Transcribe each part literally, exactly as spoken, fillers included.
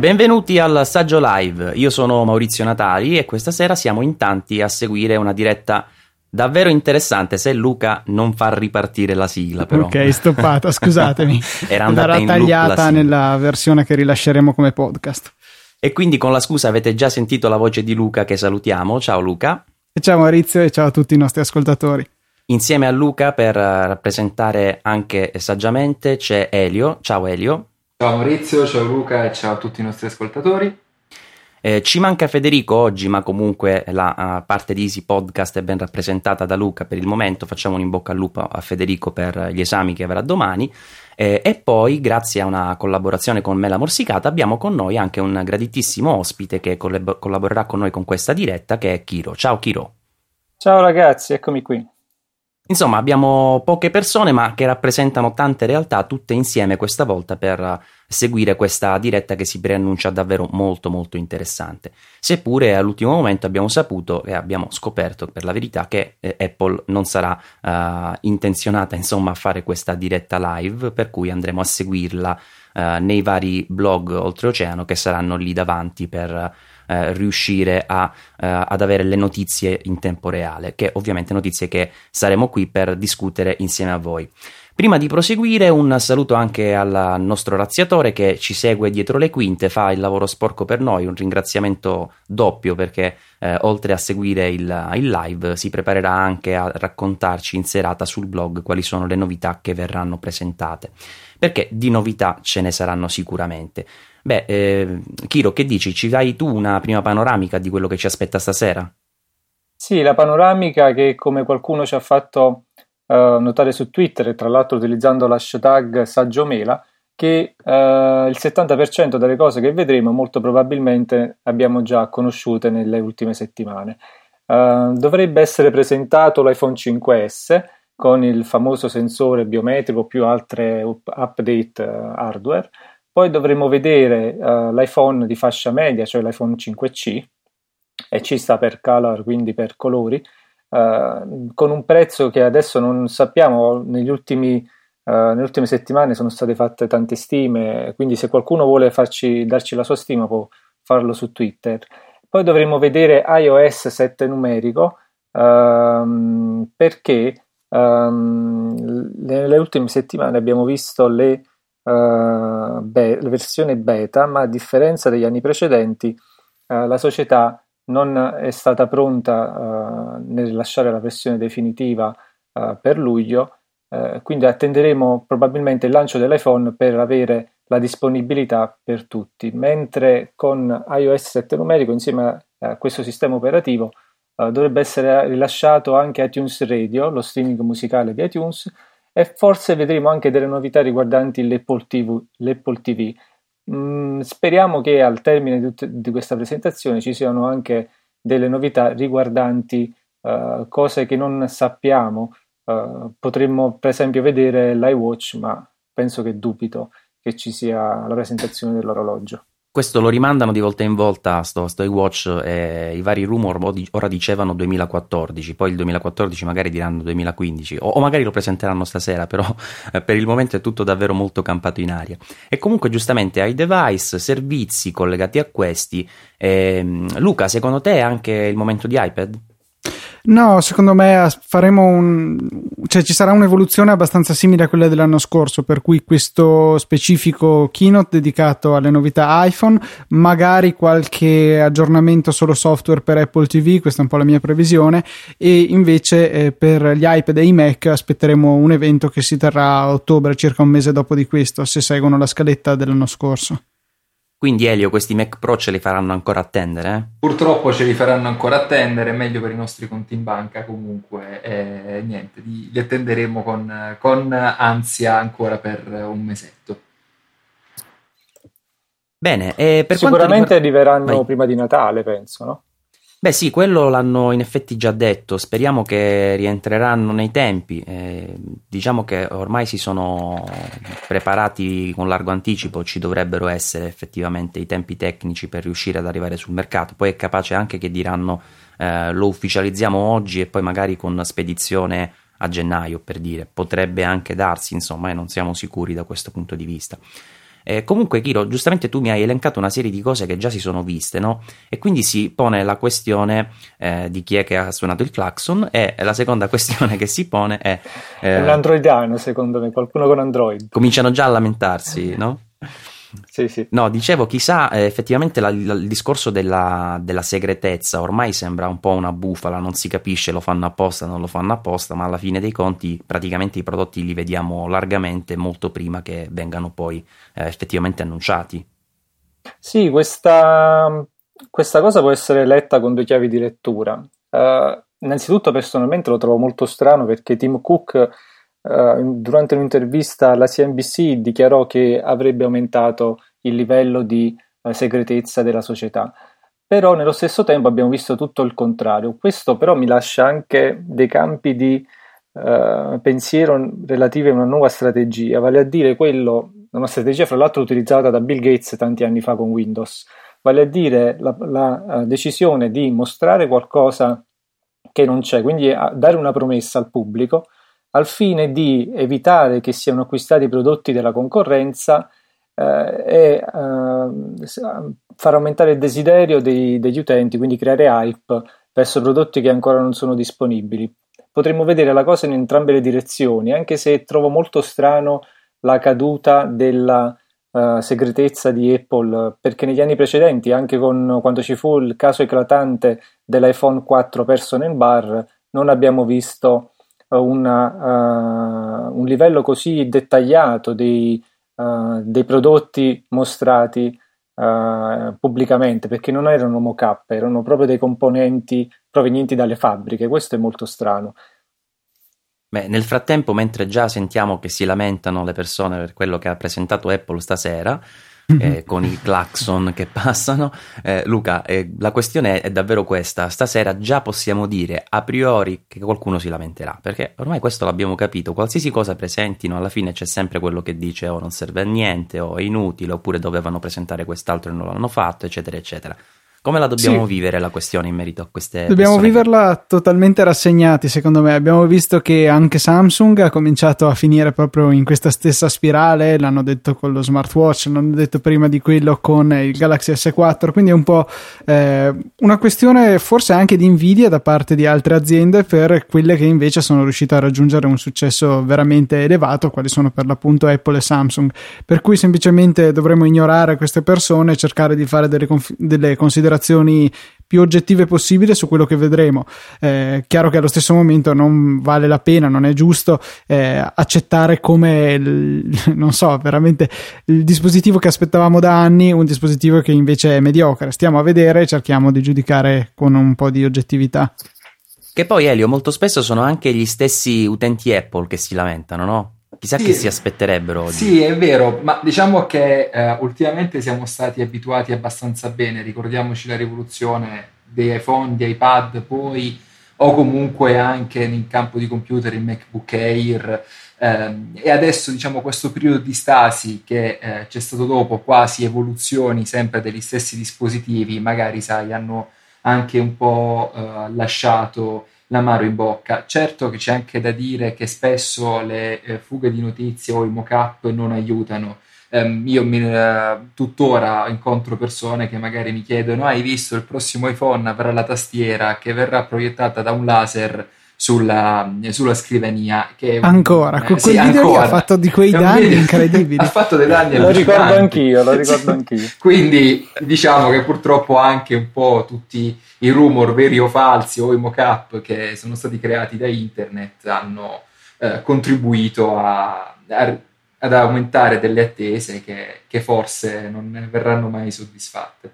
Benvenuti al Saggio Live, io sono Maurizio Natali e questa sera siamo in tanti a seguire una diretta davvero interessante, se Luca non fa ripartire la sigla però. Ok, stoppata, scusatemi, era andata in tagliata loop nella versione che rilasceremo come podcast. E quindi con la scusa avete già sentito la voce di Luca che salutiamo, ciao Luca. E ciao Maurizio e ciao a tutti i nostri ascoltatori. Insieme a Luca per rappresentare anche saggiamente c'è Elio, ciao Elio. Ciao Maurizio, ciao Luca e ciao a tutti i nostri ascoltatori. Eh, ci manca Federico oggi, ma comunque la uh, parte di Easy Podcast è ben rappresentata da Luca per il momento. Facciamo un in bocca al lupo a Federico per gli esami che avrà domani. Eh, e poi, grazie a una collaborazione con Mela Morsicata, abbiamo con noi anche un graditissimo ospite che collab- collaborerà con noi con questa diretta, che è Chiro. Ciao Chiro. Ciao ragazzi, eccomi qui. Insomma, abbiamo poche persone ma che rappresentano tante realtà tutte insieme questa volta per seguire questa diretta che si preannuncia davvero molto molto interessante. Seppure all'ultimo momento abbiamo saputo e abbiamo scoperto per la verità che eh, Apple non sarà eh, intenzionata insomma a fare questa diretta live, per cui andremo a seguirla eh, nei vari blog oltreoceano che saranno lì davanti per Eh, riuscire a, eh, ad avere le notizie in tempo reale, che ovviamente notizie che saremo qui per discutere insieme a voi. Prima di proseguire un saluto anche al nostro razziatore che ci segue dietro le quinte, fa il lavoro sporco per noi, un ringraziamento doppio perché eh, oltre a seguire il, il live si preparerà anche a raccontarci in serata sul blog quali sono le novità che verranno presentate, perché di novità ce ne saranno sicuramente. Beh, eh, Chiro, che dici? Ci dai tu una prima panoramica di quello che ci aspetta stasera? Sì, la panoramica che, come qualcuno ci ha fatto eh, notare su Twitter, tra l'altro utilizzando l'hashtag Saggiomela, che eh, il settanta per cento delle cose che vedremo molto probabilmente abbiamo già conosciute nelle ultime settimane. Eh, dovrebbe essere presentato l'iPhone cinque S con il famoso sensore biometrico più altre up- update eh, hardware. Poi dovremo vedere uh, l'iPhone di fascia media, cioè l'iPhone cinque C, e C sta per color, quindi per colori, uh, con un prezzo che adesso non sappiamo, negli ultimi, uh, nelle ultime settimane sono state fatte tante stime, quindi se qualcuno vuole farci, darci la sua stima può farlo su Twitter. Poi dovremo vedere iOS sette numerico, um, perché um, nelle ultime settimane abbiamo visto le... Uh, be- la versione beta, ma a differenza degli anni precedenti uh, la società non è stata pronta uh, nel rilasciare la versione definitiva uh, per luglio, uh, quindi attenderemo probabilmente il lancio dell'iPhone per avere la disponibilità per tutti, mentre con iOS sette numerico insieme a questo sistema operativo uh, dovrebbe essere rilasciato anche iTunes Radio, lo streaming musicale di iTunes, e forse vedremo anche delle novità riguardanti l'Apple T V. L'Apple T V. Mm, speriamo che al termine di, t- di questa presentazione ci siano anche delle novità riguardanti uh, cose che non sappiamo. Uh, potremmo per esempio vedere l'iWatch, ma penso che dubito che ci sia la presentazione dell'orologio. Questo lo rimandano di volta in volta, sto, sto iWatch e i vari rumor ora dicevano duemilaquattordici, poi il duemilaquattordici magari diranno duemilaquindici o, o magari lo presenteranno stasera, però eh, per il momento è tutto davvero molto campato in aria. E comunque giustamente ai device, servizi collegati a questi, eh, Luca, secondo te è anche il momento di iPad? No, secondo me faremo un cioè ci sarà un'evoluzione abbastanza simile a quella dell'anno scorso, per cui questo specifico keynote dedicato alle novità iPhone, magari qualche aggiornamento solo software per Apple T V, questa è un po' la mia previsione, e invece eh, per gli iPad e i Mac aspetteremo un evento che si terrà a ottobre, circa un mese dopo di questo, se seguono la scaletta dell'anno scorso. Quindi Elio, questi Mac Pro ce li faranno ancora attendere? Eh? Purtroppo ce li faranno ancora attendere, meglio per i nostri conti in banca comunque, eh, niente, li, li attenderemo con, con ansia ancora per un mesetto. Bene, e per sicuramente riguarda... arriveranno Vai. prima di Natale, penso, no? Beh sì, quello l'hanno in effetti già detto, speriamo che rientreranno nei tempi, eh, diciamo che ormai si sono preparati con largo anticipo, ci dovrebbero essere effettivamente i tempi tecnici per riuscire ad arrivare sul mercato, poi è capace anche che diranno eh, lo ufficializziamo oggi e poi magari con spedizione a gennaio per dire, potrebbe anche darsi insomma e non siamo sicuri da questo punto di vista. Eh, comunque Chiro, giustamente tu mi hai elencato una serie di cose che già si sono viste, no? E quindi si pone la questione eh, di chi è che ha suonato il clacson, e la seconda questione che si pone è eh, un androidano, secondo me, qualcuno con Android. Cominciano già a lamentarsi, no? Sì, sì. No, dicevo, chissà, eh, effettivamente la, la, il discorso della, della segretezza ormai sembra un po' una bufala, non si capisce, lo fanno apposta, non lo fanno apposta, ma alla fine dei conti praticamente i prodotti li vediamo largamente molto prima che vengano poi eh, effettivamente annunciati. Sì, questa, questa cosa può essere letta con due chiavi di lettura. Uh, innanzitutto personalmente lo trovo molto strano perché Tim Cook Uh, durante un'intervista alla C N B C dichiarò che avrebbe aumentato il livello di uh, segretezza della società, però nello stesso tempo abbiamo visto tutto il contrario. Questo però mi lascia anche dei campi di uh, pensiero relativi a una nuova strategia, vale a dire quello, una strategia fra l'altro utilizzata da Bill Gates tanti anni fa con Windows, vale a dire la, la uh, decisione di mostrare qualcosa che non c'è, quindi a dare una promessa al pubblico al fine di evitare che siano acquistati i prodotti della concorrenza eh, e eh, far aumentare il desiderio dei, degli utenti, quindi creare hype verso prodotti che ancora non sono disponibili. Potremmo vedere la cosa in entrambe le direzioni, anche se trovo molto strano la caduta della eh, segretezza di Apple, perché negli anni precedenti, anche con, quando ci fu il caso eclatante dell'iPhone quattro perso nel bar, non abbiamo visto Una, uh, un livello così dettagliato dei, uh, dei prodotti mostrati uh, pubblicamente, perché non erano mock-up, erano proprio dei componenti provenienti dalle fabbriche. Questo è molto strano. Beh, nel frattempo, mentre già sentiamo che si lamentano le persone per quello che ha presentato Apple stasera, Eh, con i clacson che passano, eh, Luca, eh, la questione è davvero questa: stasera già possiamo dire a priori che qualcuno si lamenterà, perché ormai questo l'abbiamo capito, qualsiasi cosa presentino alla fine c'è sempre quello che dice o non serve a niente, o è inutile, oppure dovevano presentare quest'altro e non l'hanno fatto, eccetera eccetera. Come la dobbiamo sì. vivere la questione in merito a queste Dobbiamo viverla che... totalmente rassegnati, secondo me. Abbiamo visto che anche Samsung ha cominciato a finire proprio in questa stessa spirale, l'hanno detto con lo smartwatch, l'hanno detto prima di quello con il Galaxy S quattro, quindi è un po' eh, una questione forse anche di invidia da parte di altre aziende per quelle che invece sono riuscite a raggiungere un successo veramente elevato, quali sono per l'appunto Apple e Samsung, per cui semplicemente dovremmo ignorare queste persone e cercare di fare delle, conf- delle considerazioni più oggettive possibile su quello che vedremo. Eh, chiaro che allo stesso momento non vale la pena, non è giusto eh, accettare come il, non so, veramente il dispositivo che aspettavamo da anni, un dispositivo che invece è mediocre. Stiamo a vedere e cerchiamo di giudicare con un po' di oggettività. Che poi, Elio, molto spesso sono anche gli stessi utenti Apple che si lamentano, no? Chissà sì, che si aspetterebbero oggi. Sì, è vero, ma diciamo che eh, ultimamente siamo stati abituati abbastanza bene. Ricordiamoci la rivoluzione dei iPhone, di iPad, poi o comunque anche nel campo di computer il MacBook Air, ehm, e adesso diciamo questo periodo di stasi che eh, c'è stato dopo, quasi evoluzioni sempre degli stessi dispositivi, magari sai hanno anche un po' eh, lasciato l'amaro in bocca. Certo che c'è anche da dire che spesso le eh, fughe di notizie o i mock-up non aiutano. Um, io mi, uh, tuttora incontro persone che magari mi chiedono: hai visto il prossimo iPhone avrà la tastiera che verrà proiettata da un laser sulla, sulla scrivania, che un, ancora, eh, sì, ancora. ha fatto di quei danni incredibili ha fatto dei danni lo ricordo anch'io lo ricordo anch'io quindi diciamo che purtroppo anche un po' tutti i rumor veri o falsi o i mock-up che sono stati creati da internet hanno eh, contribuito a, a, ad aumentare delle attese che, che forse non verranno mai soddisfatte.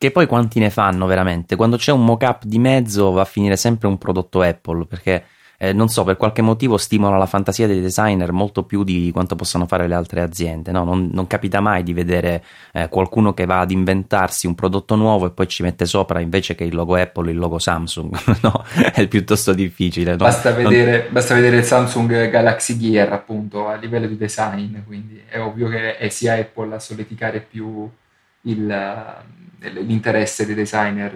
Che poi quanti ne fanno veramente? Quando c'è un mock-up di mezzo va a finire sempre un prodotto Apple, perché eh, non so, per qualche motivo stimola la fantasia dei designer molto più di quanto possano fare le altre aziende, no? Non, non capita mai di vedere eh, qualcuno che va ad inventarsi un prodotto nuovo e poi ci mette sopra invece che il logo Apple il logo Samsung, no? È piuttosto difficile, no? Basta vedere, non... basta vedere il Samsung Galaxy Gear, appunto, a livello di design, quindi è ovvio che è sia Apple a solleticare più il... l'interesse dei designer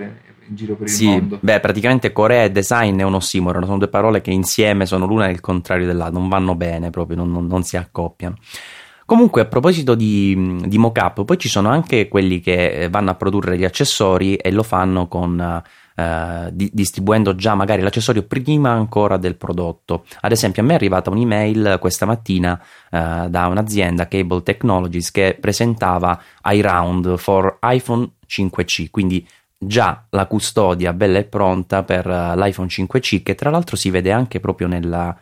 in giro per il sì, mondo. Beh, praticamente Corea e design è un ossimoro, sono due parole che insieme sono l'una e il contrario dell'altra, non vanno bene proprio, non, non, non si accoppiano. Comunque, a proposito di, di mock-up, poi ci sono anche quelli che vanno a produrre gli accessori e lo fanno con eh, di, distribuendo già magari l'accessorio prima ancora del prodotto. Ad esempio, a me è arrivata un'email questa mattina eh, da un'azienda, Cable Technologies, che presentava iRound for iPhone cinque C, quindi già la custodia bella e pronta per uh, l'iPhone cinque C, che tra l'altro si vede anche proprio nella...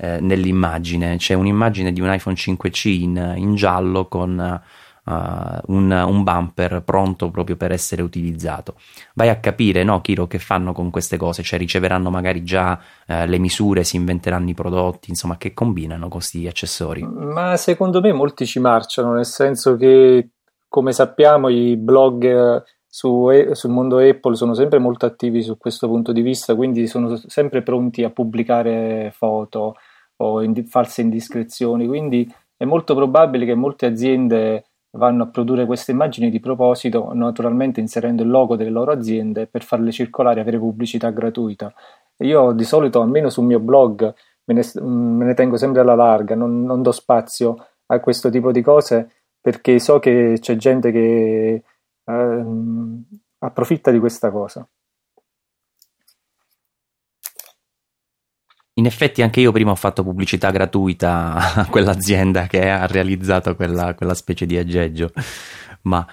Eh, nell'immagine. C'è un'immagine di un iPhone cinque C in, in giallo con uh, un, un bumper pronto proprio per essere utilizzato. Vai a capire, no Chiro, che fanno con queste cose, cioè riceveranno magari già eh, le misure, si inventeranno i prodotti, insomma che combinano con questi accessori? Ma secondo me molti ci marciano, nel senso che, come sappiamo, i blog su, sul mondo Apple sono sempre molto attivi su questo punto di vista, quindi sono sempre pronti a pubblicare foto o indi- false indiscrezioni, quindi è molto probabile che molte aziende vanno a produrre queste immagini di proposito, naturalmente inserendo il logo delle loro aziende, per farle circolare e avere pubblicità gratuita. Io di solito, almeno sul mio blog, me ne, me ne tengo sempre alla larga, non, non do spazio a questo tipo di cose, perché so che c'è gente che eh, approfitta di questa cosa. In effetti anche io prima ho fatto pubblicità gratuita a quell'azienda che ha realizzato quella, quella specie di aggeggio, ma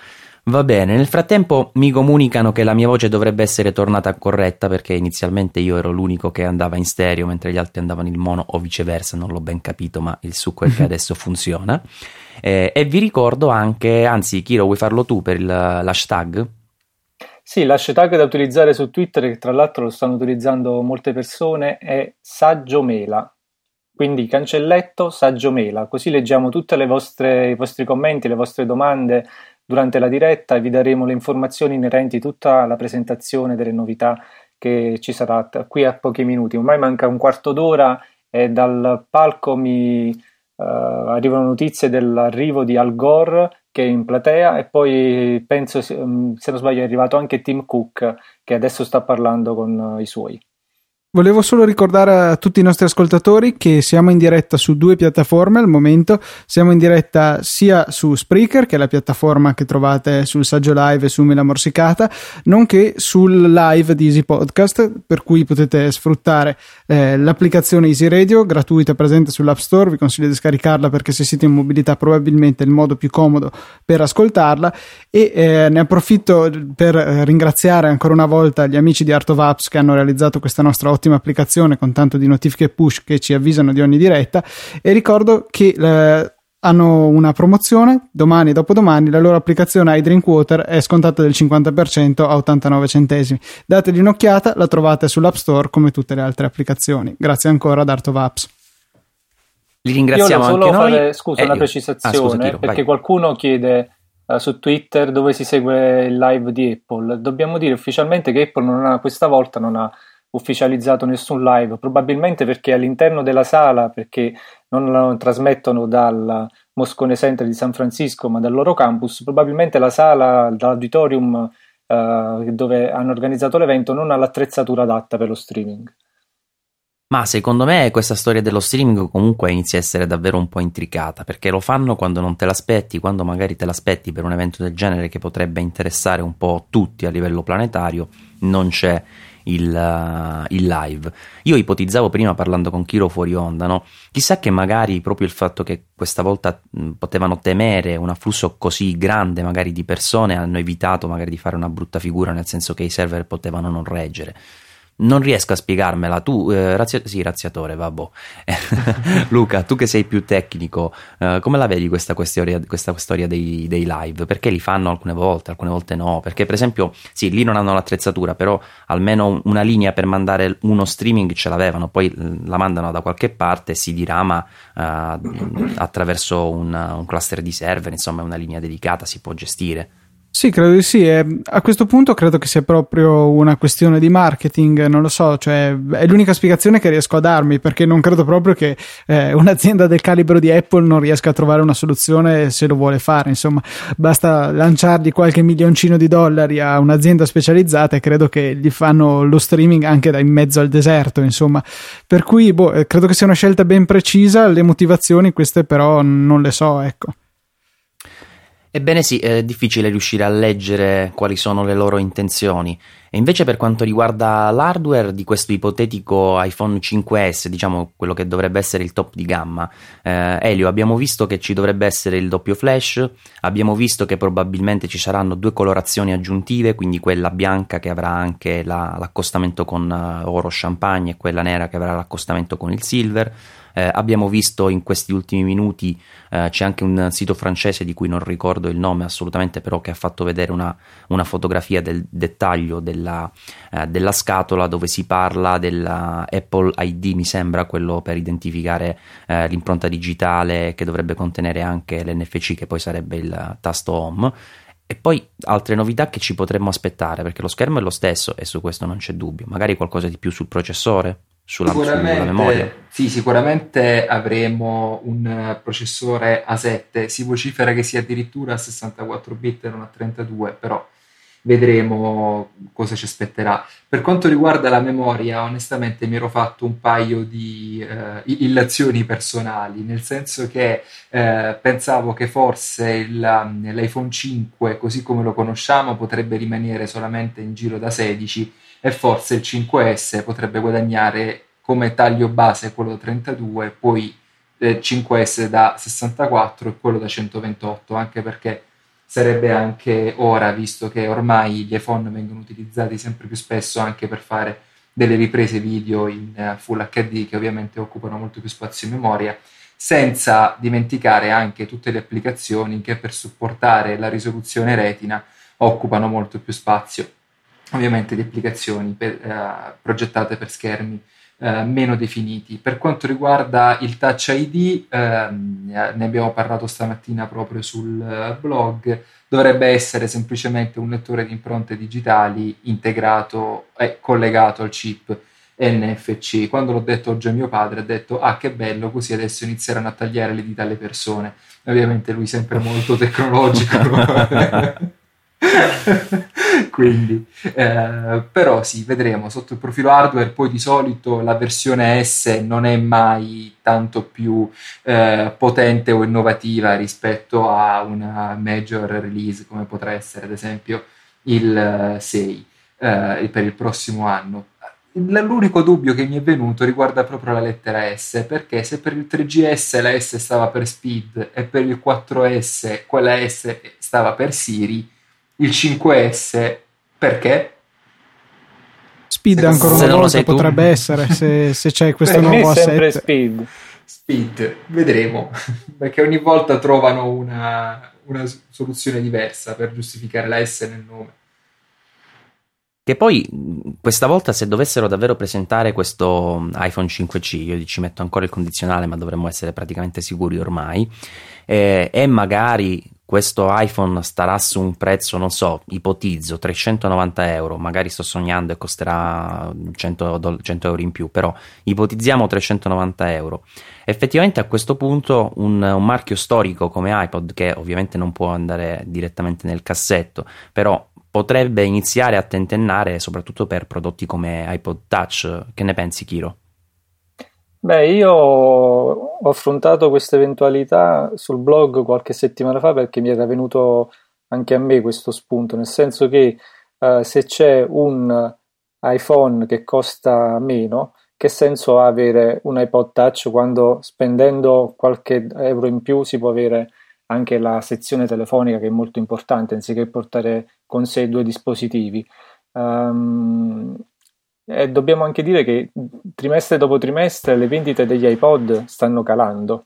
va bene. Nel frattempo mi comunicano che la mia voce dovrebbe essere tornata corretta, perché inizialmente io ero l'unico che andava in stereo mentre gli altri andavano in mono, o viceversa, non l'ho ben capito, ma il succo è che adesso funziona. Eh, e vi ricordo anche, anzi Chiro, vuoi farlo tu per il, l'hashtag? Sì, l'hashtag da utilizzare su Twitter, che tra l'altro lo stanno utilizzando molte persone, è Saggio Mela. Quindi cancelletto Saggio Mela. Così leggiamo tutte le vostre, i vostri commenti, le vostre domande durante la diretta, e vi daremo le informazioni inerenti tutta la presentazione delle novità che ci sarà qui a pochi minuti. Ormai manca un quarto d'ora e dal palco mi uh, arrivano notizie dell'arrivo di Al Gore, che è in platea, e poi penso, se non sbaglio, è arrivato anche Tim Cook, che adesso sta parlando con i suoi. Volevo solo ricordare a tutti i nostri ascoltatori che siamo in diretta su due piattaforme al momento. Siamo in diretta sia su Spreaker, che è la piattaforma che trovate sul Saggio Live e su Mela Morsicata, nonché sul live di Easy Podcast, per cui potete sfruttare eh, l'applicazione Easy Radio, gratuita, presente sull'App Store. Vi consiglio di scaricarla, perché se siete in mobilità probabilmente è il modo più comodo per ascoltarla. E eh, ne approfitto per ringraziare ancora una volta gli amici di Art of Apps, che hanno realizzato questa nostra ottima applicazione con tanto di notifiche push che ci avvisano di ogni diretta. E ricordo che eh, hanno una promozione: domani e dopodomani la loro applicazione iDrinkwater è scontata del cinquanta per cento a ottantanove centesimi. Dategli un'occhiata, la trovate sull'App Store come tutte le altre applicazioni. Grazie ancora ad Art of Apps. Li ringraziamo anche fare, noi. Scusa, eh, una precisazione, ah, scusa, Chiro, perché vai. Qualcuno chiede Uh, su Twitter dove si segue il live di Apple. Dobbiamo dire ufficialmente che Apple non ha, questa volta non ha ufficializzato nessun live, probabilmente perché all'interno della sala, perché non lo trasmettono dal Moscone Center di San Francisco ma dal loro campus, probabilmente la sala, dall'auditorium uh, dove hanno organizzato l'evento, non ha l'attrezzatura adatta per lo streaming. Ma secondo me questa storia dello streaming comunque inizia a essere davvero un po' intricata, perché lo fanno quando non te l'aspetti, quando magari te l'aspetti per un evento del genere che potrebbe interessare un po' tutti a livello planetario, non c'è il, uh, il live. Io ipotizzavo prima, parlando con Chiro fuori onda, no? Chissà che magari proprio il fatto che questa volta mh, potevano temere un afflusso così grande magari di persone, hanno evitato magari di fare una brutta figura, nel senso che i server potevano non reggere. Non riesco a spiegarmela. Tu, eh, razio- sì, razziatore, vabbò. Luca, tu che sei più tecnico, eh, come la vedi questa storia, questa storia dei, dei live? Perché li fanno alcune volte, alcune volte no? Perché, per esempio, sì, lì non hanno l'attrezzatura, però almeno una linea per mandare uno streaming ce l'avevano, poi la mandano da qualche parte e si dirama eh, attraverso un, un cluster di server, insomma, una linea dedicata si può gestire. Sì, credo di sì. E a questo punto credo che sia proprio una questione di marketing, non lo so, cioè è l'unica spiegazione che riesco a darmi, perché non credo proprio che eh, un'azienda del calibro di Apple non riesca a trovare una soluzione se lo vuole fare. Insomma, basta lanciargli qualche milioncino di dollari a un'azienda specializzata e credo che gli fanno lo streaming anche da in mezzo al deserto, insomma. Per cui boh, credo che sia una scelta ben precisa, le motivazioni queste però non le so, ecco. Ebbene sì, è difficile riuscire a leggere quali sono le loro intenzioni. E invece per quanto riguarda l'hardware di questo ipotetico iPhone cinque S, diciamo quello che dovrebbe essere il top di gamma, eh, Elio, abbiamo visto che ci dovrebbe essere il doppio flash, abbiamo visto che probabilmente ci saranno due colorazioni aggiuntive, quindi quella bianca che avrà anche la, l'accostamento con oro champagne e quella nera che avrà l'accostamento con il silver. Eh, abbiamo visto in questi ultimi minuti eh, c'è anche un sito francese di cui non ricordo il nome assolutamente, però che ha fatto vedere una, una fotografia del dettaglio della, eh, della scatola, dove si parla della Apple I D, mi sembra, quello per identificare eh, l'impronta digitale, che dovrebbe contenere anche l'N F C, che poi sarebbe il tasto home. E poi altre novità che ci potremmo aspettare, perché lo schermo è lo stesso e su questo non c'è dubbio, magari qualcosa di più sul processore, sulla, sicuramente, sulla memoria. Sì, sicuramente avremo un processore A sette, si vocifera che sia addirittura a sessantaquattro bit e non a trentadue, però vedremo cosa ci aspetterà. Per quanto riguarda la memoria, onestamente mi ero fatto un paio di eh, illazioni personali, nel senso che eh, pensavo che forse il, l'iPhone cinque, così come lo conosciamo, potrebbe rimanere solamente in giro da sedici, e forse il cinque S potrebbe guadagnare come taglio base quello da trentadue, poi eh, cinque S da sessantaquattro e quello da centoventotto, anche perché sarebbe anche ora, visto che ormai gli iPhone vengono utilizzati sempre più spesso anche per fare delle riprese video in Full H D, che ovviamente occupano molto più spazio in memoria, senza dimenticare anche tutte le applicazioni che per supportare la risoluzione retina occupano molto più spazio, ovviamente di applicazioni per, eh, progettate per schermi eh, meno definiti. Per quanto riguarda il Touch I D, ehm, ne abbiamo parlato stamattina proprio sul blog, dovrebbe essere semplicemente un lettore di impronte digitali integrato e collegato al chip N F C. Quando l'ho detto oggi a mio padre, ha detto: ah, che bello, così adesso inizieranno a tagliare le dita alle persone. Ovviamente lui sempre molto tecnologico. Quindi eh, però sì, vedremo sotto il profilo hardware. Poi di solito la versione S non è mai tanto più eh, potente o innovativa rispetto a una major release come potrà essere ad esempio il sei eh, per il prossimo anno. L'unico dubbio che mi è venuto riguarda proprio la lettera S, perché se per il tre G S la S stava per Speed e per il quattro S quella S stava per Siri, il cinque S perché? Speed ancora una volta potrebbe tu. essere se, se c'è questo nuovo asset. Speed. Speed, vedremo, perché ogni volta trovano una, una soluzione diversa per giustificare la S nel nome. Che poi questa volta, se dovessero davvero presentare questo iPhone cinque C, io ci metto ancora il condizionale, ma dovremmo essere praticamente sicuri ormai, eh, e magari questo iPhone starà su un prezzo, non so, ipotizzo trecentonovanta euro, magari sto sognando e costerà cento, cento euro in più, però ipotizziamo trecentonovanta euro. Effettivamente a questo punto un, un marchio storico come iPod, che ovviamente non può andare direttamente nel cassetto, però potrebbe iniziare a tentennare soprattutto per prodotti come iPod Touch. Che ne pensi, Chiro? Beh, io ho affrontato questa eventualità sul blog qualche settimana fa, perché mi era venuto anche a me questo spunto, nel senso che eh, se c'è un iPhone che costa meno, che senso ha avere un iPod Touch quando spendendo qualche euro in più si può avere anche la sezione telefonica, che è molto importante, anziché portare con sé due dispositivi. Um, E dobbiamo anche dire che trimestre dopo trimestre le vendite degli iPod stanno calando,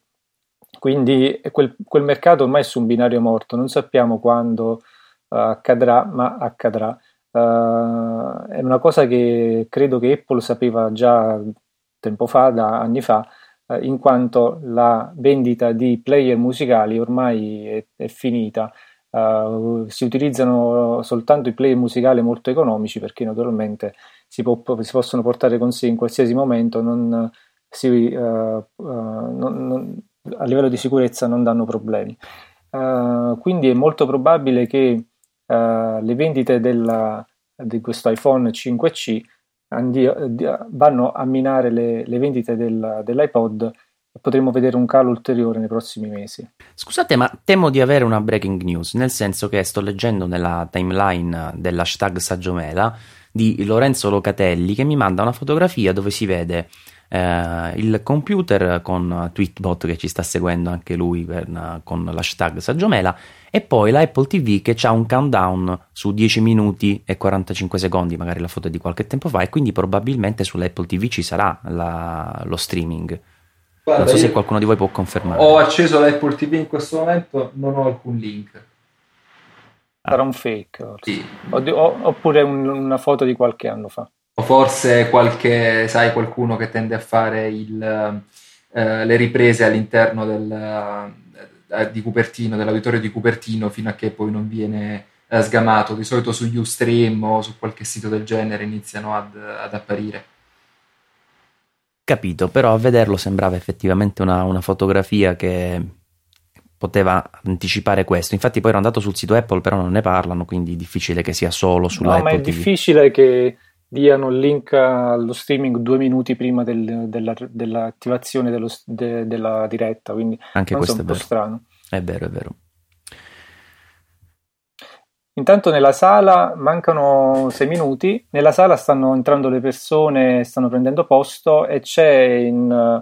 quindi quel, quel mercato ormai è su un binario morto, non sappiamo quando uh, accadrà, ma accadrà. Uh, è una cosa che credo che Apple sapeva già tempo fa, da anni fa, uh, in quanto la vendita di player musicali ormai è, è finita. Uh, si utilizzano soltanto i player musicali molto economici, perché naturalmente si, può, si possono portare con sé in qualsiasi momento, non, si, uh, uh, non, non, a livello di sicurezza non danno problemi. Uh, quindi è molto probabile che uh, le vendite della, di questo iPhone cinque C andio, vanno a minare le, le vendite del, dell'iPod. Potremmo vedere un calo ulteriore nei prossimi mesi. Scusate, ma temo di avere una breaking news, nel senso che sto leggendo nella timeline dell'hashtag Saggiomela di Lorenzo Locatelli, che mi manda una fotografia dove si vede eh, il computer con Tweetbot, che ci sta seguendo anche lui per, con l'hashtag Saggiomela, e poi l'Apple T V che ha un countdown su dieci minuti e quarantacinque secondi, magari la foto è di qualche tempo fa, e quindi probabilmente sull'Apple T V ci sarà la, lo streaming. Guarda, non so se qualcuno di voi può confermare. Ho acceso l'Apple T V in questo momento, non ho alcun link. Sarà un fake, sì. Oppure un, una foto di qualche anno fa. O forse qualche, sai, qualcuno che tende a fare il, eh, le riprese all'interno del, eh, di Cupertino, dell'auditorio di Cupertino, fino a che poi non viene eh, sgamato. Di solito su Ustream o su qualche sito del genere iniziano ad, ad apparire. Capito, però a vederlo sembrava effettivamente una, una fotografia che poteva anticipare questo. Infatti poi ero andato sul sito Apple, però non ne parlano, quindi è difficile che sia solo sulla Apple T V. No, ma è difficile che diano il link allo streaming due minuti prima del, della, dell'attivazione dello, de, della diretta, quindi anche questo so, è un po' strano. È vero, è vero. Intanto nella sala mancano sei minuti, nella sala stanno entrando le persone, stanno prendendo posto, e c'è in,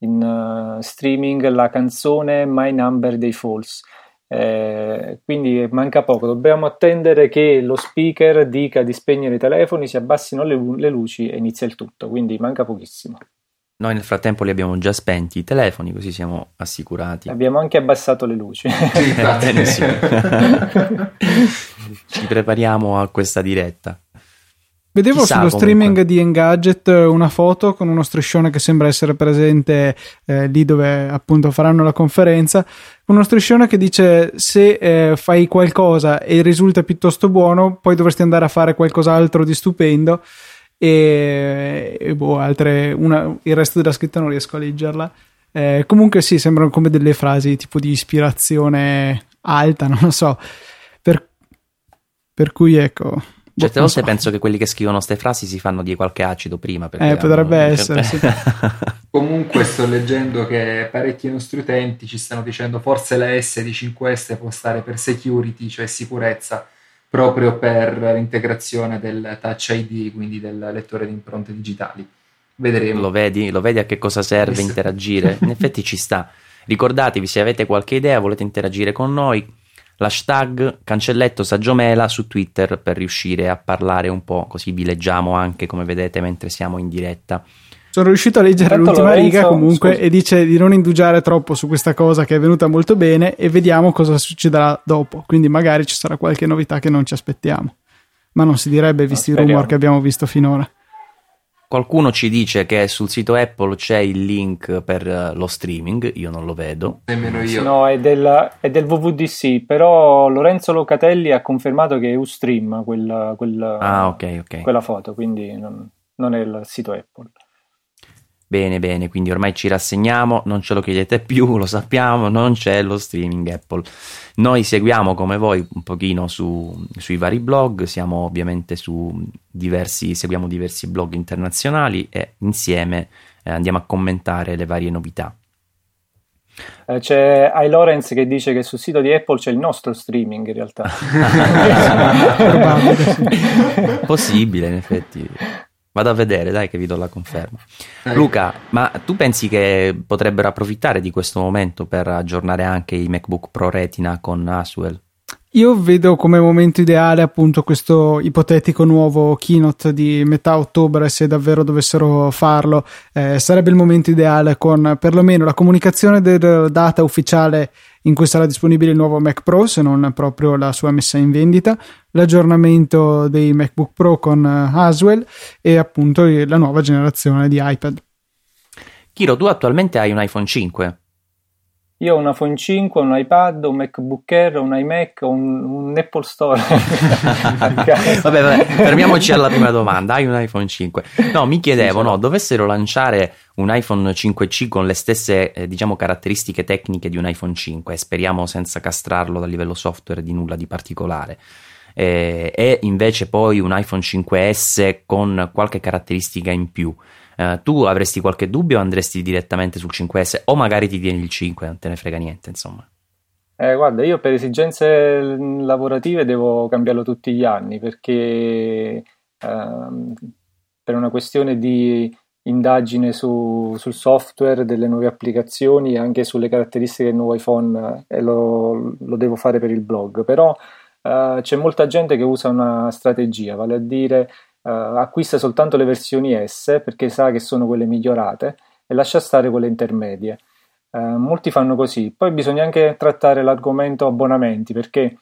in uh, streaming la canzone My Number dei Falls, eh, quindi manca poco, dobbiamo attendere che lo speaker dica di spegnere i telefoni, si abbassino le, le luci e inizia il tutto, quindi manca pochissimo. Noi nel frattempo li abbiamo già spenti i telefoni, così siamo assicurati. Abbiamo anche abbassato le luci. Benissimo. Ci prepariamo a questa diretta. Vedevo Chissà, sullo comunque. streaming di Engadget una foto con uno striscione che sembra essere presente eh, lì dove appunto faranno la conferenza, uno striscione che dice se eh, fai qualcosa e risulta piuttosto buono, poi dovresti andare a fare qualcos'altro di stupendo. E, e boh, altre una, il resto della scritta non riesco a leggerla, eh, comunque sì, sembrano come delle frasi tipo di ispirazione alta, non lo so, per, per cui ecco, certe boh, volte so. penso che quelli che scrivono queste frasi si fanno di qualche acido prima, eh, potrebbe essere sì. Comunque sto leggendo che parecchi nostri utenti ci stanno dicendo forse la S di cinque S può stare per security, cioè sicurezza, proprio per l'integrazione del Touch I D, quindi del lettore di impronte digitali. Vedremo. Lo vedi? Lo vedi a che cosa serve Questo. interagire? In effetti ci sta. Ricordatevi, se avete qualche idea, volete interagire con noi, l'hashtag cancelletto Saggiomela su Twitter per riuscire a parlare un po', così vi leggiamo anche, come vedete, mentre siamo in diretta. Sono riuscito a leggere Tanto l'ultima Lorenzo, riga comunque scusa. E dice di non indugiare troppo su questa cosa che è venuta molto bene e vediamo cosa succederà dopo, quindi magari ci sarà qualche novità che non ci aspettiamo, ma non si direbbe visti i rumor che abbiamo visto finora. Qualcuno ci dice che sul sito Apple c'è il link per lo streaming, io non lo vedo. Nemmeno io. No, è del, è del W W D C, però Lorenzo Locatelli ha confermato che è Ustream quella, quella, ah, okay, okay. quella foto, quindi non, non è il sito Apple. Bene, bene, quindi ormai ci rassegniamo, non ce lo chiedete più, lo sappiamo, non c'è lo streaming Apple. Noi seguiamo come voi un pochino su, sui vari blog, siamo ovviamente su diversi, seguiamo diversi blog internazionali e insieme eh, andiamo a commentare le varie novità. C'è iLawrence che dice che sul sito di Apple c'è il nostro streaming in realtà. Possibile, in effetti. Vado a vedere, dai, che vi do la conferma. Dai. Luca, ma tu pensi che potrebbero approfittare di questo momento per aggiornare anche i MacBook Pro Retina con Haswell? Io vedo come momento ideale appunto questo ipotetico nuovo keynote di metà ottobre, se davvero dovessero farlo, eh, sarebbe il momento ideale con perlomeno la comunicazione della data ufficiale in cui sarà disponibile il nuovo Mac Pro, se non proprio la sua messa in vendita, l'aggiornamento dei MacBook Pro con Haswell e appunto la nuova generazione di iPad. Chiro, tu attualmente hai un iPhone cinque? Io ho un iPhone cinque, un iPad, un MacBook Air, un iMac, un, un Apple Store. vabbè, vabbè, fermiamoci alla prima domanda. Hai un iPhone cinque? No, mi chiedevo, no, dovessero lanciare un iPhone cinque C con le stesse, eh, diciamo, caratteristiche tecniche di un iPhone cinque, speriamo senza castrarlo dal livello software di nulla di particolare, eh, e invece poi un iPhone cinque S con qualche caratteristica in più, eh, tu avresti qualche dubbio o andresti direttamente sul cinque S, o magari ti tieni il cinque, non te ne frega niente, insomma? Eh, guarda, io per esigenze lavorative devo cambiarlo tutti gli anni, perché ehm, per una questione di indagine su, sul software delle nuove applicazioni e anche sulle caratteristiche del nuovo iPhone, e lo, lo devo fare per il blog. Però uh, c'è molta gente che usa una strategia, vale a dire uh, acquista soltanto le versioni S perché sa che sono quelle migliorate e lascia stare quelle intermedie. Uh, molti fanno così. Poi bisogna anche trattare l'argomento abbonamenti, perché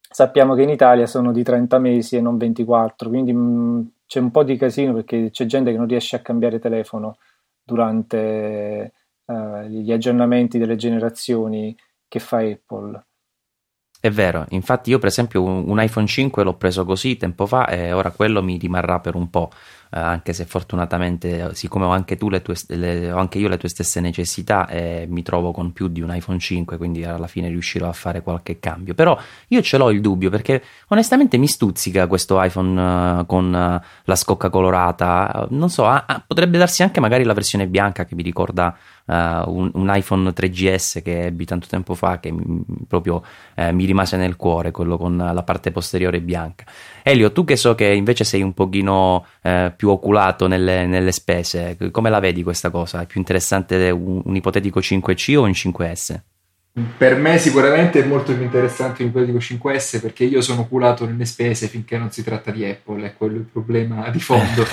sappiamo che in Italia sono di trenta mesi e non ventiquattro, quindi mh, c'è un po' di casino, perché c'è gente che non riesce a cambiare telefono durante uh, gli aggiornamenti delle generazioni che fa Apple. È vero, infatti io per esempio un, un iPhone cinque l'ho preso così tempo fa e ora quello mi rimarrà per un po', eh, anche se fortunatamente, siccome ho anche tu le tue, le, ho anche io le tue stesse necessità, eh, mi trovo con più di un iPhone cinque, quindi alla fine riuscirò a fare qualche cambio. Però io ce l'ho il dubbio, perché onestamente mi stuzzica questo iPhone uh, con uh, la scocca colorata, uh, non so, uh, uh, potrebbe darsi anche magari la versione bianca che mi ricorda uh, un, un iPhone tre G S che ebbi tanto tempo fa, che mi, proprio eh, mi rimase nel cuore, quello con la parte posteriore bianca. Elio, tu che so che invece sei un pochino eh, più oculato nelle, nelle spese, come la vedi questa cosa? È più interessante un, un ipotetico cinque C o un cinque S? Per me sicuramente è molto più interessante un ipotetico cinque S, perché io sono oculato nelle spese finché non si tratta di Apple, è quello il problema di fondo.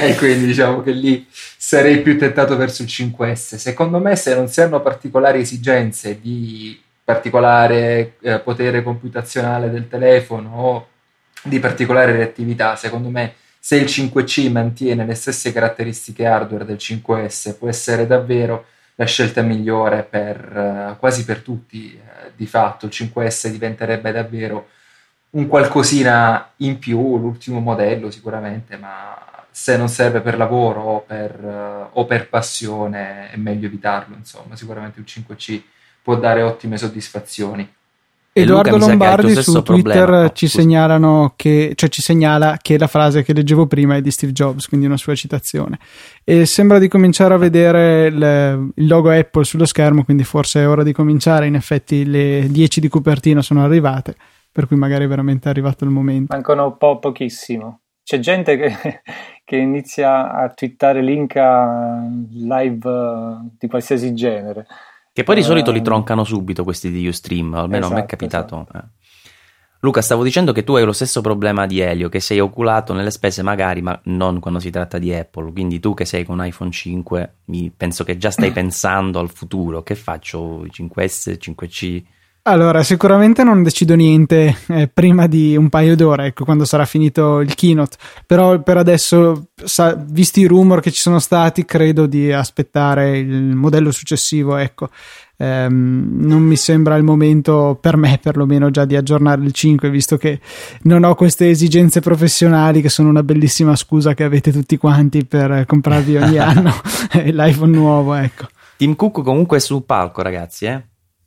E quindi diciamo che lì sarei più tentato verso il cinque S. Secondo me, se non si hanno particolari esigenze di particolare eh, potere computazionale del telefono o di particolare reattività, secondo me se il cinque C mantiene le stesse caratteristiche hardware del cinque S può essere davvero la scelta migliore per eh, quasi per tutti. Eh, di fatto il cinque S diventerebbe davvero un qualcosina in più, l'ultimo modello sicuramente, ma se non serve per lavoro o per, o per passione è meglio evitarlo, insomma. Sicuramente un cinque C può dare ottime soddisfazioni. Edoardo Lombardi su Twitter problema. ci Scusa. segnalano che, cioè ci segnala che la frase che leggevo prima è di Steve Jobs, quindi una sua citazione, e sembra di cominciare a vedere il, il logo Apple sullo schermo, quindi forse è ora di cominciare. In effetti le dieci di copertina sono arrivate, per cui magari è veramente arrivato il momento. Mancano un po' pochissimo. C'è gente che, che inizia a twittare link a live di qualsiasi genere, che poi di solito li troncano subito questi di Ustream, almeno esatto, a me è capitato. Esatto. Luca, stavo dicendo che tu hai lo stesso problema di Elio, che sei oculato nelle spese magari, ma non quando si tratta di Apple. Quindi tu che sei con un iPhone cinque, penso che già stai pensando al futuro. Che faccio? cinque S, cinque C... Allora, sicuramente non decido niente eh, prima di un paio d'ore, ecco, quando sarà finito il keynote, però per adesso, sa, visti i rumor che ci sono stati, credo di aspettare il modello successivo, ecco. Um, non mi sembra il momento, per me perlomeno, già di aggiornare il cinque, visto che non ho queste esigenze professionali che sono una bellissima scusa che avete tutti quanti per comprarvi ogni anno l'iPhone nuovo, ecco. Tim Cook comunque è sul palco, ragazzi, eh?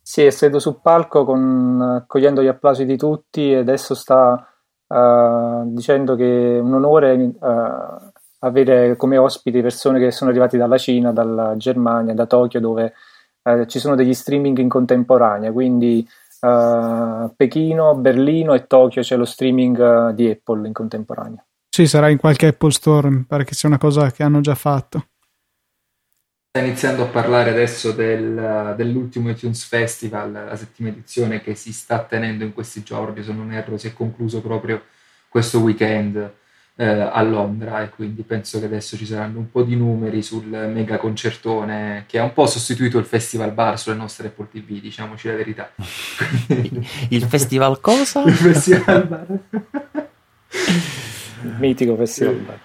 Sì, è stato sul palco con, cogliendo gli applausi di tutti, e adesso sta uh, dicendo che è un onore uh, avere come ospiti persone che sono arrivati dalla Cina, dalla Germania, da Tokyo, dove uh, ci sono degli streaming in contemporanea, quindi uh, Pechino, Berlino e Tokyo c'è lo streaming uh, di Apple in contemporanea. Sì, sarà in qualche Apple Store, mi pare che sia una cosa che hanno già fatto. Iniziando a parlare adesso del, dell'ultimo iTunes Festival, la settima edizione che si sta tenendo in questi giorni, se non erro si è concluso proprio questo weekend eh, a Londra, e quindi penso che adesso ci saranno un po' di numeri sul mega concertone che ha un po' sostituito il Festival Bar sulle nostre Apple T V, diciamoci la verità. Il Festival cosa? Il Festival Bar. Il mitico Festival Bar.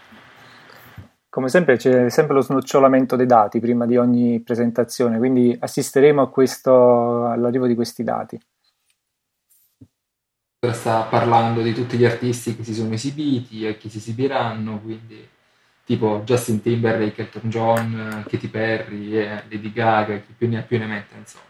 Come sempre c'è sempre lo snocciolamento dei dati prima di ogni presentazione, quindi assisteremo a questo, all'arrivo di questi dati. Sta parlando di tutti gli artisti che si sono esibiti e che si esibiranno, quindi tipo Justin Timberlake, Elton John, Katy Perry, eh, Lady Gaga, chi più ne ha più ne mette, insomma.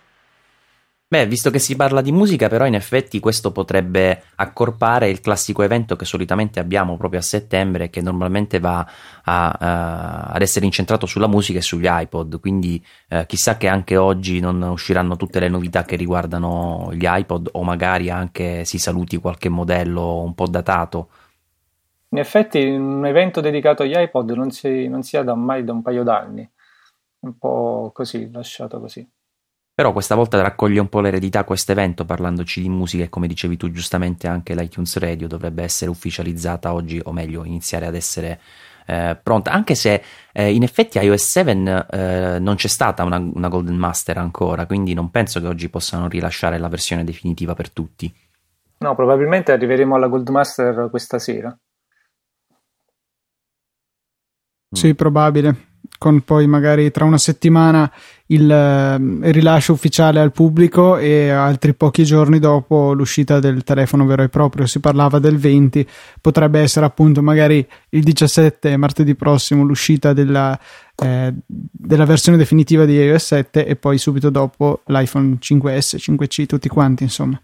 Beh, visto che si parla di musica, però in effetti questo potrebbe accorpare il classico evento che solitamente abbiamo proprio a settembre, che normalmente va a, a, ad essere incentrato sulla musica e sugli iPod, quindi eh, chissà che anche oggi non usciranno tutte le novità che riguardano gli iPod, o magari anche si saluti qualche modello un po' datato. In effetti un evento dedicato agli iPod non si, non si ha da mai da un paio d'anni, un po' così, lasciato così. Però questa volta raccoglie un po' l'eredità questo evento parlandoci di musica e, come dicevi tu giustamente, anche l'iTunes Radio dovrebbe essere ufficializzata oggi, o meglio iniziare ad essere eh, pronta, anche se eh, in effetti iOS sette eh, non c'è stata una, una Golden Master ancora, quindi non penso che oggi possano rilasciare la versione definitiva per tutti. No, probabilmente arriveremo alla Golden Master questa sera. Sì, probabile. Con poi magari tra una settimana il, il rilascio ufficiale al pubblico e altri pochi giorni dopo l'uscita del telefono vero e proprio. Si parlava del venti, potrebbe essere appunto magari il diciassette, martedì prossimo, l'uscita della, eh, della versione definitiva di iOS sette e poi subito dopo l'iPhone cinque S, cinque C, tutti quanti insomma.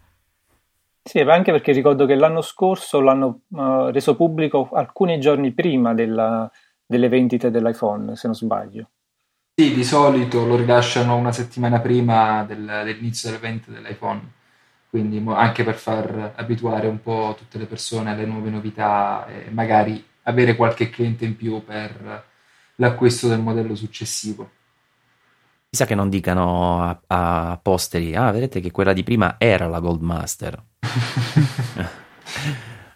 Sì, anche perché ricordo che l'anno scorso l'hanno uh, reso pubblico alcuni giorni prima della... delle vendite dell'iPhone, se non sbaglio. Sì, di solito lo rilasciano una settimana prima del, dell'inizio delle vendite dell'iPhone, quindi anche per far abituare un po' tutte le persone alle nuove novità e magari avere qualche cliente in più per l'acquisto del modello successivo. Chissà che non dicano a, a posteri: ah, vedete che quella di prima era la Gold Master.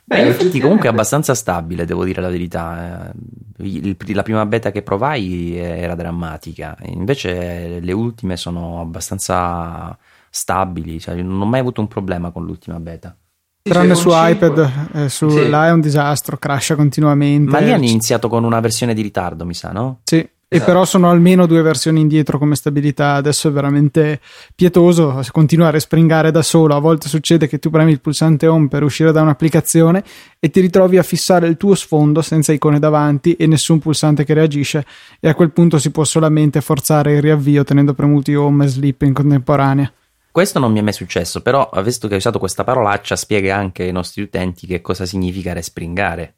Beh, in effetti comunque è abbastanza stabile, devo dire la verità. Il, la prima beta che provai era drammatica, invece le ultime sono abbastanza stabili, cioè non ho mai avuto un problema con l'ultima beta. Tranne su cinque. iPad, eh, su sì. Là è un disastro, crasha continuamente. Ma lì hanno iniziato con una versione di ritardo, mi sa, no? Sì. E esatto. Però sono almeno due versioni indietro come stabilità, adesso è veramente pietoso continuare a springare da solo. A volte succede che tu premi il pulsante home per uscire da un'applicazione e ti ritrovi a fissare il tuo sfondo senza icone davanti e nessun pulsante che reagisce, e a quel punto si può solamente forzare il riavvio tenendo premuti home e sleep in contemporanea. Questo non mi è mai successo, però visto che hai usato questa parolaccia spiega anche ai nostri utenti che cosa significa respringare.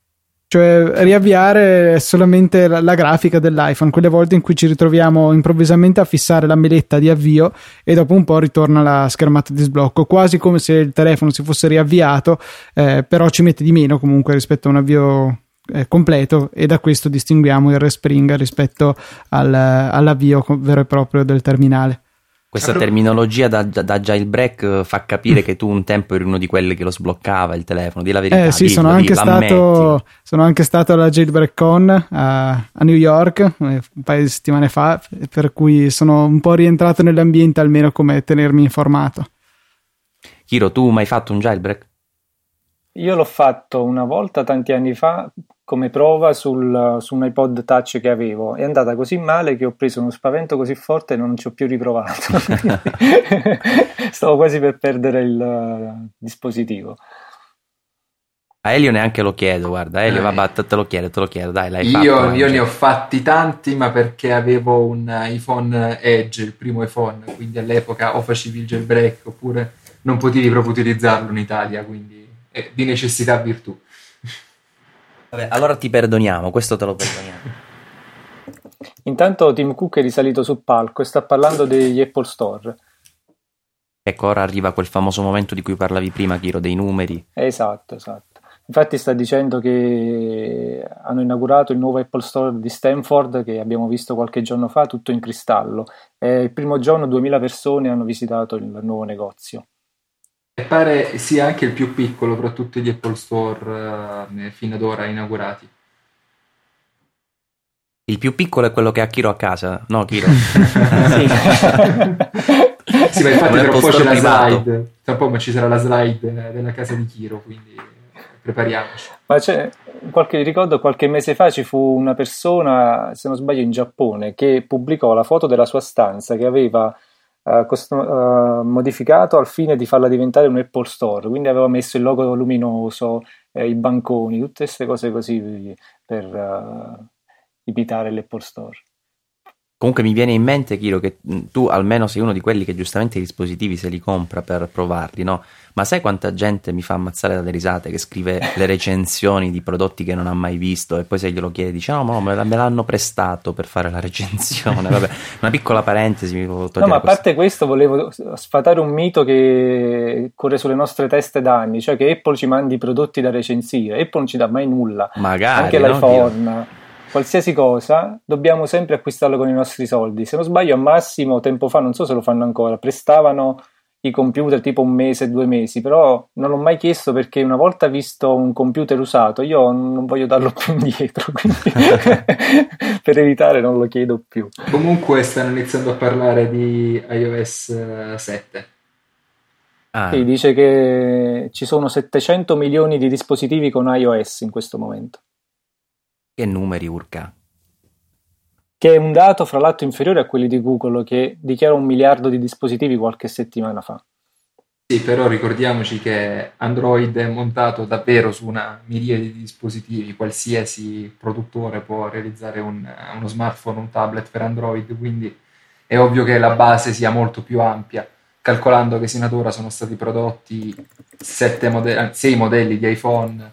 Cioè riavviare solamente la, la grafica dell'iPhone, quelle volte in cui ci ritroviamo improvvisamente a fissare la meletta di avvio e dopo un po' ritorna la schermata di sblocco, quasi come se il telefono si fosse riavviato, eh, però ci mette di meno comunque rispetto a un avvio eh, completo, e da questo distinguiamo il respring rispetto al, all'avvio vero e proprio del terminale. Questa terminologia da, da jailbreak fa capire che tu un tempo eri uno di quelli che lo sbloccava il telefono, di la verità. Eh sì, dillo, sono, dillo, anche stato, sono anche stato alla Jailbreak Con a, a New York un paio di settimane fa, per cui sono un po' rientrato nell'ambiente, almeno come tenermi informato. Chiro, tu mai fatto un jailbreak? Io l'ho fatto una volta tanti anni fa come prova sul, su un iPod Touch che avevo. È andata così male che ho preso uno spavento così forte e non ci ho più riprovato. Stavo quasi per perdere il dispositivo. A Elio neanche lo chiedo, guarda. Elio, eh. vabbè, te lo chiedo, te lo chiedo, dai, l'hai io, fatto. Io ne ho fatti tanti, ma perché avevo un iPhone Edge, il primo iPhone, quindi all'epoca o facevi il jailbreak oppure non potevi proprio utilizzarlo in Italia, quindi eh, di necessità virtù. Vabbè, allora ti perdoniamo, questo te lo perdoniamo. Intanto Tim Cook è risalito sul palco e sta parlando degli Apple Store. Ecco, ora arriva quel famoso momento di cui parlavi prima, Chiro, dei numeri. Esatto, esatto. Infatti sta dicendo che hanno inaugurato il nuovo Apple Store di Stanford, che abbiamo visto qualche giorno fa, tutto in cristallo. E il primo giorno duemila persone hanno visitato il nuovo negozio. E pare sia anche il più piccolo fra tutti gli Apple Store eh, fino ad ora inaugurati. Il più piccolo è quello che ha Chiro a casa, no Chiro? Sì. Sì, ma infatti tra un po' c'è la slide, tra un po' ma ci sarà la slide della casa di Chiro, quindi prepariamoci. Ma c'è qualche, ricordo qualche mese fa ci fu una persona, se non sbaglio in Giappone, che pubblicò la foto della sua stanza che aveva uh, costo- uh, modificato al fine di farla diventare un Apple Store, quindi aveva messo il logo luminoso, eh, i banconi, tutte queste cose così per uh, imitare l'Apple Store. Comunque mi viene in mente, Chiro, che tu almeno sei uno di quelli che giustamente i dispositivi se li compra per provarli, no? Ma sai quanta gente mi fa ammazzare dalle risate che scrive le recensioni di prodotti che non ha mai visto e poi se glielo chiede dice no, ma me l'hanno prestato per fare la recensione. Vabbè, una piccola parentesi. Mi no, ma a parte questo volevo sfatare un mito che corre sulle nostre teste da anni, cioè che Apple ci mandi i prodotti da recensire. Apple non ci dà mai nulla. Magari, anche l'iPhone. No? Qualsiasi cosa dobbiamo sempre acquistarlo con i nostri soldi. Se non sbaglio, a massimo tempo fa, non so se lo fanno ancora, prestavano i computer tipo un mese, due mesi, però non l'ho mai chiesto perché una volta visto un computer usato io non voglio darlo più indietro, quindi per evitare non lo chiedo più. Comunque stanno iniziando a parlare di iOS sette. Ah. Sì, dice che ci sono settecento milioni di dispositivi con iOS in questo momento. Che numeri, urca! Che è un dato fra l'altro inferiore a quelli di Google, che dichiara un miliardo di dispositivi qualche settimana fa. Sì, però ricordiamoci che Android è montato davvero su una miriade di dispositivi, qualsiasi produttore può realizzare un, uno smartphone, un tablet per Android, quindi è ovvio che la base sia molto più ampia, calcolando che sino ad ora sono stati prodotti sette modelli, sei modelli di iPhone,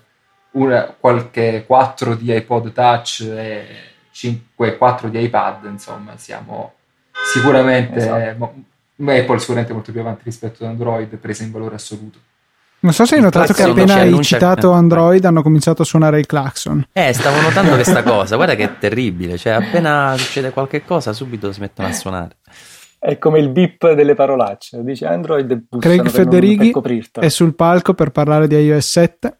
una, qualche quattro di iPod Touch e cinque quattro di iPad, insomma siamo sicuramente, esatto. mo, Apple sicuramente molto più avanti rispetto ad Android, presa in valore assoluto. Non so se hai notato che appena hai citato Android hanno cominciato a suonare il clacson. Eh, stavo notando questa cosa, guarda che è terribile, cioè appena succede qualche cosa subito si mettono a suonare. È come il beep delle parolacce, dice Android. Craig Federighi è sul palco per parlare di iOS sette.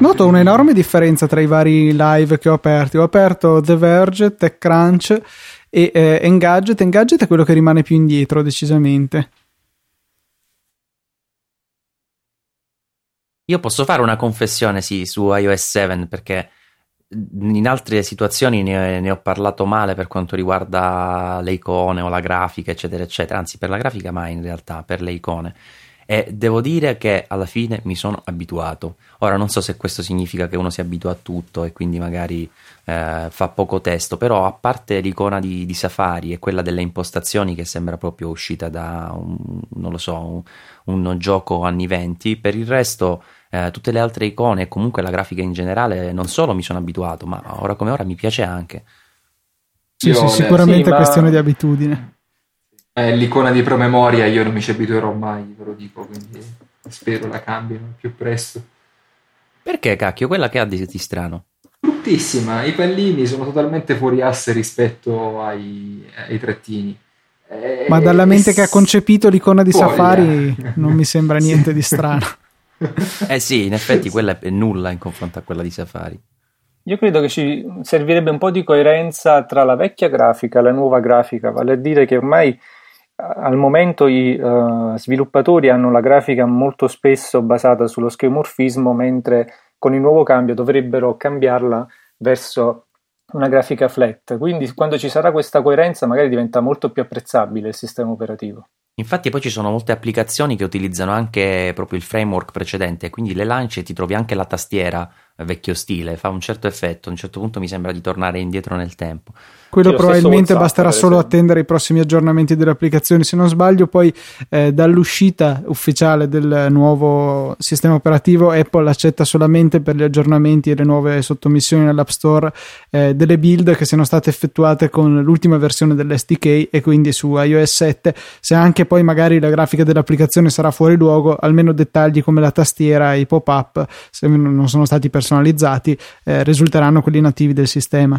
Noto un'enorme differenza tra i vari live che ho aperti. Ho aperto The Verge, TechCrunch e eh, Engadget. Engadget è quello che rimane più indietro, decisamente. Io posso fare una confessione, sì, su iOS sette, perché in altre situazioni ne, ne ho parlato male per quanto riguarda le icone o la grafica, eccetera, eccetera. Anzi, per la grafica mai, in realtà, per le icone. E devo dire che alla fine mi sono abituato. Ora non so se questo significa che uno si abitua a tutto e quindi magari eh, fa poco testo, però a parte l'icona di, di Safari e quella delle impostazioni che sembra proprio uscita da un, non lo so, un, un gioco anni venti, per il resto eh, tutte le altre icone e comunque la grafica in generale non solo mi sono abituato, ma ora come ora mi piace anche. Sì, sì, sicuramente sì, ma... è questione di abitudine. L'icona di promemoria io non mi ci abituerò mai, ve lo dico, quindi spero la cambino più presto. Perché cacchio, quella che ha di, di strano? Bruttissima, i pallini sono totalmente fuori asse rispetto ai, ai trattini. Eh, Ma dalla mente s- che ha concepito l'icona di voglia. Safari non mi sembra niente di strano. Eh sì, in effetti quella è nulla in confronto a quella di Safari. Io credo che ci servirebbe un po' di coerenza tra la vecchia grafica e la nuova grafica, vale a dire che ormai al momento i uh, sviluppatori hanno la grafica molto spesso basata sullo skeuomorfismo, mentre con il nuovo cambio dovrebbero cambiarla verso una grafica flat. Quindi quando ci sarà questa coerenza magari diventa molto più apprezzabile il sistema operativo. Infatti poi ci sono molte applicazioni che utilizzano anche proprio il framework precedente, quindi le lanci e ti trovi anche la tastiera vecchio stile, fa un certo effetto. A un certo punto mi sembra di tornare indietro nel tempo. Quello probabilmente basterà solo attendere i prossimi aggiornamenti delle applicazioni, se non sbaglio poi eh, dall'uscita ufficiale del nuovo sistema operativo Apple accetta solamente per gli aggiornamenti e le nuove sottomissioni nell'App Store eh, delle build che siano state effettuate con l'ultima versione dell'S D K, e quindi su iOS sette, se anche poi magari la grafica dell'applicazione sarà fuori luogo, almeno dettagli come la tastiera e i pop-up, se non sono stati personalizzati, eh, risulteranno quelli nativi del sistema.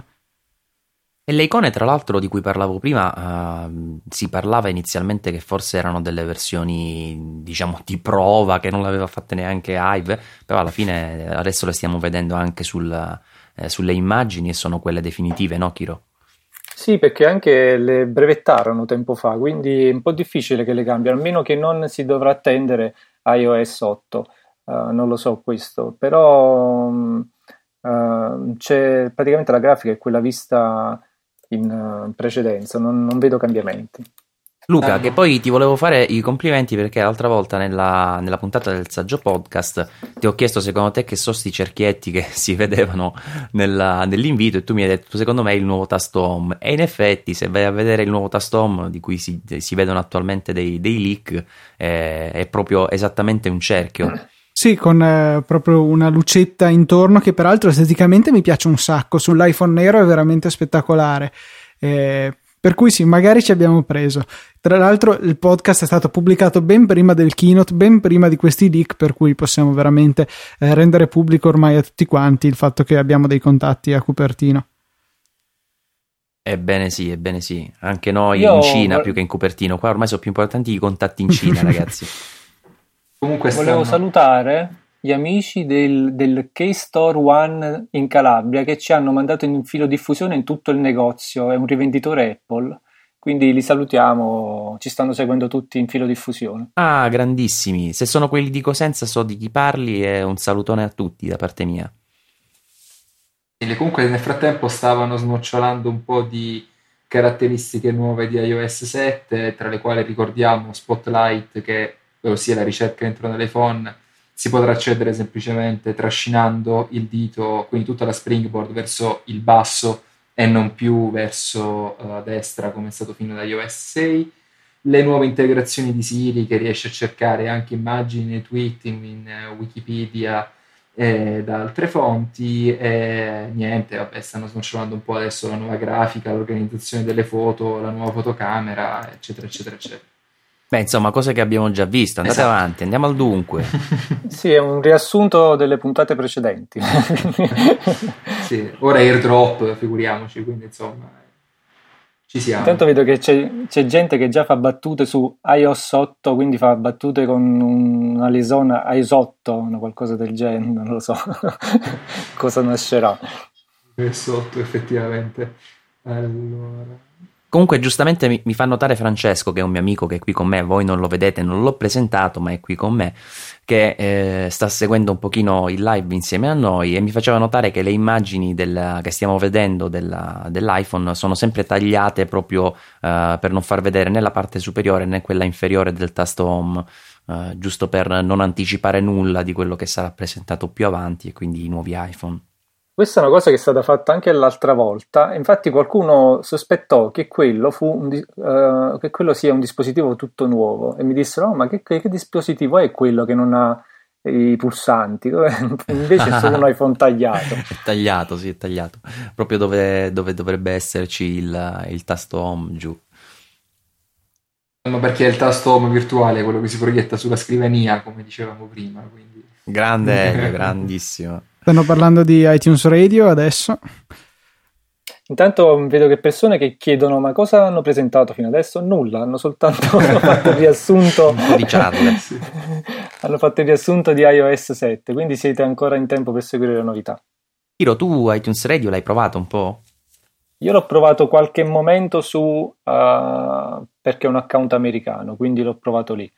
E le icone, tra l'altro, di cui parlavo prima, uh, si parlava inizialmente che forse erano delle versioni, diciamo, di prova, che non l'aveva fatta neanche Ive, però alla fine adesso le stiamo vedendo anche sul, eh, sulle immagini e sono quelle definitive, no Chiro? Sì, perché anche le brevettarono tempo fa, quindi è un po' difficile che le cambiano, almeno che non si dovrà attendere iOS otto, uh, non lo so questo, però um, uh, c'è praticamente la grafica è quella vista in uh, precedenza, non, non vedo cambiamenti. Luca, che poi ti volevo fare i complimenti perché l'altra volta nella, nella puntata del Saggio Podcast ti ho chiesto secondo te che sono sti cerchietti che si vedevano nella, nell'invito e tu mi hai detto secondo me è il nuovo tasto home, e in effetti se vai a vedere il nuovo tasto home di cui si, si vedono attualmente dei, dei leak è, è proprio esattamente un cerchio. Sì, con eh, proprio una lucetta intorno che peraltro esteticamente mi piace un sacco, sull'iPhone nero è veramente spettacolare. Eh, Per cui sì, magari ci abbiamo preso. Tra l'altro il podcast è stato pubblicato ben prima del keynote, ben prima di questi leak, per cui possiamo veramente eh, rendere pubblico ormai a tutti quanti il fatto che abbiamo dei contatti a Cupertino. Ebbene sì, ebbene sì. Anche noi Io... in Cina più che in Cupertino. Qua ormai sono più importanti i contatti in Cina, ragazzi. Comunque volevo salutare gli amici del, del K-Store One in Calabria che ci hanno mandato in filodiffusione in tutto il negozio, è un rivenditore Apple, quindi li salutiamo, ci stanno seguendo tutti in filodiffusione. Ah, grandissimi, se sono quelli di Cosenza so di chi parli e un salutone a tutti da parte mia. E comunque nel frattempo stavano snocciolando un po' di caratteristiche nuove di iOS sette, tra le quali ricordiamo Spotlight, che ossia la ricerca dentro nell'iPhone, si potrà accedere semplicemente trascinando il dito, quindi tutta la springboard verso il basso e non più verso uh, destra come è stato fino ad iOS sei. Le nuove integrazioni di Siri che riesce a cercare anche immagini, tweet in, in uh, Wikipedia e da altre fonti e niente, vabbè, stanno snocciolando un po' adesso la nuova grafica, l'organizzazione delle foto, la nuova fotocamera, eccetera, eccetera, eccetera. Beh, insomma, cose che abbiamo già visto. Andate esatto. Avanti, andiamo al dunque. Sì, è un riassunto delle puntate precedenti. Sì, ora è airdrop, figuriamoci, quindi insomma ci siamo. Intanto vedo che c'è, c'è gente che già fa battute su iOS otto, quindi fa battute con una lesona iOS otto, una qualcosa del genere, non lo so cosa nascerà. iOS otto, effettivamente. Allora... Comunque giustamente mi, mi fa notare Francesco, che è un mio amico che è qui con me, voi non lo vedete, non l'ho presentato ma è qui con me, che eh, sta seguendo un pochino il live insieme a noi e mi faceva notare che le immagini del, che stiamo vedendo della, dell'iPhone sono sempre tagliate proprio eh, per non far vedere né la parte superiore né quella inferiore del tasto home, eh, giusto per non anticipare nulla di quello che sarà presentato più avanti e quindi i nuovi iPhone. Questa è una cosa che è stata fatta anche l'altra volta, infatti qualcuno sospettò che quello, fu un, uh, che quello sia un dispositivo tutto nuovo e mi dissero oh, ma che, che, che dispositivo è quello che non ha i pulsanti? Invece è solo un iPhone tagliato. È tagliato, sì, è tagliato, proprio dove, dove dovrebbe esserci il, il tasto home giù. Perché è il tasto home virtuale, quello che si proietta sulla scrivania, come dicevamo prima. Quindi... Grande, grandissimo. Stanno parlando di iTunes Radio adesso. Intanto vedo che persone che chiedono ma cosa hanno presentato fino adesso? Nulla, hanno soltanto hanno fatto il riassunto di hanno fatto il riassunto di iOS sette, quindi siete ancora in tempo per seguire le novità. Chiro, tu iTunes Radio l'hai provato un po'? Io l'ho provato qualche momento su uh, perché è un account americano, quindi l'ho provato lì.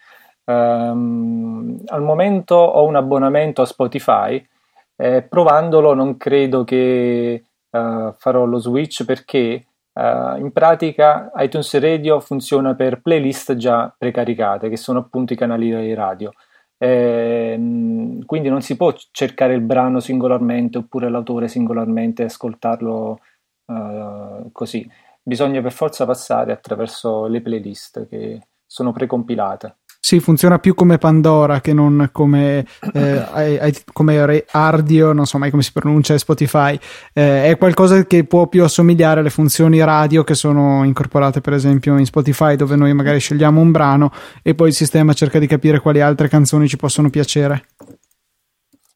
Um, al momento ho un abbonamento a Spotify. Eh, provandolo non credo che uh, farò lo switch perché uh, in pratica iTunes Radio funziona per playlist già precaricate che sono appunto i canali radio, eh, quindi non si può cercare il brano singolarmente oppure l'autore singolarmente e ascoltarlo uh, così, bisogna per forza passare attraverso le playlist che sono precompilate. Sì, funziona più come Pandora che non come, eh, come Ardio, non so mai come si pronuncia Spotify, eh, è qualcosa che può più assomigliare alle funzioni radio che sono incorporate per esempio in Spotify, dove noi magari scegliamo un brano e poi il sistema cerca di capire quali altre canzoni ci possono piacere.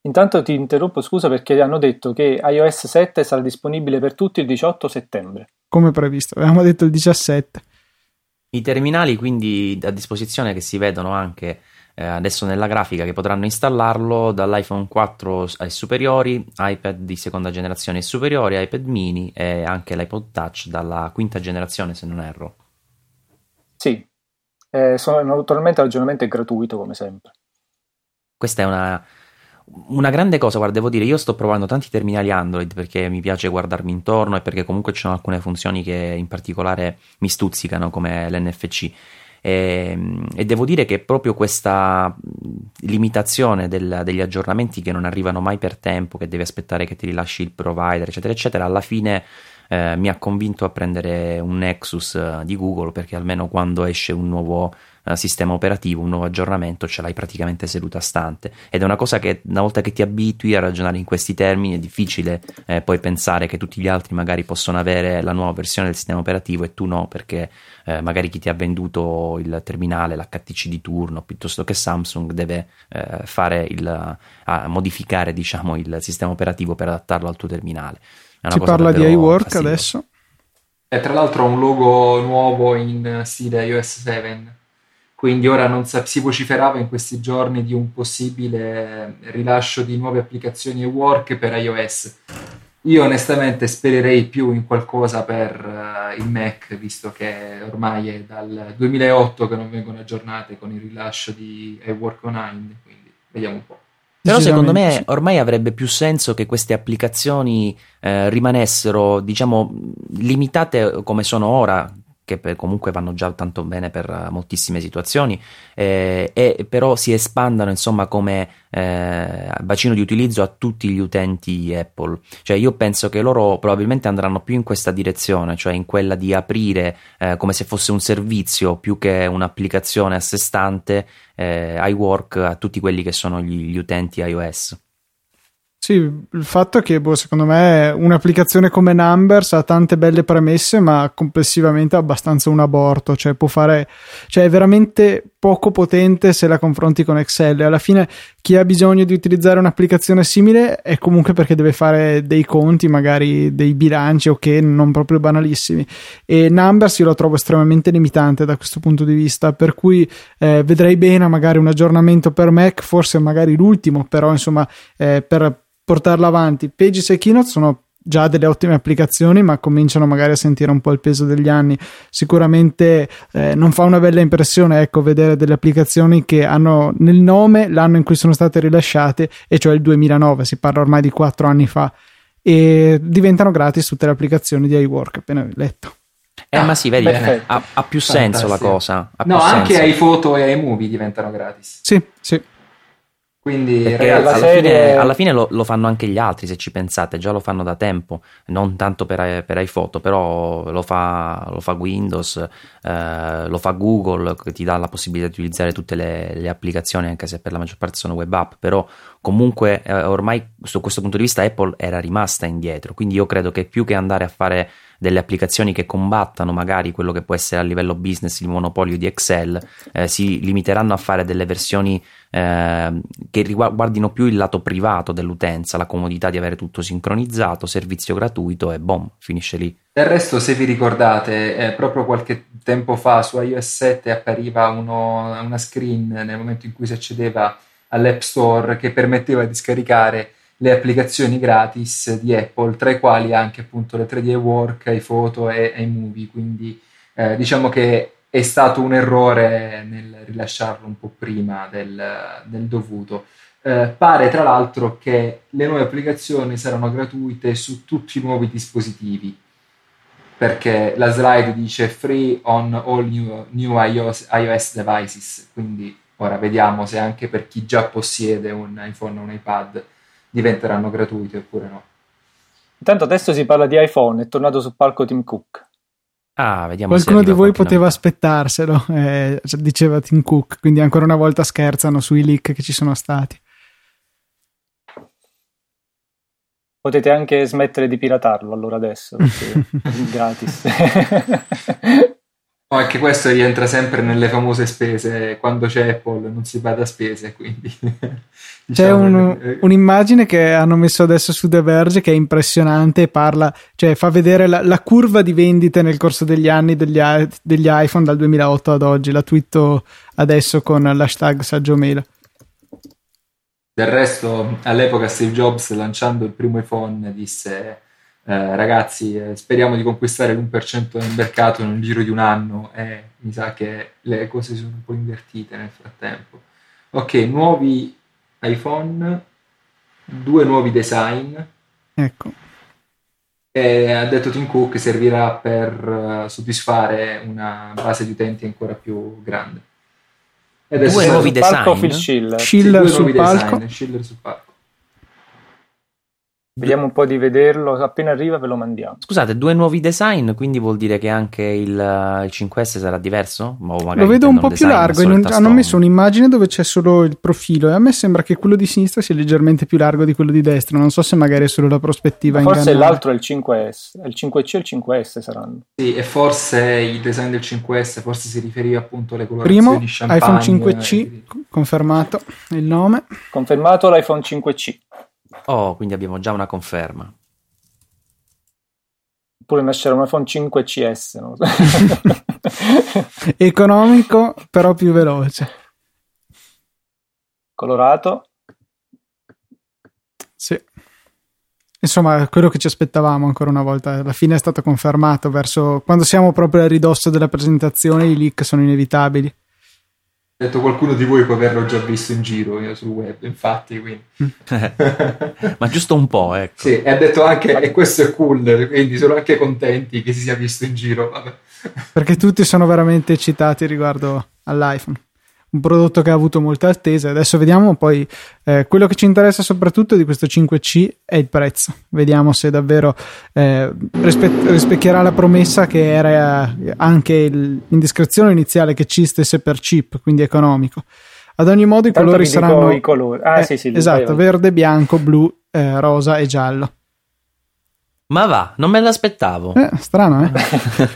Intanto ti interrompo, scusa, perché hanno detto che iOS sette sarà disponibile per tutti il diciotto settembre. Come previsto, avevamo detto il diciassette. I terminali quindi a disposizione che si vedono anche eh, adesso nella grafica che potranno installarlo dall'iPhone quattro ai superiori, iPad di seconda generazione ai superiori, iPad mini e anche l'iPod Touch dalla quinta generazione se non erro. Sì, eh, sono, naturalmente l'aggiornamento è gratuito come sempre. Questa è una, una grande cosa. Guarda, devo dire, io sto provando tanti terminali Android perché mi piace guardarmi intorno e perché comunque ci sono alcune funzioni che in particolare mi stuzzicano, come l'N F C. E, e devo dire che proprio questa limitazione del, degli aggiornamenti che non arrivano mai per tempo, che devi aspettare che ti rilasci il provider, eccetera, eccetera, alla fine eh, mi ha convinto a prendere un Nexus di Google, perché almeno quando esce un nuovo eh, sistema operativo, un nuovo aggiornamento, ce l'hai praticamente seduta stante. Ed è una cosa che, una volta che ti abitui a ragionare in questi termini, è difficile eh, poi pensare che tutti gli altri magari possono avere la nuova versione del sistema operativo e tu no, perché Eh, magari chi ti ha venduto il terminale, l'H T C di turno, piuttosto che Samsung, deve eh, fare il a modificare, diciamo, il sistema operativo per adattarlo al tuo terminale. È una si cosa parla di iWork adesso, e tra l'altro ho un logo nuovo in stile iOS sette, quindi ora non sa, si vociferava in questi giorni di un possibile rilascio di nuove applicazioni iWork per iOS. Io onestamente spererei più in qualcosa per uh, il Mac, visto che ormai è dal duemilaotto che non vengono aggiornate con il rilascio di iWork Online, quindi vediamo un po'. Però secondo me ormai avrebbe più senso che queste applicazioni eh, rimanessero, diciamo, limitate come sono ora, che comunque vanno già tanto bene per moltissime situazioni, eh, e però si espandano, insomma, come eh, bacino di utilizzo a tutti gli utenti Apple. Cioè, io penso che loro probabilmente andranno più in questa direzione, cioè in quella di aprire eh, come se fosse un servizio più che un'applicazione a sé stante eh, iWork a tutti quelli che sono gli, gli utenti iOS. Sì, il fatto è che, boh, secondo me un'applicazione come Numbers ha tante belle premesse, ma complessivamente è abbastanza un aborto, cioè può fare, cioè è veramente poco potente se la confronti con Excel. Alla fine chi ha bisogno di utilizzare un'applicazione simile è comunque perché deve fare dei conti, magari dei bilanci o che non proprio banalissimi, e Numbers io lo trovo estremamente limitante da questo punto di vista, per cui eh, vedrei bene magari un aggiornamento per Mac, forse magari l'ultimo, però insomma eh, per portarla avanti. Pages e Keynote sono già delle ottime applicazioni, ma cominciano magari a sentire un po' il peso degli anni. Sicuramente eh, non fa una bella impressione, ecco, vedere delle applicazioni che hanno nel nome l'anno in cui sono state rilasciate, e cioè il duemilanove, si parla ormai di quattro anni fa, e diventano gratis tutte le applicazioni di iWork, appena letto. Eh ah, ma sì, vedi, ha, ha più senso. Fantastico. La cosa ha no, anche senso. iPhoto e iMovie diventano gratis. Sì, sì. Quindi perché alla, alla serie... fine, alla fine lo, lo fanno anche gli altri, se ci pensate, già lo fanno da tempo, non tanto per, per iPhoto, però lo fa, lo fa Windows, eh, lo fa Google, che ti dà la possibilità di utilizzare tutte le, le applicazioni, anche se per la maggior parte sono web app, però comunque eh, ormai su questo punto di vista Apple era rimasta indietro, quindi io credo che più che andare a fare delle applicazioni che combattano magari quello che può essere a livello business il monopolio di Excel, eh, si limiteranno a fare delle versioni eh, che riguardino più il lato privato dell'utenza, la comodità di avere tutto sincronizzato, servizio gratuito, e boom, finisce lì. Del resto, se vi ricordate, eh, proprio qualche tempo fa su iOS sette appariva uno, una screen nel momento in cui si accedeva all'App Store che permetteva di scaricare le applicazioni gratis di Apple, tra i quali anche appunto le tre D iWork, iPhoto e iMovie, quindi eh, diciamo che è stato un errore nel rilasciarlo un po' prima del, del dovuto. Eh, pare tra l'altro che le nuove applicazioni saranno gratuite su tutti i nuovi dispositivi, perché la slide dice free on all new, new iOS, iOS devices, quindi ora vediamo se anche per chi già possiede un iPhone o un iPad diventeranno gratuiti oppure no. Intanto adesso si parla di iPhone, è tornato sul palco Tim Cook. Ah, vediamo. Qualcuno di voi poteva aspettarselo, eh, diceva Tim Cook, quindi ancora una volta scherzano sui leak che ci sono stati. Potete anche smettere di piratarlo allora adesso, perché è gratis. No, anche questo rientra sempre nelle famose spese, quando c'è Apple non si bada a spese, quindi diciamo, c'è un, eh, un'immagine che hanno messo adesso su The Verge che è impressionante, parla, cioè fa vedere la, la curva di vendite nel corso degli anni degli, degli iPhone dal duemilaotto ad oggi. La twitto adesso con l'hashtag Saggio Mela. Del resto all'epoca Steve Jobs, lanciando il primo iPhone, disse: Eh, ragazzi, eh, speriamo di conquistare l'uno per cento del mercato nel giro di un anno, e eh, mi sa che le cose sono un po' invertite nel frattempo. Ok, nuovi iPhone, due nuovi design. Ecco. E ha detto Tim Cook che servirà per soddisfare una base di utenti ancora più grande. E adesso due nuovi design. Schiller. Schiller sì, due nuovi palco. Design. Schiller sul palco. Vediamo un po' di vederlo, appena arriva ve lo mandiamo. Scusate, due nuovi design, quindi vuol dire che anche il, il cinque S sarà diverso? O magari lo vedo un po' più largo, un, hanno messo un'immagine dove c'è solo il profilo e a me sembra che quello di sinistra sia leggermente più largo di quello di destra, non so se magari è solo la prospettiva in forse ingannata. L'altro è il cinque S, il cinque C e il cinque S saranno. Sì, e forse il design del cinque S forse si riferiva appunto alle colorazioni. Primo, iPhone cinque C, e... confermato il nome. Confermato l'iPhone cinque C. Oh, quindi abbiamo già una conferma. Oppure nascerà un iPhone cinque C S, no? Economico, però più veloce. Colorato. Sì. Insomma, quello che ci aspettavamo ancora una volta, alla fine è stato confermato verso... Quando siamo proprio a ridosso della presentazione, i leak sono inevitabili. Ho detto qualcuno di voi può averlo già visto in giro io, sul web, infatti, quindi. Ma giusto un po', ecco. Sì, e ha detto anche, e questo è cool, quindi sono anche contenti che si sia visto in giro. Vabbè. Perché tutti sono veramente eccitati riguardo all'iPhone. Un prodotto che ha avuto molta attesa. Adesso vediamo poi, eh, quello che ci interessa soprattutto di questo cinque C è il prezzo. Vediamo se davvero eh, rispe- rispecchierà la promessa che era anche l'indiscrezione iniziale, che C stesse per cheap, quindi economico. Ad ogni modo i tanto colori saranno i colori. Ah, eh, sì, sì, esatto, vai, vai. Verde, bianco, blu, eh, rosa e giallo. Ma va, non me l'aspettavo. Eh, strano, eh?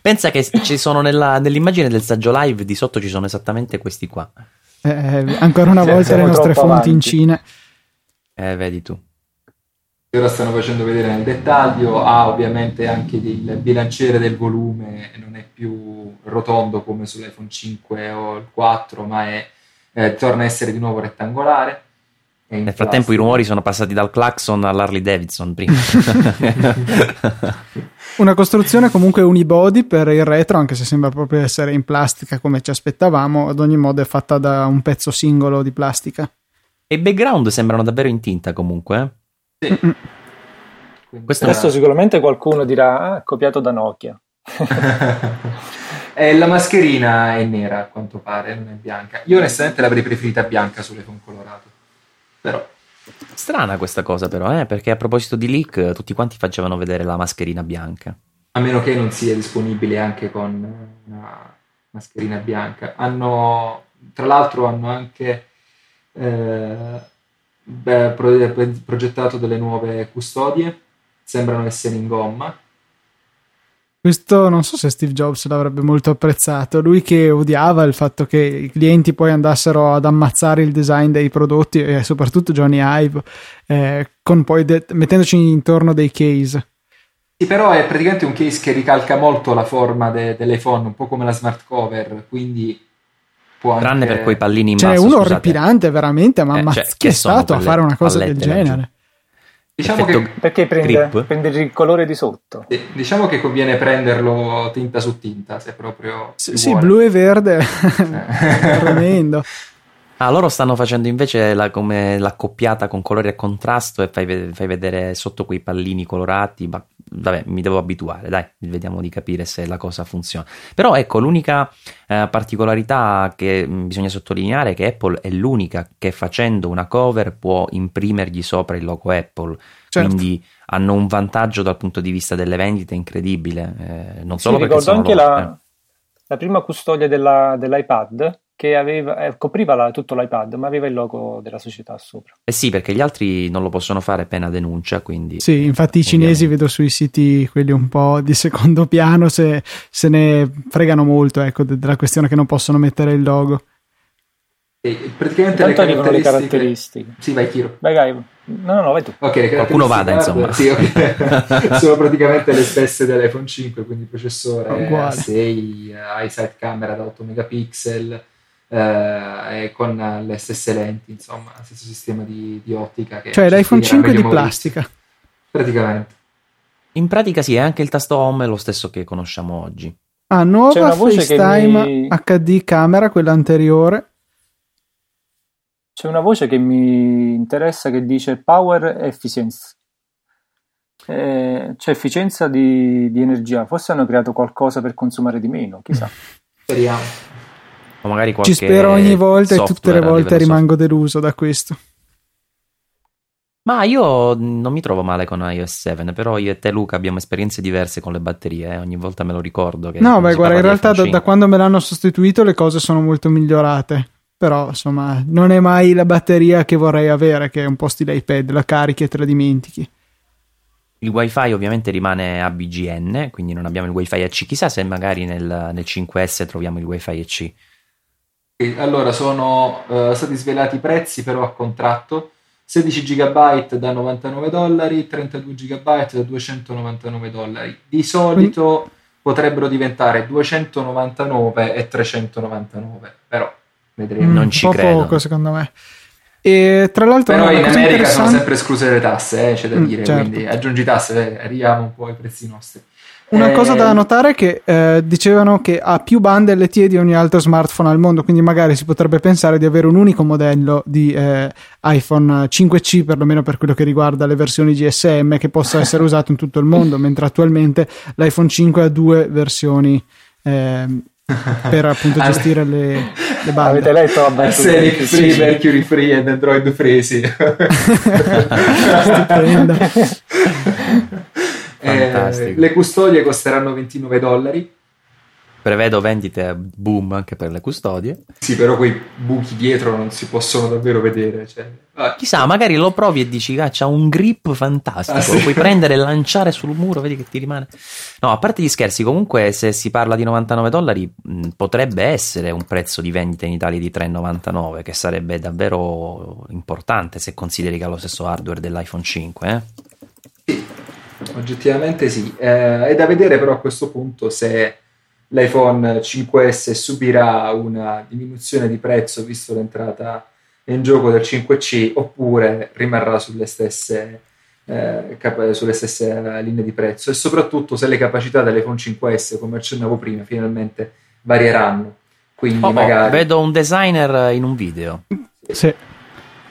Pensa che ci sono nella, nell'immagine del saggio live di sotto ci sono esattamente questi qua. Eh, ancora una volta sì, le nostre fonti avanti. In Cina. Eh, vedi tu. Ora stanno facendo vedere nel dettaglio. Ah, ovviamente anche il bilanciere del volume non è più rotondo come sull'iPhone cinque o il quattro, ma è, eh, torna a essere di nuovo rettangolare. Nel frattempo i rumori sono passati dal clacson all'Harley Davidson prima. Una costruzione comunque unibody per il retro, anche se sembra proprio essere in plastica come ci aspettavamo. Ad ogni modo è fatta da un pezzo singolo di plastica e i background sembrano davvero in tinta comunque. Sì. Questo era... sicuramente qualcuno dirà ah, copiato da Nokia. Eh, la mascherina è nera a quanto pare, non è bianca. Io onestamente l'avrei preferita bianca sull'iPhone colorato. Però. Strana questa cosa però, eh? Perché a proposito di leak tutti quanti facevano vedere la mascherina bianca. A meno che non sia disponibile anche con una mascherina bianca. Hanno, tra l'altro hanno anche eh, beh, pro- progettato delle nuove custodie, sembrano essere in gomma. Questo non so se Steve Jobs l'avrebbe molto apprezzato, lui che odiava il fatto che i clienti poi andassero ad ammazzare il design dei prodotti e soprattutto Jony Ive, eh, con poi de- mettendoci intorno dei case. Sì, però è praticamente un case che ricalca molto la forma de- dell'iPhone, un po' come la smart cover, quindi può anche... Tranne per quei pallini in basso, cioè uno orripilante veramente, ma eh, cioè, chi è stato a fare una cosa del genere? Diciamo che perché prende, prende il colore di sotto, sì, diciamo che conviene prenderlo tinta su tinta se proprio sì, sì blu e verde. Tremendo. Ah, loro stanno facendo invece la, come l'accoppiata con colori a contrasto e fai, fai vedere sotto quei pallini colorati, ma vabbè, mi devo abituare, dai, vediamo di capire se la cosa funziona. Però ecco, l'unica eh, particolarità che bisogna sottolineare è che Apple è l'unica che facendo una cover può imprimergli sopra il logo Apple, certo. Quindi hanno un vantaggio dal punto di vista delle vendite incredibile, eh, non solo sì, perché sono anche loro, la, eh. la prima custodia della, dell'iPad che aveva, eh, copriva la, tutto l'iPad ma aveva il logo della società sopra. Eh sì, perché gli altri non lo possono fare, pena denuncia, quindi... Sì, infatti eh, i cinesi vedo sui siti quelli un po' di secondo piano se, se ne fregano molto, ecco, della questione che non possono mettere il logo. E praticamente le caratteristiche... le caratteristiche. Sì, vai Chiro. Vai, vai. No, no, no, vai tu. Okay, qualcuno vada, insomma. Sì, okay. Sono praticamente le stesse dell'iPhone cinque, quindi processore oh, sei, iSight camera da otto megapixel... Eh, e con le stesse lenti, insomma, lo stesso sistema di, di ottica che cioè l'iPhone cinque di plastica praticamente. In pratica sì, è anche il tasto home è lo stesso che conosciamo oggi. Ah, nuova FaceTime mi... acca di camera, quella anteriore. C'è una voce che mi interessa che dice power efficiency, eh, cioè efficienza di, di energia. Forse hanno creato qualcosa per consumare di meno, chissà. Speriamo. O magari qualche, ci spero ogni volta e tutte le volte rimango software. Deluso da questo. Ma io non mi trovo male con iOS sette, però io e te, Luca, abbiamo esperienze diverse con le batterie, eh? Ogni volta me lo ricordo che no, beh, guarda, in realtà da, da quando me l'hanno sostituito le cose sono molto migliorate, però insomma non è mai la batteria che vorrei avere, che è un po' stile iPad, la carichi e te la dimentichi. Il wifi ovviamente rimane A B G N, quindi non abbiamo il wifi E C, chissà se magari nel, nel cinque S troviamo il wifi E C. Allora sono uh, stati svelati i prezzi però a contratto: sedici giga byte da novantanove dollari, trentadue giga byte da duecentonovantanove dollari. Di solito quindi potrebbero diventare duecentonovantanove e trecentonovantanove, però vedremo. Non ci credo. Poco, secondo me. E tra l'altro, però in America sono sempre escluse le tasse, eh, c'è da dire, mm, certo. Quindi aggiungi tasse, eh, arriviamo un po' ai prezzi nostri. Una eh... cosa da notare è che eh, dicevano che ha più bande L T E di ogni altro smartphone al mondo, quindi magari si potrebbe pensare di avere un unico modello di eh, iPhone cinque C, perlomeno per quello che riguarda le versioni G S M, che possa essere usato in tutto il mondo, mentre attualmente l'iPhone cinque ha due versioni eh, per appunto gestire le, le bande. Avete letto? Selic free, sì. Mercury free e Android free, sì. Stupendo. Eh, le custodie costeranno ventinove dollari. Prevedo vendite boom anche per le custodie. Sì, però quei buchi dietro non si possono davvero vedere. Cioè, ah. Chissà, magari lo provi e dici: ah, c'ha un grip fantastico. Ah, sì. Lo puoi prendere e lanciare sul muro, vedi che ti rimane. No, a parte gli scherzi, comunque, se si parla di novantanove dollari, mh, potrebbe essere un prezzo di vendita in Italia di tre virgola novantanove, che sarebbe davvero importante se consideri che ha lo stesso hardware dell'iPhone cinque. Eh? Sì. Oggettivamente sì, eh, è da vedere però a questo punto se l'iPhone cinque S subirà una diminuzione di prezzo visto l'entrata in gioco del cinque C oppure rimarrà sulle stesse, eh, cap- sulle stesse linee di prezzo, e soprattutto se le capacità dell'iPhone cinque S, come accennavo prima, finalmente varieranno. Quindi oh, magari... oh, vedo un designer in un video. Sì.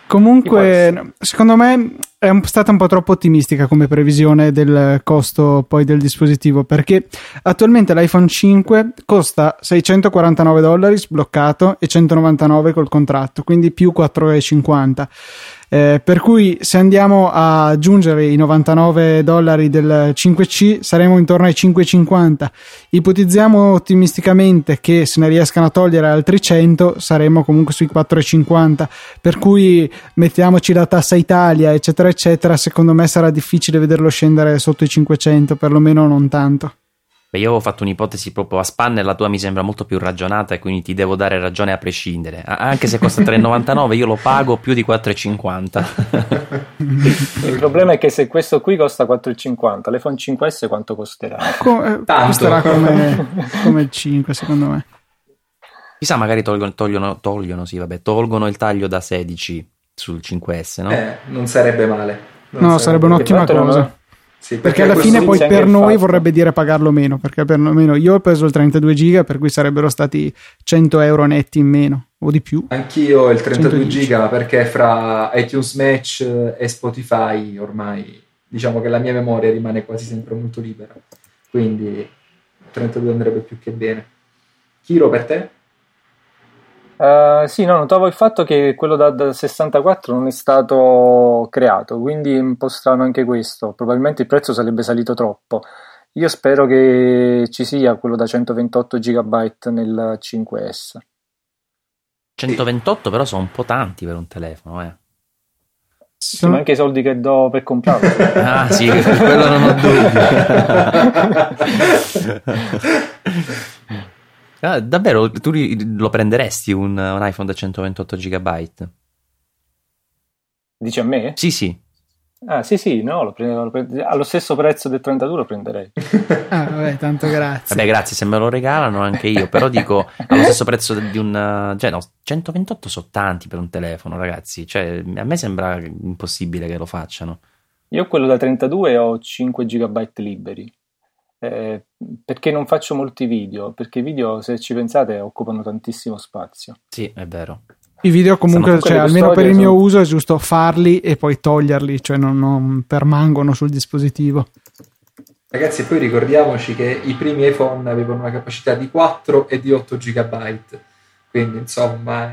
Comunque, secondo me è un, stata un po' troppo ottimistica come previsione del costo poi del dispositivo, perché attualmente l'iPhone cinque costa seicentoquarantanove dollari sbloccato e centonovantanove col contratto, quindi più quattro virgola cinquanta. Eh, per cui se andiamo a aggiungere i novantanove dollari del cinque C saremo intorno ai cinque virgola cinquanta. Ipotizziamo ottimisticamente che se ne riescano a togliere altri cento, saremo comunque sui quattro virgola cinquanta, per cui mettiamoci la tassa Italia eccetera eccetera, secondo me sarà difficile vederlo scendere sotto i cinquecento, perlomeno non tanto. Beh, io avevo fatto un'ipotesi proprio a spanne, la tua mi sembra molto più ragionata e quindi ti devo dare ragione a prescindere. Anche se costa tre virgola novantanove io lo pago più di quattro virgola cinquanta. Il problema è che se questo qui costa quattro virgola cinquanta, l'iPhone cinque S quanto costerà? Co- Tanto. Costerà come, come il cinque, secondo me. Chissà, magari tolgono, tolgono, tolgono, sì, vabbè, tolgono il taglio da sedici sul cinque S, no? Eh, non sarebbe male. Non no, sarebbe, sarebbe un'ottima cosa. Non... Sì, perché, perché alla fine poi per noi vorrebbe dire pagarlo meno, perché per meno io ho preso il trentadue giga, per cui sarebbero stati cento euro netti in meno o di più. Anch'io ho il trentadue giga perché fra iTunes Match e Spotify ormai diciamo che la mia memoria rimane quasi sempre molto libera, quindi trentadue andrebbe più che bene. Chiro, per te? Uh, sì, no, notavo il fatto che quello da, da sessantaquattro non è stato creato, quindi è un po' strano anche questo. Probabilmente il prezzo sarebbe salito troppo. Io spero che ci sia quello da centoventotto giga byte nel cinque S. centoventotto però sono un po' tanti per un telefono, eh. Sono anche i soldi che do per comprarlo. Ah sì, per quello non ho dubbi. Ah, davvero, tu lo prenderesti un, un iPhone da centoventotto giga byte? Dici a me? Sì, sì. Ah, sì, sì, no, lo prendo, lo prendo, allo stesso prezzo del trentadue lo prenderei. Ah, vabbè, tanto grazie. Vabbè, grazie, se me lo regalano anche io, però dico, allo stesso prezzo di un... Cioè, no, centoventotto sono tanti per un telefono, ragazzi. Cioè, a me sembra impossibile che lo facciano. Io quello da trentadue ho cinque giga byte liberi. Eh, perché non faccio molti video, perché i video, se ci pensate, occupano tantissimo spazio. Sì, è vero. I video comunque, cioè, almeno per il mio sono... uso è giusto farli e poi toglierli, cioè non, non permangono sul dispositivo. Ragazzi, poi ricordiamoci che i primi iPhone avevano una capacità di quattro e di otto gigabyte, quindi insomma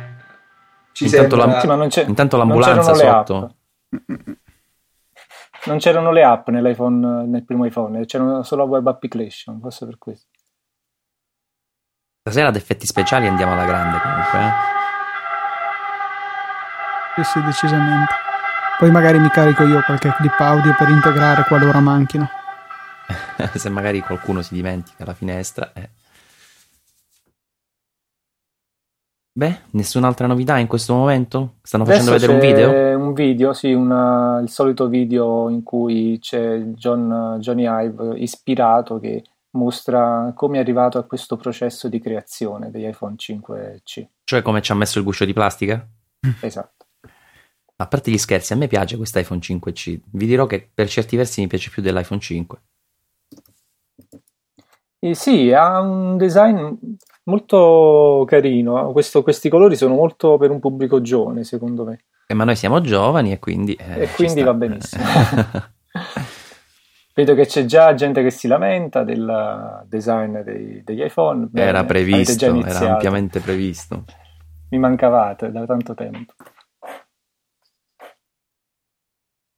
ci intanto sembra... la... non c'è... intanto l'ambulanza non sotto. Non c'erano le app nell'iPhone, nel primo iPhone, c'erano solo web application, forse per questo. Stasera ad effetti speciali andiamo alla grande comunque, eh? Sì, decisamente. Poi magari mi carico io qualche clip audio per integrare qualora manchino. Se magari qualcuno si dimentica la finestra. Eh. Beh, nessun'altra novità in questo momento? Stanno facendo adesso vedere un video? Un video, sì, una, il solito video in cui c'è John, Jony Ive ispirato che mostra come è arrivato a questo processo di creazione degli iPhone cinque C. Cioè come ci ha messo il guscio di plastica? Esatto. A parte gli scherzi, a me piace quest'iPhone cinque C, vi dirò che per certi versi mi piace più dell'iPhone cinque. Eh sì, ha un design molto carino, Questo, questi colori sono molto per un pubblico giovane secondo me. Eh, ma noi siamo giovani e quindi... Eh, e quindi va benissimo. Vedo che c'è già gente che si lamenta del design dei, degli iPhone. Bene, era previsto, era ampiamente previsto. Mi mancavate da tanto tempo.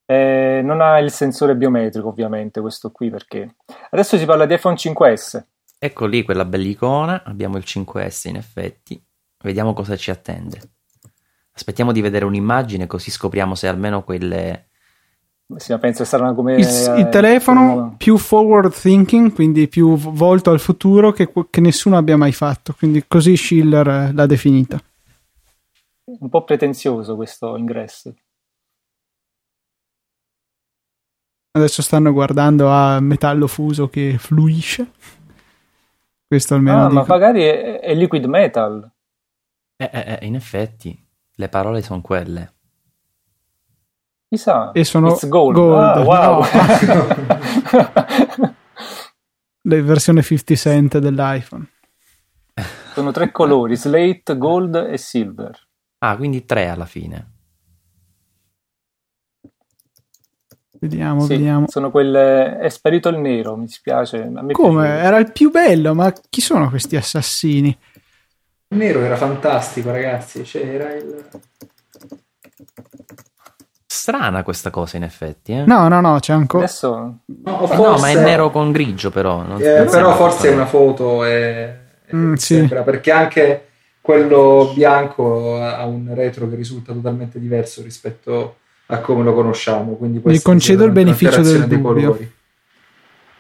Eh, non ha il sensore biometrico ovviamente questo qui, perché adesso si parla di iPhone cinque S. Ecco lì quella bella icona, abbiamo il cinque S in effetti, vediamo cosa ci attende. Aspettiamo di vedere un'immagine così scopriamo se almeno quelle... Sì, penso saranno come il, eh, il telefono come... più forward thinking, quindi più volto al futuro che, che nessuno abbia mai fatto, quindi così Schiller l'ha definita. Un po' pretenzioso questo ingresso. Adesso stanno guardando a metallo fuso che fluisce. Questo almeno. Ah, dico. Ma magari è, è liquid metal. Eh, eh, in effetti, le parole sono quelle. Chissà. E sono It's gold. gold. Ah, wow. No. La versione cinquanta cent dell'iPhone. Sono tre colori, slate, gold e silver. Ah, quindi tre alla fine. Vediamo, sì, vediamo. Sono quelle... È sparito il nero, mi dispiace. A me come? Piace. Era il più bello, ma chi sono questi assassini? Il nero era fantastico, ragazzi. C'era il... Strana questa cosa in effetti, eh? No, no, no, c'è ancora... Adesso... No, forse... no, ma è nero con grigio però. Non... Eh, non però forse è una foto, è... Mm, sembra, sì. Perché anche quello bianco ha un retro che risulta totalmente diverso rispetto... a come lo conosciamo, quindi mi concedo il beneficio del dubbio.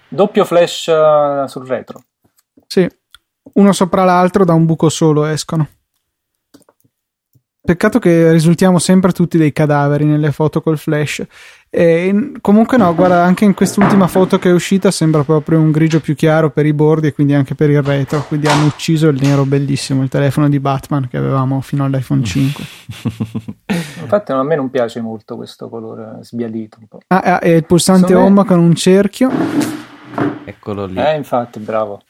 Doppio flash uh, sul retro, sì, uno sopra l'altro da un buco solo escono. Peccato che risultiamo sempre tutti dei cadaveri nelle foto col flash. E comunque no, guarda, anche in quest'ultima foto che è uscita sembra proprio un grigio più chiaro per i bordi e quindi anche per il retro, quindi hanno ucciso il nero bellissimo, il telefono di Batman che avevamo fino all'iPhone cinque. Infatti a me non piace molto questo colore sbiadito un po'. Ah, e il pulsante Sono home è... con un cerchio, eccolo lì. Eh, infatti, bravo.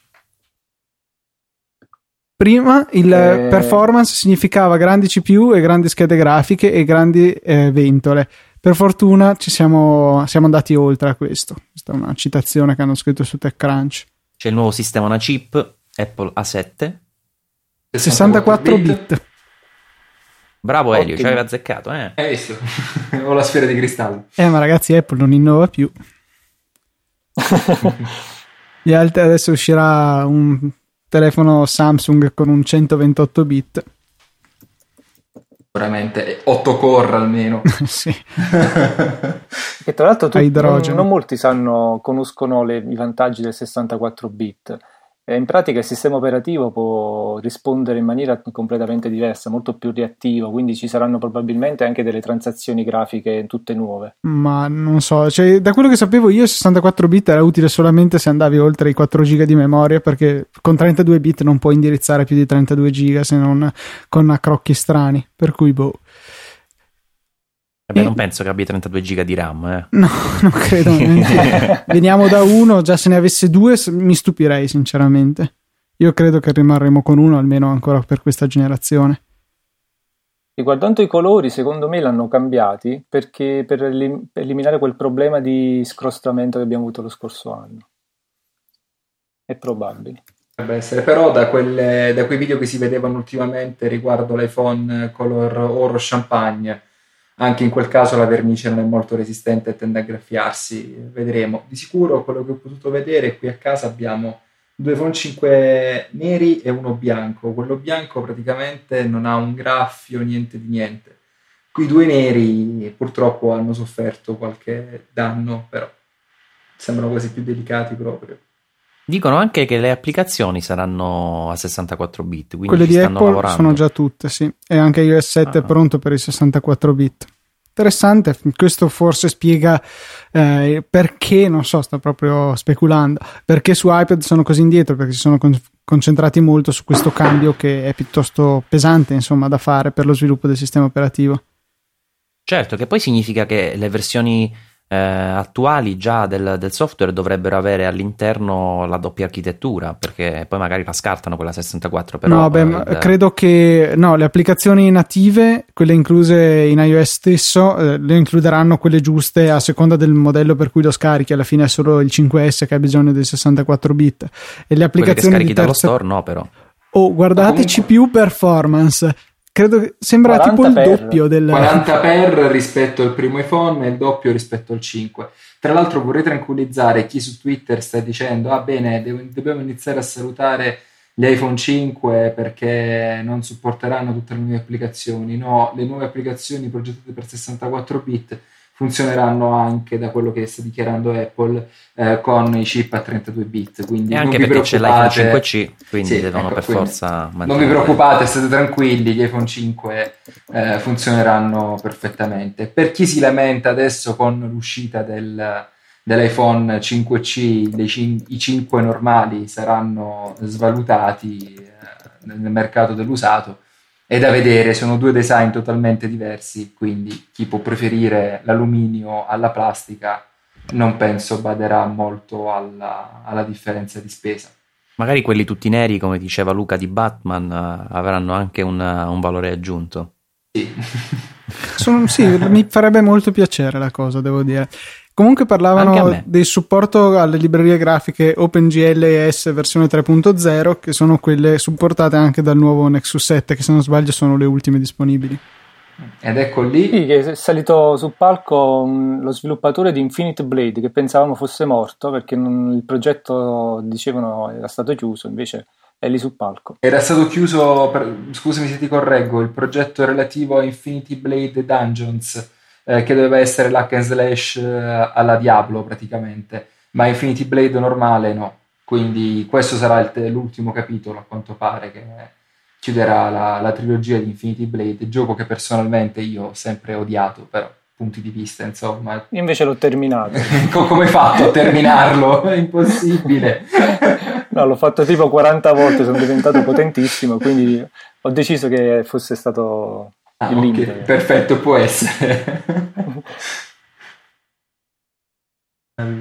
Prima il eh... performance significava grandi C P U e grandi schede grafiche e grandi eh, ventole. Per fortuna ci siamo, siamo andati oltre a questo. Questa è una citazione che hanno scritto su TechCrunch. C'è il nuovo sistema una chip Apple A sette sessantaquattro bit. Bravo Elio, ci aveva azzeccato, eh? Hai visto? Ho la sfera di cristallo. Eh, ma ragazzi, Apple non innova più. Gli altri, adesso uscirà un telefono Samsung con un centoventotto bit. Sicuramente otto core almeno. Sì. E tra l'altro tu, non, non molti sanno, conoscono le, i vantaggi del sessantaquattro bit. E in pratica il sistema operativo può rispondere in maniera completamente diversa, molto più reattivo, quindi ci saranno probabilmente anche delle transazioni grafiche tutte nuove. Ma non so, cioè, da quello che sapevo io il sessantaquattro bit era utile solamente se andavi oltre i quattro giga di memoria, perché con trentadue bit non puoi indirizzare più di trentadue giga se non con accrocchi strani, per cui boh. Vabbè, e... non penso che abbia trentadue giga di RAM, eh. No, non credo. Veniamo da uno, già se ne avesse due mi stupirei sinceramente. Io credo che rimarremo con uno almeno ancora per questa generazione. Riguardando i colori, secondo me l'hanno cambiati perché per elim- eliminare quel problema di scrostamento che abbiamo avuto lo scorso anno. È probabile. Potrebbe essere, però da, quelle, da quei video che si vedevano ultimamente riguardo l'iPhone color oro champagne, anche in quel caso la vernice non è molto resistente e tende a graffiarsi, vedremo. Di sicuro quello che ho potuto vedere qui a casa abbiamo due iPhone cinque neri e uno bianco. Quello bianco praticamente non ha un graffio, niente di niente. Qui due neri purtroppo hanno sofferto qualche danno, però sembrano quasi più delicati proprio. Dicono anche che le applicazioni saranno a sessantaquattro bit, quindi quelle ci di stanno Apple lavorando. Sono già tutte, sì, e anche iOS sette ah. è pronto per i sessantaquattro bit. Interessante, questo forse spiega eh, perché, non so, sto proprio speculando, perché su iPad sono così indietro, perché si sono con- concentrati molto su questo cambio che è piuttosto pesante, insomma, da fare per lo sviluppo del sistema operativo. Certo, che poi significa che le versioni Eh, attuali già del, del software dovrebbero avere all'interno la doppia architettura, perché poi magari la scartano quella sessantaquattro, però no, beh, ma credo che no, le applicazioni native, quelle incluse in iOS stesso, eh, le includeranno quelle giuste a seconda del modello per cui lo scarichi. Alla fine è solo il cinque S che ha bisogno dei sessantaquattro bit, e le applicazioni che scarichi di terza... dallo store no, però oh, guardateci comunque... più performance. Credo sembra tipo il per, doppio del quaranta per rispetto al primo iPhone e il doppio rispetto al cinque. Tra l'altro vorrei tranquillizzare chi su Twitter sta dicendo ah bene, de- dobbiamo iniziare a salutare gli iPhone cinque perché non supporteranno tutte le nuove applicazioni. No, le nuove applicazioni progettate per sessantaquattro bit funzioneranno anche, da quello che sta dichiarando Apple, eh, con i chip a trentadue bit, quindi e anche non vi perché preoccupate. C'è l'iPhone cinque C, quindi sì, devono ecco, per quindi forza mantenere. Non vi preoccupate, state tranquilli, gli iPhone cinque eh, funzioneranno perfettamente. Per chi si lamenta adesso con l'uscita del, dell'iPhone cinque C, dei cin- i cinque normali saranno svalutati eh, nel mercato dell'usato. È da vedere, sono due design totalmente diversi, quindi chi può preferire l'alluminio alla plastica non penso baderà molto alla, alla differenza di spesa. Magari quelli tutti neri, come diceva Luca di Batman, avranno anche una, un valore aggiunto. Sì. sono, sì, mi farebbe molto piacere la cosa, devo dire. Comunque parlavano del supporto alle librerie grafiche OpenGL e S versione tre punto zero, che sono quelle supportate anche dal nuovo Nexus sette, che se non sbaglio sono le ultime disponibili. Ed ecco lì sì, che è salito sul palco lo sviluppatore di Infinity Blade, che pensavamo fosse morto perché non, il progetto dicevano era stato chiuso, invece è lì sul palco. Era stato chiuso, per, scusami se ti correggo, il progetto relativo a Infinity Blade Dungeons, Eh, che doveva essere l'hack and slash eh, alla Diablo praticamente, ma Infinity Blade normale no, quindi questo sarà il te- l'ultimo capitolo a quanto pare, che chiuderà la, la trilogia di Infinity Blade, gioco che personalmente io ho sempre odiato per punti di vista, insomma. Invece l'ho terminato. Come hai fatto a terminarlo? È impossibile. No, l'ho fatto tipo quaranta volte, sono diventato potentissimo, quindi ho deciso che fosse stato... Ah, okay. Perfetto, può essere.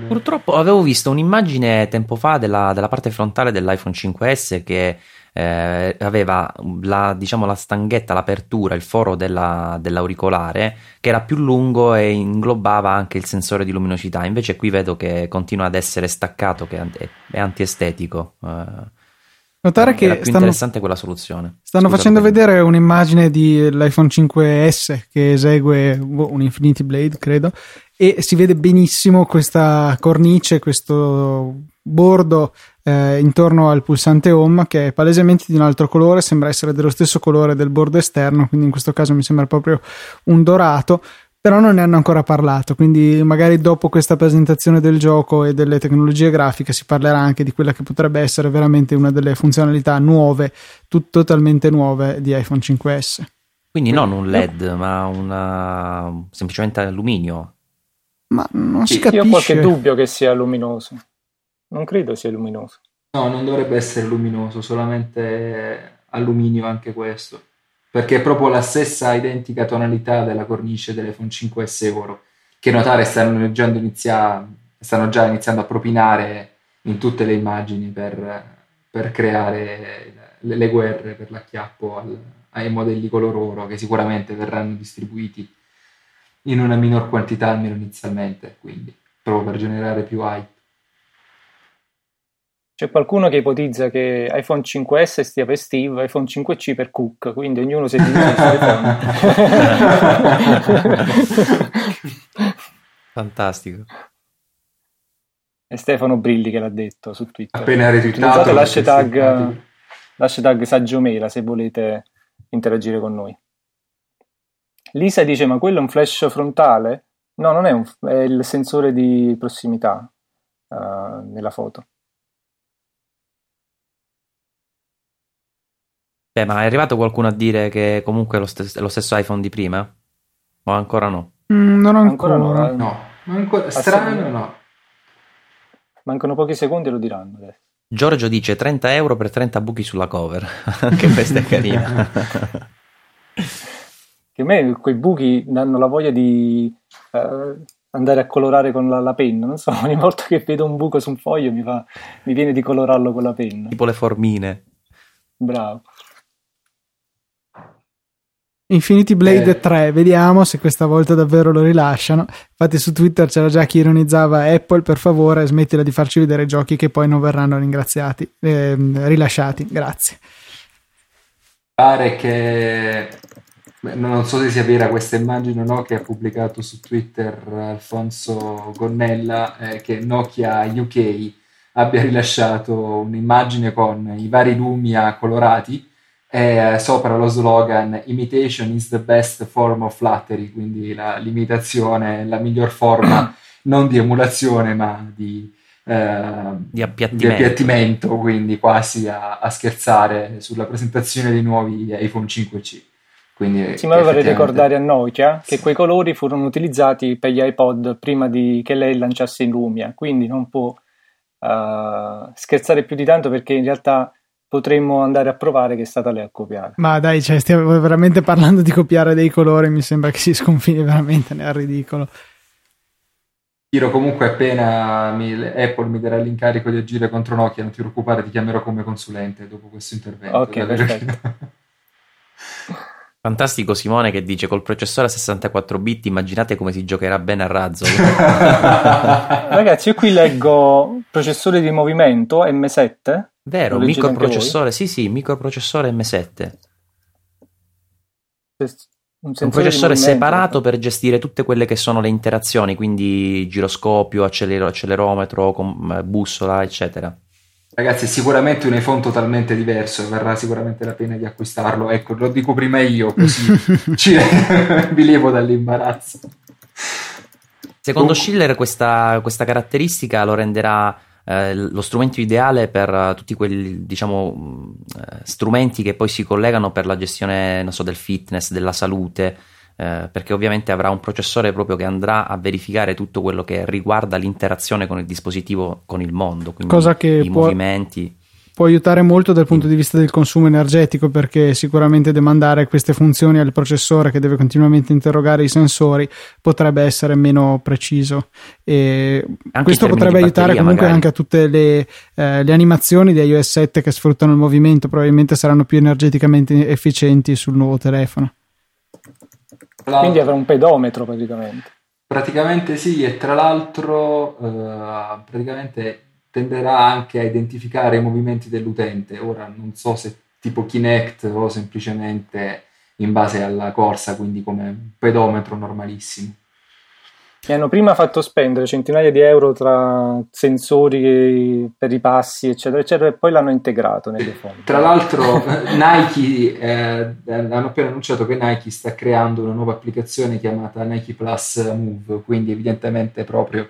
Purtroppo avevo visto un'immagine tempo fa della, della parte frontale dell'iPhone cinque S che eh, aveva la, diciamo, la stanghetta, l'apertura, il foro della, dell'auricolare che era più lungo e inglobava anche il sensore di luminosità. Invece qui vedo che continua ad essere staccato, che è antiestetico. Eh. Notare eh, che era più stanno, interessante quella soluzione. Stanno Scusa facendo bene. vedere un'immagine dell'iPhone cinque S che esegue un Infinity Blade, credo, e si vede benissimo questa cornice, questo bordo eh, intorno al pulsante home, che è palesemente di un altro colore, sembra essere dello stesso colore del bordo esterno, quindi in questo caso mi sembra proprio un dorato, però non ne hanno ancora parlato, quindi magari dopo questa presentazione del gioco e delle tecnologie grafiche si parlerà anche di quella che potrebbe essere veramente una delle funzionalità nuove, tut- totalmente nuove di iPhone cinque S. Quindi non un LED, no, ma una semplicemente alluminio. Ma non si capisce. Io ho qualche dubbio che sia luminoso. Non credo sia luminoso. No, non dovrebbe essere luminoso, solamente alluminio anche questo, perché è proprio la stessa identica tonalità della cornice dell'iPhone cinque S oro, che notare stanno, inizia- stanno già iniziando a propinare in tutte le immagini per, per creare le, le guerre per l'acchiappo al, ai modelli color oro, che sicuramente verranno distribuiti in una minor quantità almeno inizialmente, quindi proprio per generare più hype. C'è qualcuno che ipotizza che iPhone cinque S stia per Steve, iPhone cinque C per Cook, quindi ognuno si divide su iPhone. Fantastico. È Stefano Brilli che l'ha detto su Twitter. Appena retweetato. L'hashtag, l'hashtag Saggiomela se volete interagire con noi. Lisa dice, ma quello è un flash frontale? No, non è, un, è il sensore di prossimità uh, nella foto. Beh, ma è arrivato qualcuno a dire che comunque è lo, stes- lo stesso iPhone di prima? O ancora no? Mm, non ancora. Ancora no. no. no. Ancora, strano, no. Mancano pochi secondi e lo diranno adesso. Giorgio dice trenta euro per trenta buchi sulla cover. Anche questa è carina. Che a me quei buchi danno la voglia di uh, andare a colorare con la, la penna. Non so, ogni volta che vedo un buco su un foglio mi, fa, mi viene di colorarlo con la penna. Tipo le formine. Bravo. Infinity Blade eh. tre, vediamo se questa volta davvero lo rilasciano. Infatti su Twitter c'era già chi ironizzava: Apple, per favore smettila di farci vedere giochi che poi non verranno ringraziati eh, rilasciati, grazie. Pare che, beh, non so se sia vera questa immagine o no, che ha pubblicato su Twitter Alfonso Gonnella, eh, che Nokia U K abbia rilasciato un'immagine con i vari Lumia colorati e sopra lo slogan "Imitation is the best form of flattery", quindi la, l'imitazione è la miglior forma non di emulazione ma di, eh, di, appiattimento. di appiattimento, quindi quasi a, a scherzare sulla presentazione dei nuovi iPhone cinque C. Quindi sì, ma vorrei ricordare a Nokia che quei colori furono utilizzati per gli iPod prima di che lei lanciasse in Lumia, quindi non può uh, scherzare più di tanto, perché in realtà potremmo andare a provare che è stata lei a copiare. Ma dai, cioè, stiamo veramente parlando di copiare dei colori, mi sembra che si sconfini veramente nel ridicolo. Chiro, comunque appena mi, Apple mi darà l'incarico di agire contro Nokia, non ti preoccupare, ti chiamerò come consulente dopo questo intervento. Ok, perfetto. Fantastico Simone che dice: col processore a sessantaquattro bit immaginate come si giocherà bene a razzo. Ragazzi, io qui leggo processore di movimento M sette. Vero, microprocessore, sì sì, microprocessore M sette. Un, un processore separato per gestire tutte quelle che sono le interazioni, quindi giroscopio, acceler- accelerometro, com- bussola, eccetera. Ragazzi, è sicuramente un iPhone totalmente diverso e varrà sicuramente la pena di acquistarlo. Ecco, lo dico prima io, così ci vi levo dall'imbarazzo. Secondo Dunque. Schiller questa, questa caratteristica lo renderà Eh, lo strumento ideale per uh, tutti quei, diciamo, uh, strumenti che poi si collegano per la gestione, non so, del fitness, della salute, uh, perché ovviamente avrà un processore proprio che andrà a verificare tutto quello che riguarda l'interazione con il dispositivo, con il mondo, quindi cosa che i può, movimenti può aiutare molto dal punto di vista del consumo energetico, perché sicuramente demandare queste funzioni al processore, che deve continuamente interrogare i sensori, potrebbe essere meno preciso. E questo potrebbe aiutare comunque magari anche a tutte le, eh, le animazioni di iOS sette che sfruttano il movimento, probabilmente saranno più energeticamente efficienti sul nuovo telefono. Quindi avrà un pedometro praticamente. Praticamente sì, e tra l'altro eh, praticamente tenderà anche a identificare i movimenti dell'utente. Ora non so se tipo Kinect o semplicemente in base alla corsa, quindi come un pedometro normalissimo. Mi hanno prima fatto spendere centinaia di euro tra sensori per i passi, eccetera, eccetera, e poi l'hanno integrato nelle fonti. Tra l'altro Nike, eh, hanno appena annunciato che Nike sta creando una nuova applicazione chiamata Nike Plus Move, quindi evidentemente proprio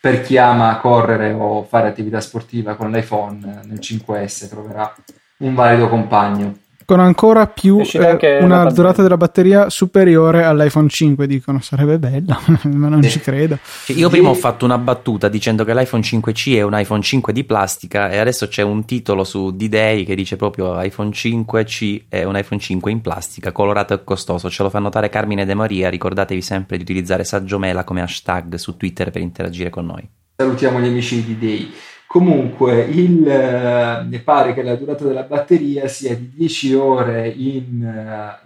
per chi ama correre o fare attività sportiva con l'iPhone nel cinque S troverà un valido compagno. Con ancora più eh, una durata della batteria superiore all'iPhone cinque, dicono, sarebbe bello, ma non sì. ci credo. Cioè, io prima ho fatto una battuta dicendo che l'iPhone cinque C è un iPhone cinque di plastica, e adesso c'è un titolo su D-Day che dice proprio iPhone cinque C è un iPhone cinque in plastica, colorato e costoso. Ce lo fa notare Carmine De Maria, ricordatevi sempre di utilizzare Saggiomela come hashtag su Twitter per interagire con noi. Salutiamo gli amici di D-Day. Comunque, il, eh, mi pare che la durata della batteria sia di dieci ore in,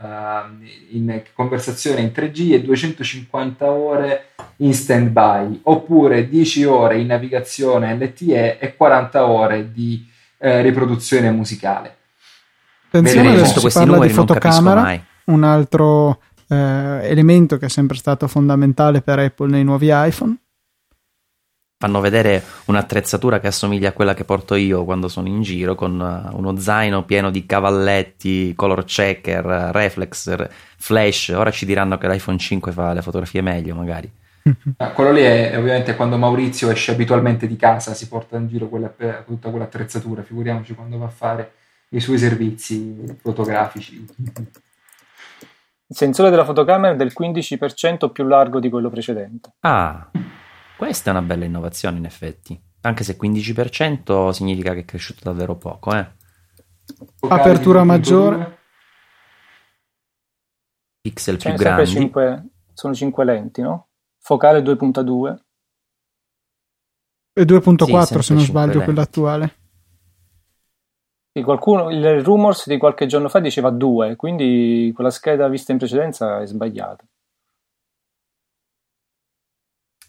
uh, in conversazione in tre G e duecentocinquanta ore in stand-by, oppure dieci ore in navigazione L T E e quaranta ore di eh, riproduzione musicale. Attenzione, adesso si parla di fotocamera, un altro eh, elemento che è sempre stato fondamentale per Apple nei nuovi iPhone. Fanno vedere un'attrezzatura che assomiglia a quella che porto io quando sono in giro, con uno zaino pieno di cavalletti, color checker, reflex, flash. Ora ci diranno che l'iPhone cinque fa le fotografie meglio, magari. Ah, quello lì è, è ovviamente quando Maurizio esce abitualmente di casa, si porta in giro quella, tutta quell'attrezzatura, figuriamoci quando va a fare i suoi servizi fotografici. Il sensore della fotocamera è del quindici per cento più largo di quello precedente. Ah, questa è una bella innovazione, in effetti, anche se quindici per cento significa che è cresciuto davvero poco. eh. Apertura maggiore, pixel più grandi, cinque, sono cinque lenti, no? Focale due virgola due e due virgola quattro, sì, se non sbaglio, lenti. Quella attuale. E qualcuno, il Rumors di qualche giorno fa diceva due, quindi quella scheda vista in precedenza è sbagliata.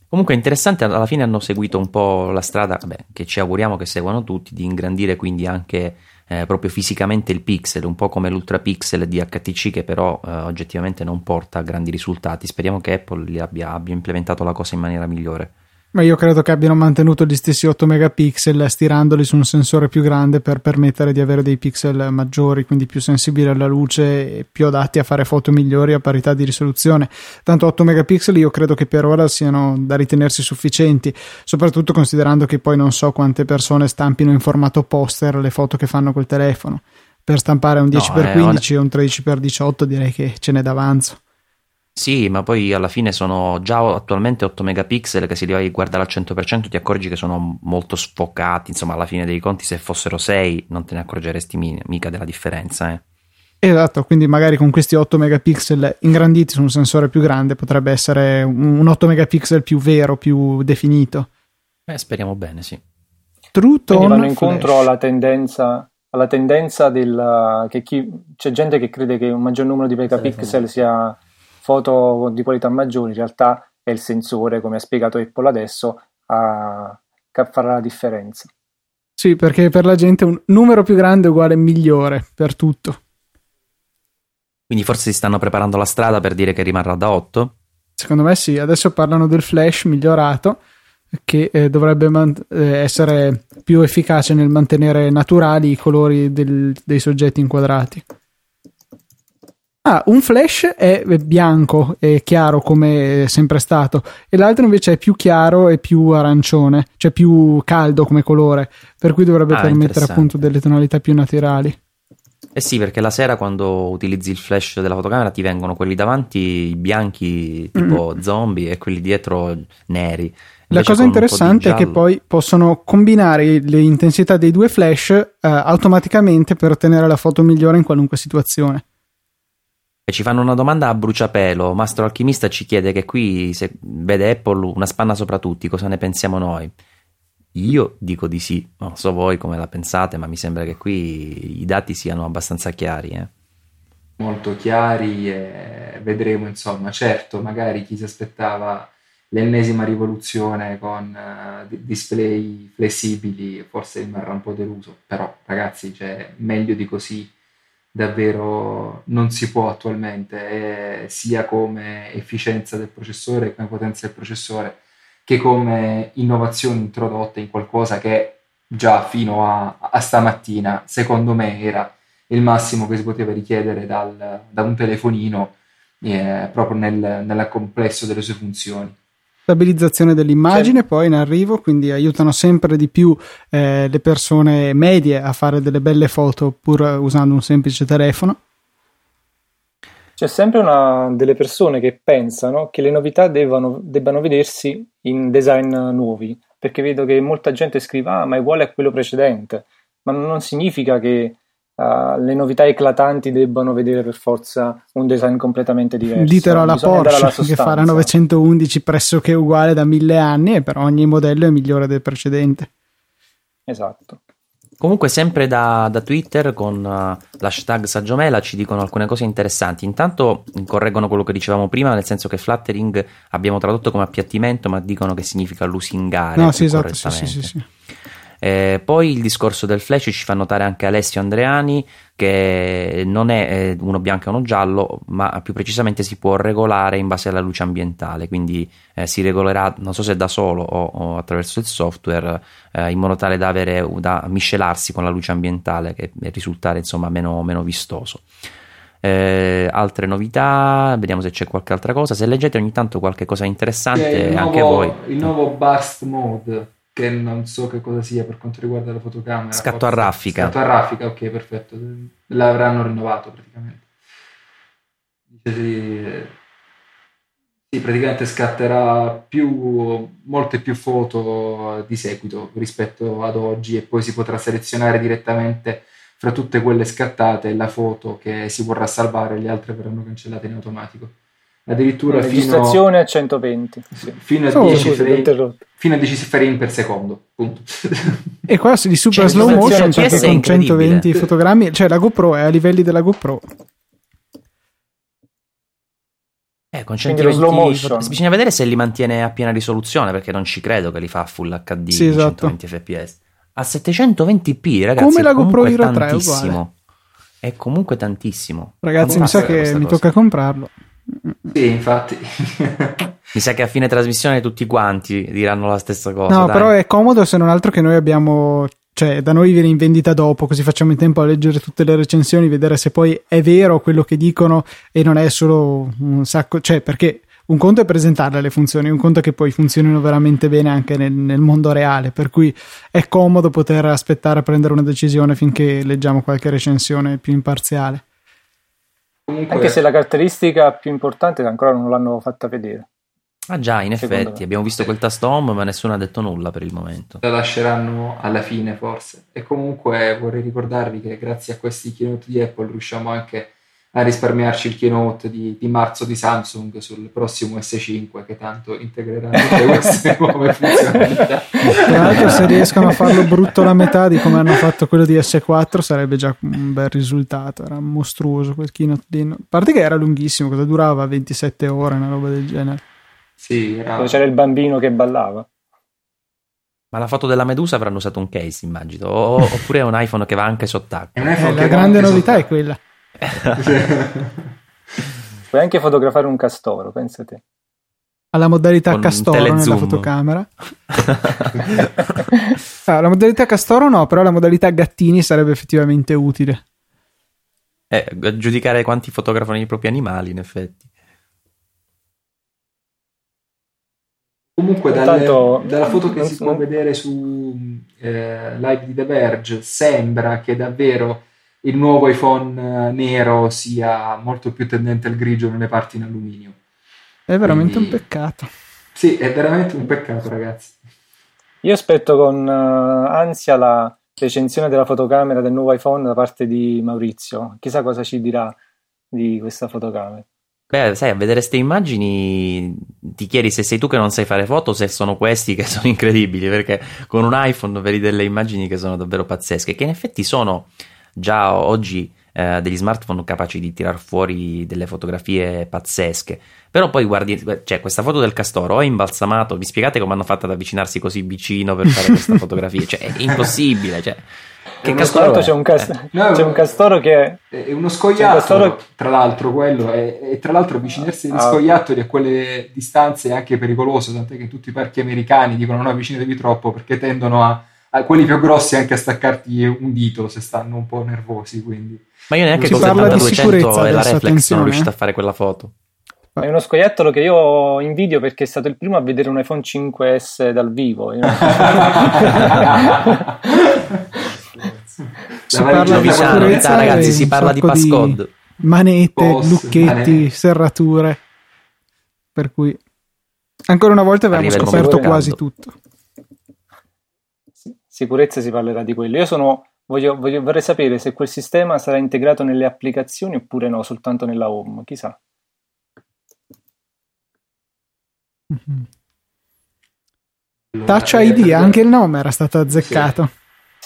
Comunque è interessante, alla fine hanno seguito un po' la strada, beh, che ci auguriamo che seguano tutti, di ingrandire quindi anche eh, proprio fisicamente il pixel, un po' come l'ultra pixel di H T C, che però eh, oggettivamente non porta a grandi risultati. Speriamo che Apple li abbia, abbia implementato la cosa in maniera migliore. Ma io credo che abbiano mantenuto gli stessi otto megapixel stirandoli su un sensore più grande per permettere di avere dei pixel maggiori, quindi più sensibili alla luce e più adatti a fare foto migliori a parità di risoluzione. Tanto otto megapixel io credo che per ora siano da ritenersi sufficienti, soprattutto considerando che poi non so quante persone stampino in formato poster le foto che fanno col telefono. Per stampare un dieci per quindici no, eh, o un tredici per diciotto direi che ce n'è d'avanzo. Sì, ma poi alla fine sono già attualmente otto megapixel che, se li guarda al cento per cento, ti accorgi che sono molto sfocati. Insomma, alla fine dei conti, se fossero sei non te ne accorgeresti mica della differenza. Eh. Esatto, quindi magari con questi otto megapixel ingranditi su un sensore più grande potrebbe essere un otto megapixel più vero, più definito. Eh, speriamo bene, sì. Quindi vanno incontro alla tendenza... alla tendenza del che chi... c'è gente che crede che un maggior numero di megapixel sia foto di qualità maggiore. In realtà è il sensore, come ha spiegato Apple adesso, a fare la differenza. Sì, perché per la gente un numero più grande è uguale migliore per tutto. Quindi forse si stanno preparando la strada per dire che rimarrà da otto? Secondo me sì. Adesso parlano del flash migliorato, che eh, dovrebbe man- essere più efficace nel mantenere naturali i colori del, dei soggetti inquadrati. Ah, un flash è bianco e chiaro come è sempre stato, e l'altro invece è più chiaro e più arancione, cioè più caldo come colore, per cui dovrebbe ah, permettere appunto delle tonalità più naturali. Eh sì, perché la sera quando utilizzi il flash della fotocamera ti vengono quelli davanti bianchi tipo mm. zombie e quelli dietro neri. La cosa interessante è che poi possono combinare le intensità dei due flash eh, automaticamente per ottenere la foto migliore in qualunque situazione. E ci fanno una domanda a bruciapelo. Mastro Alchimista ci chiede che qui, se vede Apple una spanna sopra tutti, cosa ne pensiamo noi? Io dico di sì, non so voi come la pensate, ma mi sembra che qui i dati siano abbastanza chiari. Eh. Molto chiari, e vedremo insomma. Certo, magari chi si aspettava l'ennesima rivoluzione con uh, display flessibili forse rimarrà un po' deluso, però ragazzi, cioè, meglio di così davvero non si può attualmente, eh, sia come efficienza del processore, come potenza del processore, che come innovazioni introdotte in qualcosa che già fino a, a stamattina secondo me era il massimo che si poteva richiedere dal, da un telefonino, eh, proprio nel, nel complesso delle sue funzioni. Stabilizzazione dell'immagine, certo. Poi in arrivo, quindi aiutano sempre di più eh, le persone medie a fare delle belle foto pur usando un semplice telefono. C'è sempre una delle persone che pensano che le novità debbano, debbano vedersi in design nuovi, perché vedo che molta gente scrive ah, ma è uguale a quello precedente, ma non significa che Uh, le novità eclatanti debbano vedere per forza un design completamente diverso. Ditelo alla Bisogna Porsche alla che farà novecentoundici pressoché uguale da mille anni, e per ogni modello è migliore del precedente. esatto. Comunque sempre da, da Twitter con uh, l'hashtag Saggiomela ci dicono alcune cose interessanti. Intanto correggono quello che dicevamo prima, nel senso che fluttering abbiamo tradotto come appiattimento, ma dicono che significa lusingare. No, sì, esatto, sì, sì, sì, sì. Eh, poi il discorso del flash ci fa notare anche Alessio Andreani che non è eh, uno bianco e uno giallo, ma più precisamente si può regolare in base alla luce ambientale, quindi eh, si regolerà, non so se da solo o, o attraverso il software, eh, in modo tale da, avere, da miscelarsi con la luce ambientale che, e risultare insomma meno, meno vistoso. Eh, altre novità, vediamo se c'è qualche altra cosa, se leggete ogni tanto qualche cosa interessante nuovo, anche voi. Il nuovo burst mode, che non so che cosa sia per quanto riguarda la fotocamera. Scatto a raffica. Scatto a raffica, ok, perfetto. L'avranno rinnovato praticamente. Sì, sì, praticamente scatterà più, molte più foto di seguito rispetto ad oggi e poi si potrà selezionare direttamente fra tutte quelle scattate la foto che si vorrà salvare, le altre verranno cancellate in automatico. Addirittura la registrazione a centoventi sì. fino, a oh, dieci frame, fino a dieci frame per secondo, punto. E qua di super slow motion perché con centoventi fotogrammi, cioè la GoPro è a livelli della GoPro, eh, con centoventi slow motion. Fot- bisogna vedere se li mantiene a piena risoluzione, perché non ci credo che li fa a full H D, sì, esatto. centoventi fps a settecentoventinpi ragazzi, come la GoPro Hero tre è uguale, è comunque tantissimo, ragazzi. Mi sa che mi tocca comprarlo. Sì, infatti. Mi sa che a fine trasmissione tutti quanti diranno la stessa cosa. No, dai. Però è comodo, se non altro che noi abbiamo, cioè da noi viene in vendita dopo, così facciamo in tempo a leggere tutte le recensioni, vedere se poi è vero quello che dicono e non è solo un sacco, cioè perché un conto è presentarle le funzioni, un conto è che poi funzionino veramente bene anche nel, nel mondo reale, per cui è comodo poter aspettare a prendere una decisione finché leggiamo qualche recensione più imparziale. Comunque... anche se la caratteristica più importante ancora non l'hanno fatta vedere. Ah già, in effetti, abbiamo visto quel tasto home ma nessuno ha detto nulla per il momento. La lasceranno alla fine forse. E comunque vorrei ricordarvi che grazie a questi keynote di Apple riusciamo anche a risparmiarci il keynote di, di marzo di Samsung sul prossimo S cinque, che tanto integrerà tutte queste nuove funzionalità. Tra l'altro se riescono a farlo brutto la metà di come hanno fatto quello di S quattro sarebbe già un bel risultato. Era mostruoso quel keynote di... a parte che era lunghissimo, cosa durava? ventisette ore, una roba del genere. Sì, era... c'era il bambino che ballava. Ma la foto della Medusa avranno usato un case, immagino, o, oppure è un iPhone che va anche sott'acqua. Eh, la grande novità sott'acqua. È quella. Puoi anche fotografare un castoro, pensa te, alla modalità con castoro nella fotocamera. Ah, la modalità castoro no, però la modalità gattini sarebbe effettivamente utile, eh, a giudicare quanti fotografano i propri animali, in effetti. Comunque dalle, Tanto, dalla foto che non, si può non... vedere su eh, live di The Verge sembra che davvero il nuovo iPhone nero sia molto più tendente al grigio nelle parti in alluminio. È veramente Quindi... un peccato. Sì, è veramente un peccato, ragazzi. Io aspetto con uh, ansia la recensione della fotocamera del nuovo iPhone da parte di Maurizio. Chissà cosa ci dirà di questa fotocamera. Beh, sai, a vedere queste immagini ti chiedi se sei tu che non sai fare foto o se sono questi che sono incredibili, perché con un iPhone vedi delle immagini che sono davvero pazzesche, che in effetti sono... già oggi eh, degli smartphone capaci di tirar fuori delle fotografie pazzesche, però poi guardi, cioè questa foto del castoro è imbalsamato, vi spiegate come hanno fatto ad avvicinarsi così vicino per fare questa fotografia, cioè è impossibile, cioè che castoro c'è un, cas- eh. no, c'è un castoro che è uno scoiattolo, castoro... tra l'altro quello è, e tra l'altro avvicinarsi agli ah. scoiattoli a quelle distanze è anche pericoloso, tant'è che tutti i parchi americani dicono non avvicinatevi troppo perché tendono a quelli più grossi anche a staccarti un dito se stanno un po' nervosi, quindi. Ma io neanche con settanta duecento e la reflex sono riuscito a fare quella foto. Ma è uno scoiattolo che io invidio perché è stato il primo a vedere un iPhone cinque S dal vivo. Io... si parla di sicurezza, ragazzi, si parla di passcode, manette, Boss, lucchetti, manette. Serrature, per cui ancora una volta abbiamo scoperto quasi tutto. Sicurezza si parlerà di quello. Io sono voglio, voglio, vorrei sapere se quel sistema sarà integrato nelle applicazioni oppure no, soltanto nella home, chissà. Mm-hmm. Touch I D, anche il nome era stato azzeccato.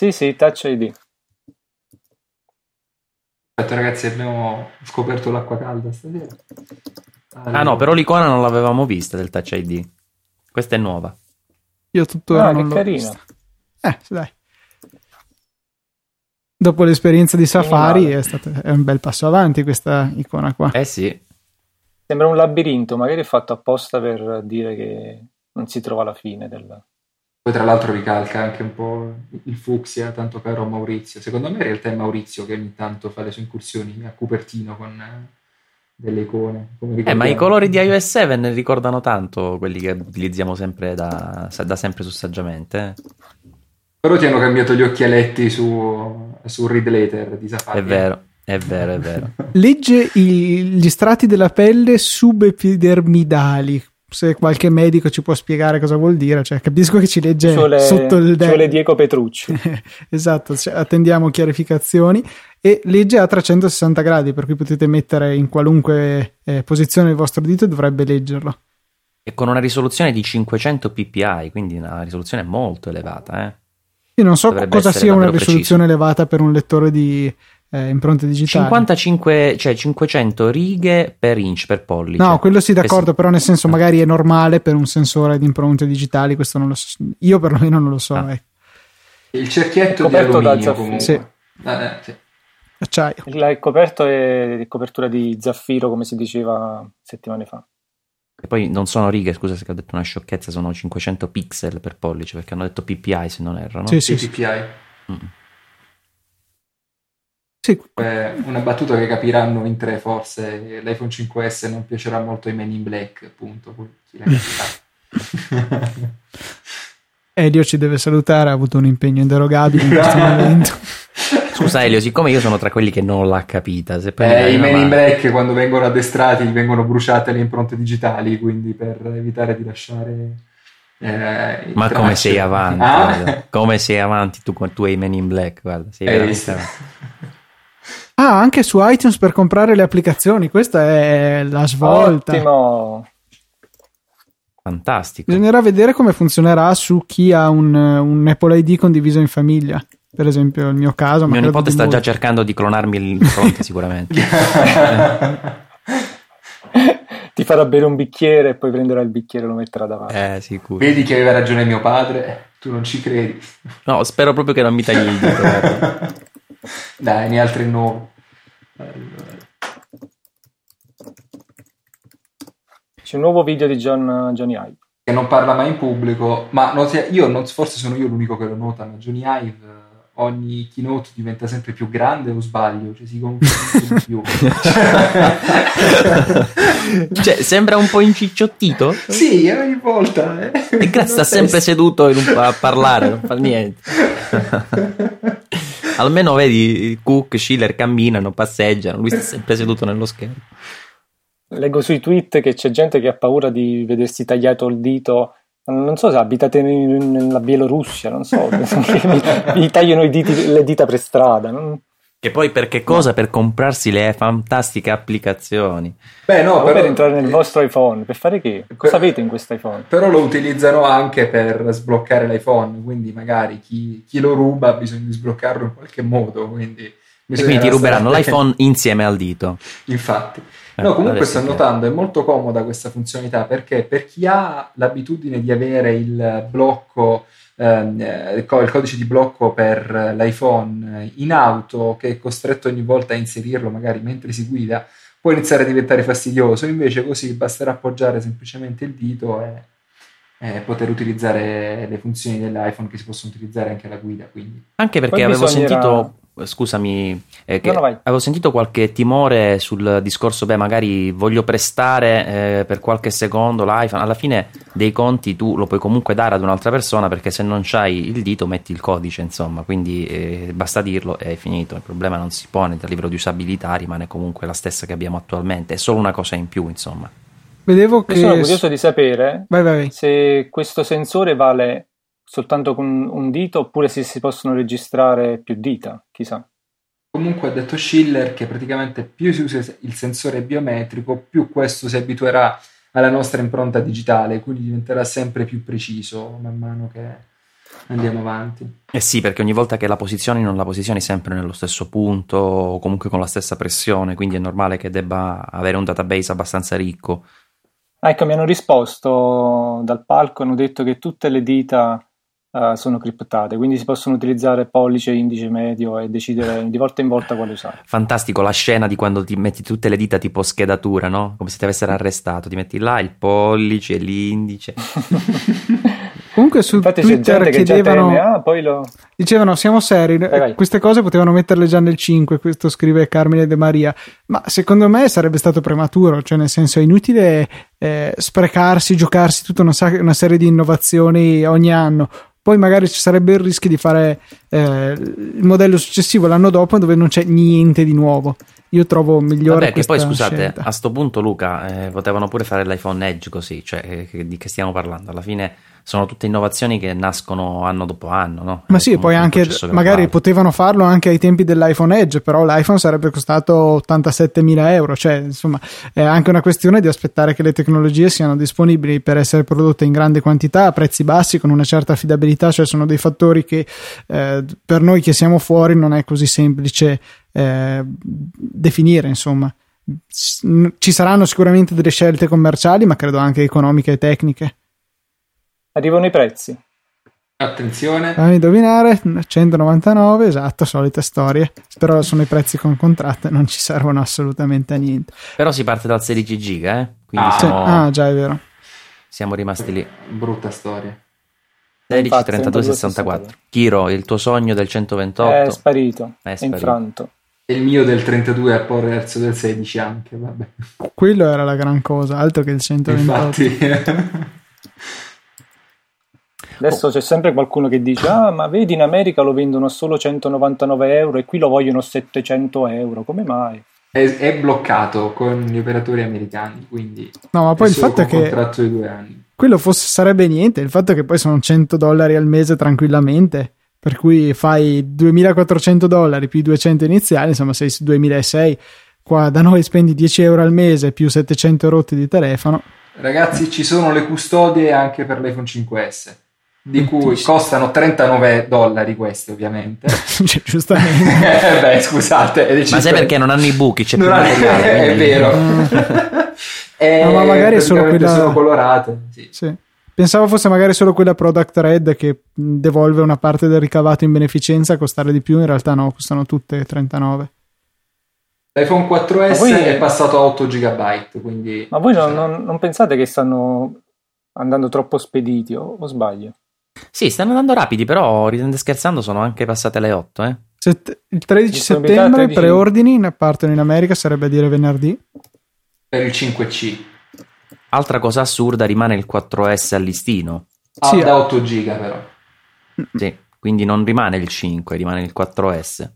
Sì, sì, Touch I D. Aspetta ragazzi, abbiamo scoperto l'acqua calda stasera. Allora. Ah no, però l'icona non l'avevamo vista del Touch I D. Questa è nuova. Io tuttora ah, non che l'ho carina. Vista. Eh, dai. Dopo l'esperienza di Safari è, stato, è un bel passo avanti questa icona qua. Eh sì. Sembra un labirinto, magari fatto apposta per dire che non si trova la fine del... Poi tra l'altro ricalca anche un po' il fucsia, tanto caro Maurizio. Secondo me in realtà è Maurizio che ogni tanto fa le sue incursioni a Cupertino con delle icone. Come eh, ma i colori di iOS sette ricordano tanto quelli che utilizziamo sempre da, da sempre su Saggiamente. Però ti hanno cambiato gli occhialetti su, su Read Later di Safari. È vero, è vero, è vero. Legge i, gli strati della pelle subepidermidali. Se qualche medico ci può spiegare cosa vuol dire, cioè capisco che ci legge Sole, sotto il dente. Sole Diego Petrucci. Esatto, cioè, attendiamo chiarificazioni. E legge a trecentosessanta gradi, per cui potete mettere in qualunque eh, posizione il vostro dito e dovrebbe leggerlo. E con una risoluzione di cinquecento p p i, quindi una risoluzione molto elevata. Eh. Io non so dovrebbe cosa sia una risoluzione preciso. Elevata per un lettore di... Eh, impronte digitali cinquantacinque, cioè cinquecento righe per inch, per pollice. No, quello sì, d'accordo, eh sì. Però nel senso magari è normale per un sensore di impronte digitali, questo non lo so, io perlomeno non lo so. Ah. Eh. Il cerchietto è di alluminio comunque. Sì. Ah, eh, sì. Acciaio. Il coperto è di copertura di zaffiro, come si diceva settimane fa. E poi non sono righe, scusa se ho detto una sciocchezza, sono cinquecento pixel per pollice, perché hanno detto p p i se non erro, no? Sì, sì, sì, p p i. Sì. Mm. Sì. Eh, una battuta che capiranno in tre forse, l'iPhone cinque S non piacerà molto ai Men in Black, appunto. Elio ci deve salutare, ha avuto un impegno inderogabile in questo momento. Scusa Elio, siccome io sono tra quelli che non l'ha capita, se eh, i Men in Black quando vengono addestrati gli vengono bruciate le impronte digitali, quindi per evitare di lasciare eh, ma tracce. Come sei avanti, ah? Come sei avanti tu con i tuoi Men in Black, guarda, sei veramente avanti. Ah, anche su iTunes per comprare le applicazioni, questa è la svolta. Ottimo, fantastico. Bisognerà vedere come funzionerà su chi ha un, un Apple I D condiviso in famiglia, per esempio il mio caso. Mio nipote sta molto. Già cercando di clonarmi il fronte sicuramente. Ti farà bere un bicchiere e poi prenderà il bicchiere e lo metterà davanti. Eh, sicuro. Vedi che aveva ragione mio padre, tu non ci credi. No, spero proprio che non mi tagli il dito. Dai, ne altri nuovi. Allora. C'è un nuovo video di John, Jony Ive che non parla mai in pubblico, ma non sia, io non, forse sono io l'unico che lo nota, ma Jony Ive ogni keynote diventa sempre più grande, o sbaglio? Cioè si confonde più. Cioè sembra un po' incicciottito? Sì, ogni volta. Eh. E grazie, sta sempre seduto in un, a parlare, non fa niente. Almeno vedi Cook, Schiller camminano, passeggiano, lui sta sempre seduto nello schermo. Leggo sui tweet che c'è gente che ha paura di vedersi tagliato il dito, non so se abitate nella Bielorussia, non so, mi, mi tagliano i diti, le dita per strada. Non... E poi per che cosa? No. Per comprarsi le fantastiche applicazioni. Beh no, però... per entrare nel vostro iPhone, per fare che? Cosa per... avete in questo iPhone? Però lo utilizzano anche per sbloccare l'iPhone, quindi magari chi, chi lo ruba bisogna sbloccarlo in qualche modo, quindi... E quindi ti ruberanno stare... l'iPhone insieme al dito. Infatti. Eh, no, comunque sto notando, è molto comoda questa funzionalità, perché per chi ha l'abitudine di avere il blocco... il codice di blocco per l'iPhone in auto, che è costretto ogni volta a inserirlo magari mentre si guida, può iniziare a diventare fastidioso. Invece così basterà appoggiare semplicemente il dito e, e poter utilizzare le funzioni dell'iPhone che si possono utilizzare anche alla guida, quindi. Anche perché avevo bisognerà... sentito scusami eh, che no, no, avevo sentito qualche timore sul discorso, beh magari voglio prestare eh, per qualche secondo l'iPhone, alla fine dei conti tu lo puoi comunque dare ad un'altra persona, perché se non c'hai il dito metti il codice, insomma, quindi eh, basta dirlo e è finito, il problema non si pone, dal libro di usabilità rimane comunque la stessa che abbiamo attualmente, è solo una cosa in più, insomma. Vedevo che... Io sono curioso di sapere vai, vai, vai. Se questo sensore vale soltanto con un dito oppure se si possono registrare più dita, chissà. Comunque ha detto Schiller che praticamente più si usa il sensore biometrico, più questo si abituerà alla nostra impronta digitale, quindi diventerà sempre più preciso man mano che andiamo avanti. Eh sì, perché ogni volta che la posizioni non la posizioni sempre nello stesso punto o comunque con la stessa pressione, quindi è normale che debba avere un database abbastanza ricco. Ecco, mi hanno risposto dal palco, hanno detto che tutte le dita uh, sono criptate, quindi si possono utilizzare pollice, indice, medio e decidere di volta in volta quale usare. Fantastico la scena di quando ti metti tutte le dita tipo schedatura, no? Come se ti avessero arrestato, ti metti là il pollice, l'indice... Comunque su Infatti, Twitter chiedevano, T N A, poi lo... dicevano siamo seri, vai, vai. Queste cose potevano metterle già nel cinque, questo scrive Carmine De Maria, ma secondo me sarebbe stato prematuro, cioè nel senso è inutile eh, sprecarsi, giocarsi tutta una, sa- una serie di innovazioni ogni anno, poi magari ci sarebbe il rischio di fare eh, il modello successivo l'anno dopo dove non c'è niente di nuovo. Io trovo migliore. Vabbè, che poi scusate, scelta. A sto punto Luca, eh, potevano pure fare l'iPhone Edge così, cioè eh, di che stiamo parlando? Alla fine sono tutte innovazioni che nascono anno dopo anno, no? Ma eh, sì, poi anche magari potevano farlo anche ai tempi dell'iPhone Edge, però l'iPhone sarebbe costato ottantasettemila euro, cioè insomma è anche una questione di aspettare che le tecnologie siano disponibili per essere prodotte in grande quantità, a prezzi bassi, con una certa affidabilità, cioè sono dei fattori che eh, per noi che siamo fuori non è così semplice Eh, definire, insomma. Ci saranno sicuramente delle scelte commerciali, ma credo anche economiche e tecniche. Arrivano i prezzi. Attenzione. Fammi indovinare, centonovantanove, esatto, solite storie. Però sono i prezzi con contratto, non ci servono assolutamente a niente. Però si parte dal sedici giga, eh? Quindi ah. Siamo... ah, già è vero. Siamo rimasti lì. Brutta storia. sedici, trentadue, sessantaquattro. Chiro, il tuo sogno del centoventotto è sparito, è sparito. Infranto. Il mio del trentadue a porre verso del sedici anche, vabbè. Quello era la gran cosa, altro che il centoventotto. Infatti. Adesso oh. C'è sempre qualcuno che dice ah ma vedi in America lo vendono solo centonovantanove euro e qui lo vogliono settecento euro, come mai? È, è bloccato con gli operatori americani, quindi no, ma poi il fatto è che contratto di due anni. Quello fosse, sarebbe niente, il fatto è che poi sono cento dollari al mese tranquillamente, per cui fai duemilaquattrocento dollari più i duecento iniziali, insomma sei su duemilaseicento, qua da noi spendi dieci euro al mese più settecento rotti di telefono. Ragazzi, ci sono le custodie anche per l'iPhone cinque S, di cui costano trentanove dollari queste ovviamente. Cioè, giustamente. Beh, scusate. È ma sai perché non hanno i buchi? C'è non più hanno... è vero. Eh, no, ma magari è solo quella sono colorate, sì. Sì. Pensavo fosse magari solo quella product red che devolve una parte del ricavato in beneficenza a costare di più, in realtà no, costano tutte trentanove. L'iPhone quattro S voi... è passato a otto giga, quindi... Ma voi non, non, non pensate che stanno andando troppo spediti, o, o sbaglio? Sì, stanno andando rapidi, però ridendo scherzando sono anche passate le otto, eh. Sette... Il tredici settembre i preordini partono in America, sarebbe a dire venerdì. Per il cinque C. Altra cosa assurda rimane il quattro S al listino. Ah, sì, da otto giga però. Sì, quindi non rimane il cinque, rimane il quattro S.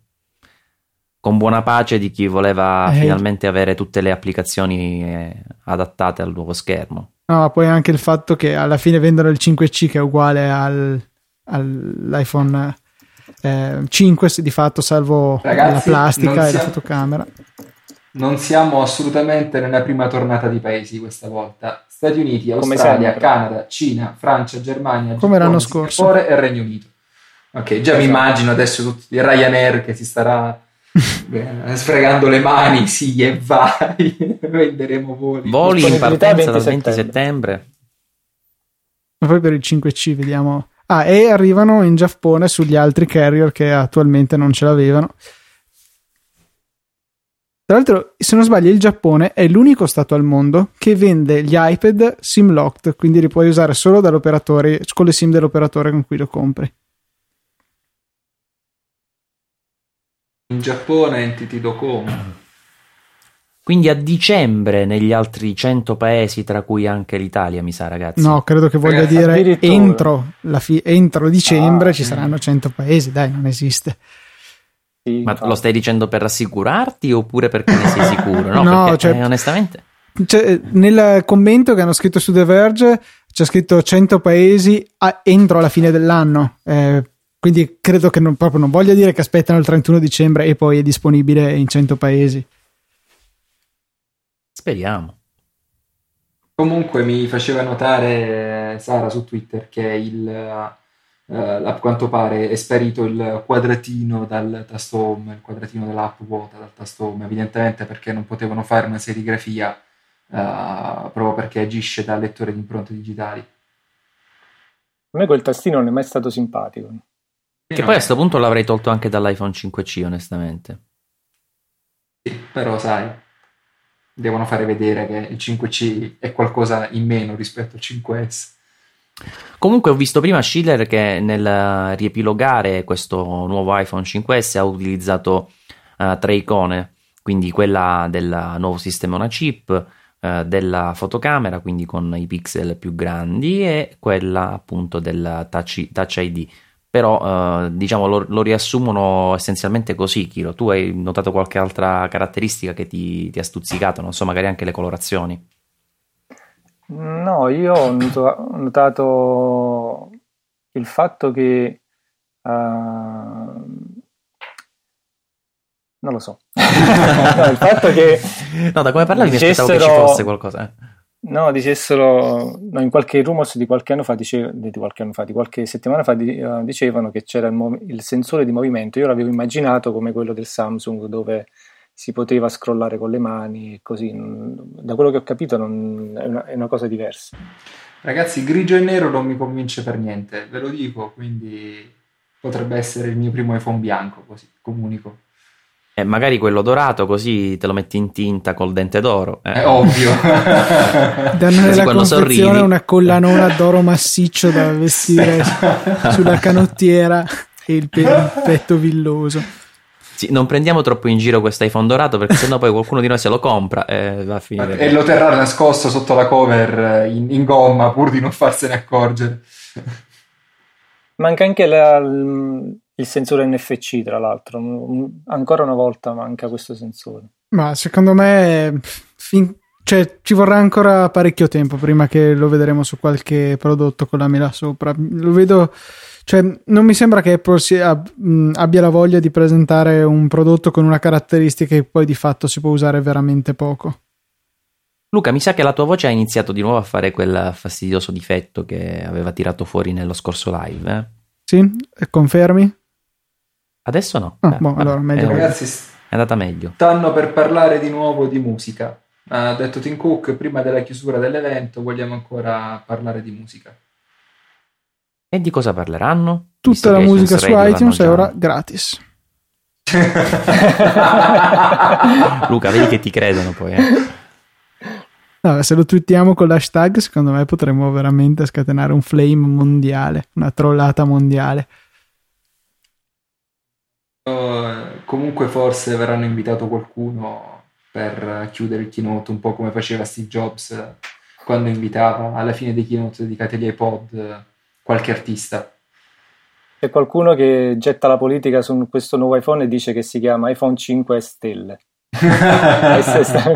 Con buona pace di chi voleva eh. finalmente avere tutte le applicazioni adattate al nuovo schermo. No, ma poi anche il fatto che alla fine vendono il cinque C che è uguale al, all'iPhone eh, cinque, di fatto, salvo ragazzi, la plastica e siamo... la fotocamera. Non siamo assolutamente nella prima tornata di paesi questa volta. Stati Uniti, Australia, Canada, Cina, Francia, Germania, come l'anno scorso, Singapore e Regno Unito. Ok, già mi immagino adesso tutti Ryanair che si starà eh, sfregando le mani, sì e vai, venderemo voli. Voli in partenza dal venti settembre. Ma poi per il cinque C vediamo. Ah, e arrivano in Giappone sugli altri carrier che attualmente non ce l'avevano. Tra l'altro, se non sbaglio, il Giappone è l'unico stato al mondo che vende gli iPad SIM locked, quindi li puoi usare solo dall'operatore, con le SIM dell'operatore con cui lo compri. In Giappone Entity Docomo. Quindi a dicembre negli altri cento paesi, tra cui anche l'Italia, mi sa, ragazzi. No, credo che voglia ragazzi, dire entro, la fi- entro dicembre ah, ci saranno cento paesi, dai, non esiste. Sì, ma no. Lo stai dicendo per rassicurarti oppure perché ne sei sicuro? No, no perché, cioè, eh, onestamente cioè, nel commento che hanno scritto su The Verge c'è scritto cento paesi a, entro la fine dell'anno eh, quindi credo che non, proprio non voglia dire che aspettano il trentuno dicembre e poi è disponibile in cento paesi. Speriamo. Comunque mi faceva notare Sara su Twitter che il Uh, a quanto pare è sparito il quadratino dal tasto home, il quadratino dell'app vuota dal tasto home, evidentemente perché non potevano fare una serigrafia uh, proprio perché agisce da lettore di impronte digitali. A me quel tastino non è mai stato simpatico. Che poi a questo punto l'avrei tolto anche dall'iPhone cinque C, onestamente. Sì, però sai, devono fare vedere che il cinque C è qualcosa in meno rispetto al cinque S. Comunque ho visto prima Schiller che nel riepilogare questo nuovo iPhone cinque S ha utilizzato uh, tre icone, quindi quella del nuovo sistema una chip, uh, della fotocamera, quindi con i pixel più grandi, e quella appunto del touch, touch I D. Però uh, diciamo lo, lo riassumono essenzialmente così. Chiro, tu hai notato qualche altra caratteristica che ti, ti ha stuzzicato? Non so, magari anche le colorazioni. No, io ho notato il fatto che uh, non lo so. No, il fatto che no, da come parlavi mi aspettavo che ci fosse qualcosa. Eh. No, dicessero no, in qualche rumors di qualche anno fa, dice, di qualche anno fa, di qualche settimana fa di, uh, dicevano che c'era il, mov- il sensore di movimento. Io l'avevo immaginato come quello del Samsung, dove si poteva scrollare con le mani e così. Da quello che ho capito non, è, una, è una cosa diversa. Ragazzi, grigio e nero non mi convince per niente, ve lo dico, quindi potrebbe essere il mio primo iPhone bianco, così comunico. Eh, magari quello dorato, così te lo metti in tinta col dente d'oro. Eh. È ovvio. Danno nella confezione una collanona d'oro massiccio da vestire sulla canottiera e il, pe- il petto villoso. Sì, non prendiamo troppo in giro questo iPhone dorato, perché sennò poi qualcuno di noi se lo compra e va a finire. E lo terrà nascosto sotto la cover in, in gomma pur di non farsene accorgere. Manca anche la, il sensore N F C, tra l'altro. Ancora una volta manca questo sensore. Ma secondo me fin, cioè, ci vorrà ancora parecchio tempo prima che lo vedremo su qualche prodotto con la mela sopra. Lo vedo... Cioè, non mi sembra che Apple sia, mh, abbia la voglia di presentare un prodotto con una caratteristica che poi di fatto si può usare veramente poco. Luca, mi sa che la tua voce ha iniziato di nuovo a fare quel fastidioso difetto che aveva tirato fuori nello scorso live. Eh? Sì, confermi? Adesso no. Ah, eh, boh, allora, meglio. Ragazzi, è andata meglio. Stanno per parlare di nuovo di musica. Ha detto Tim Cook, prima della chiusura dell'evento vogliamo ancora parlare di musica. E di cosa parleranno? Tutta la musica su iTunes è ora gratis. Luca, vedi che ti credono poi. Eh? No, se lo twittiamo con l'hashtag, secondo me potremmo veramente scatenare un flame mondiale, una trollata mondiale. Uh, comunque forse verranno invitato qualcuno per chiudere il keynote, un po' come faceva Steve Jobs quando invitava alla fine dei keynote dedicati agli iPod qualche artista. C'è qualcuno che getta la politica su questo nuovo iPhone e dice che si chiama iPhone cinque Stelle. Elvis,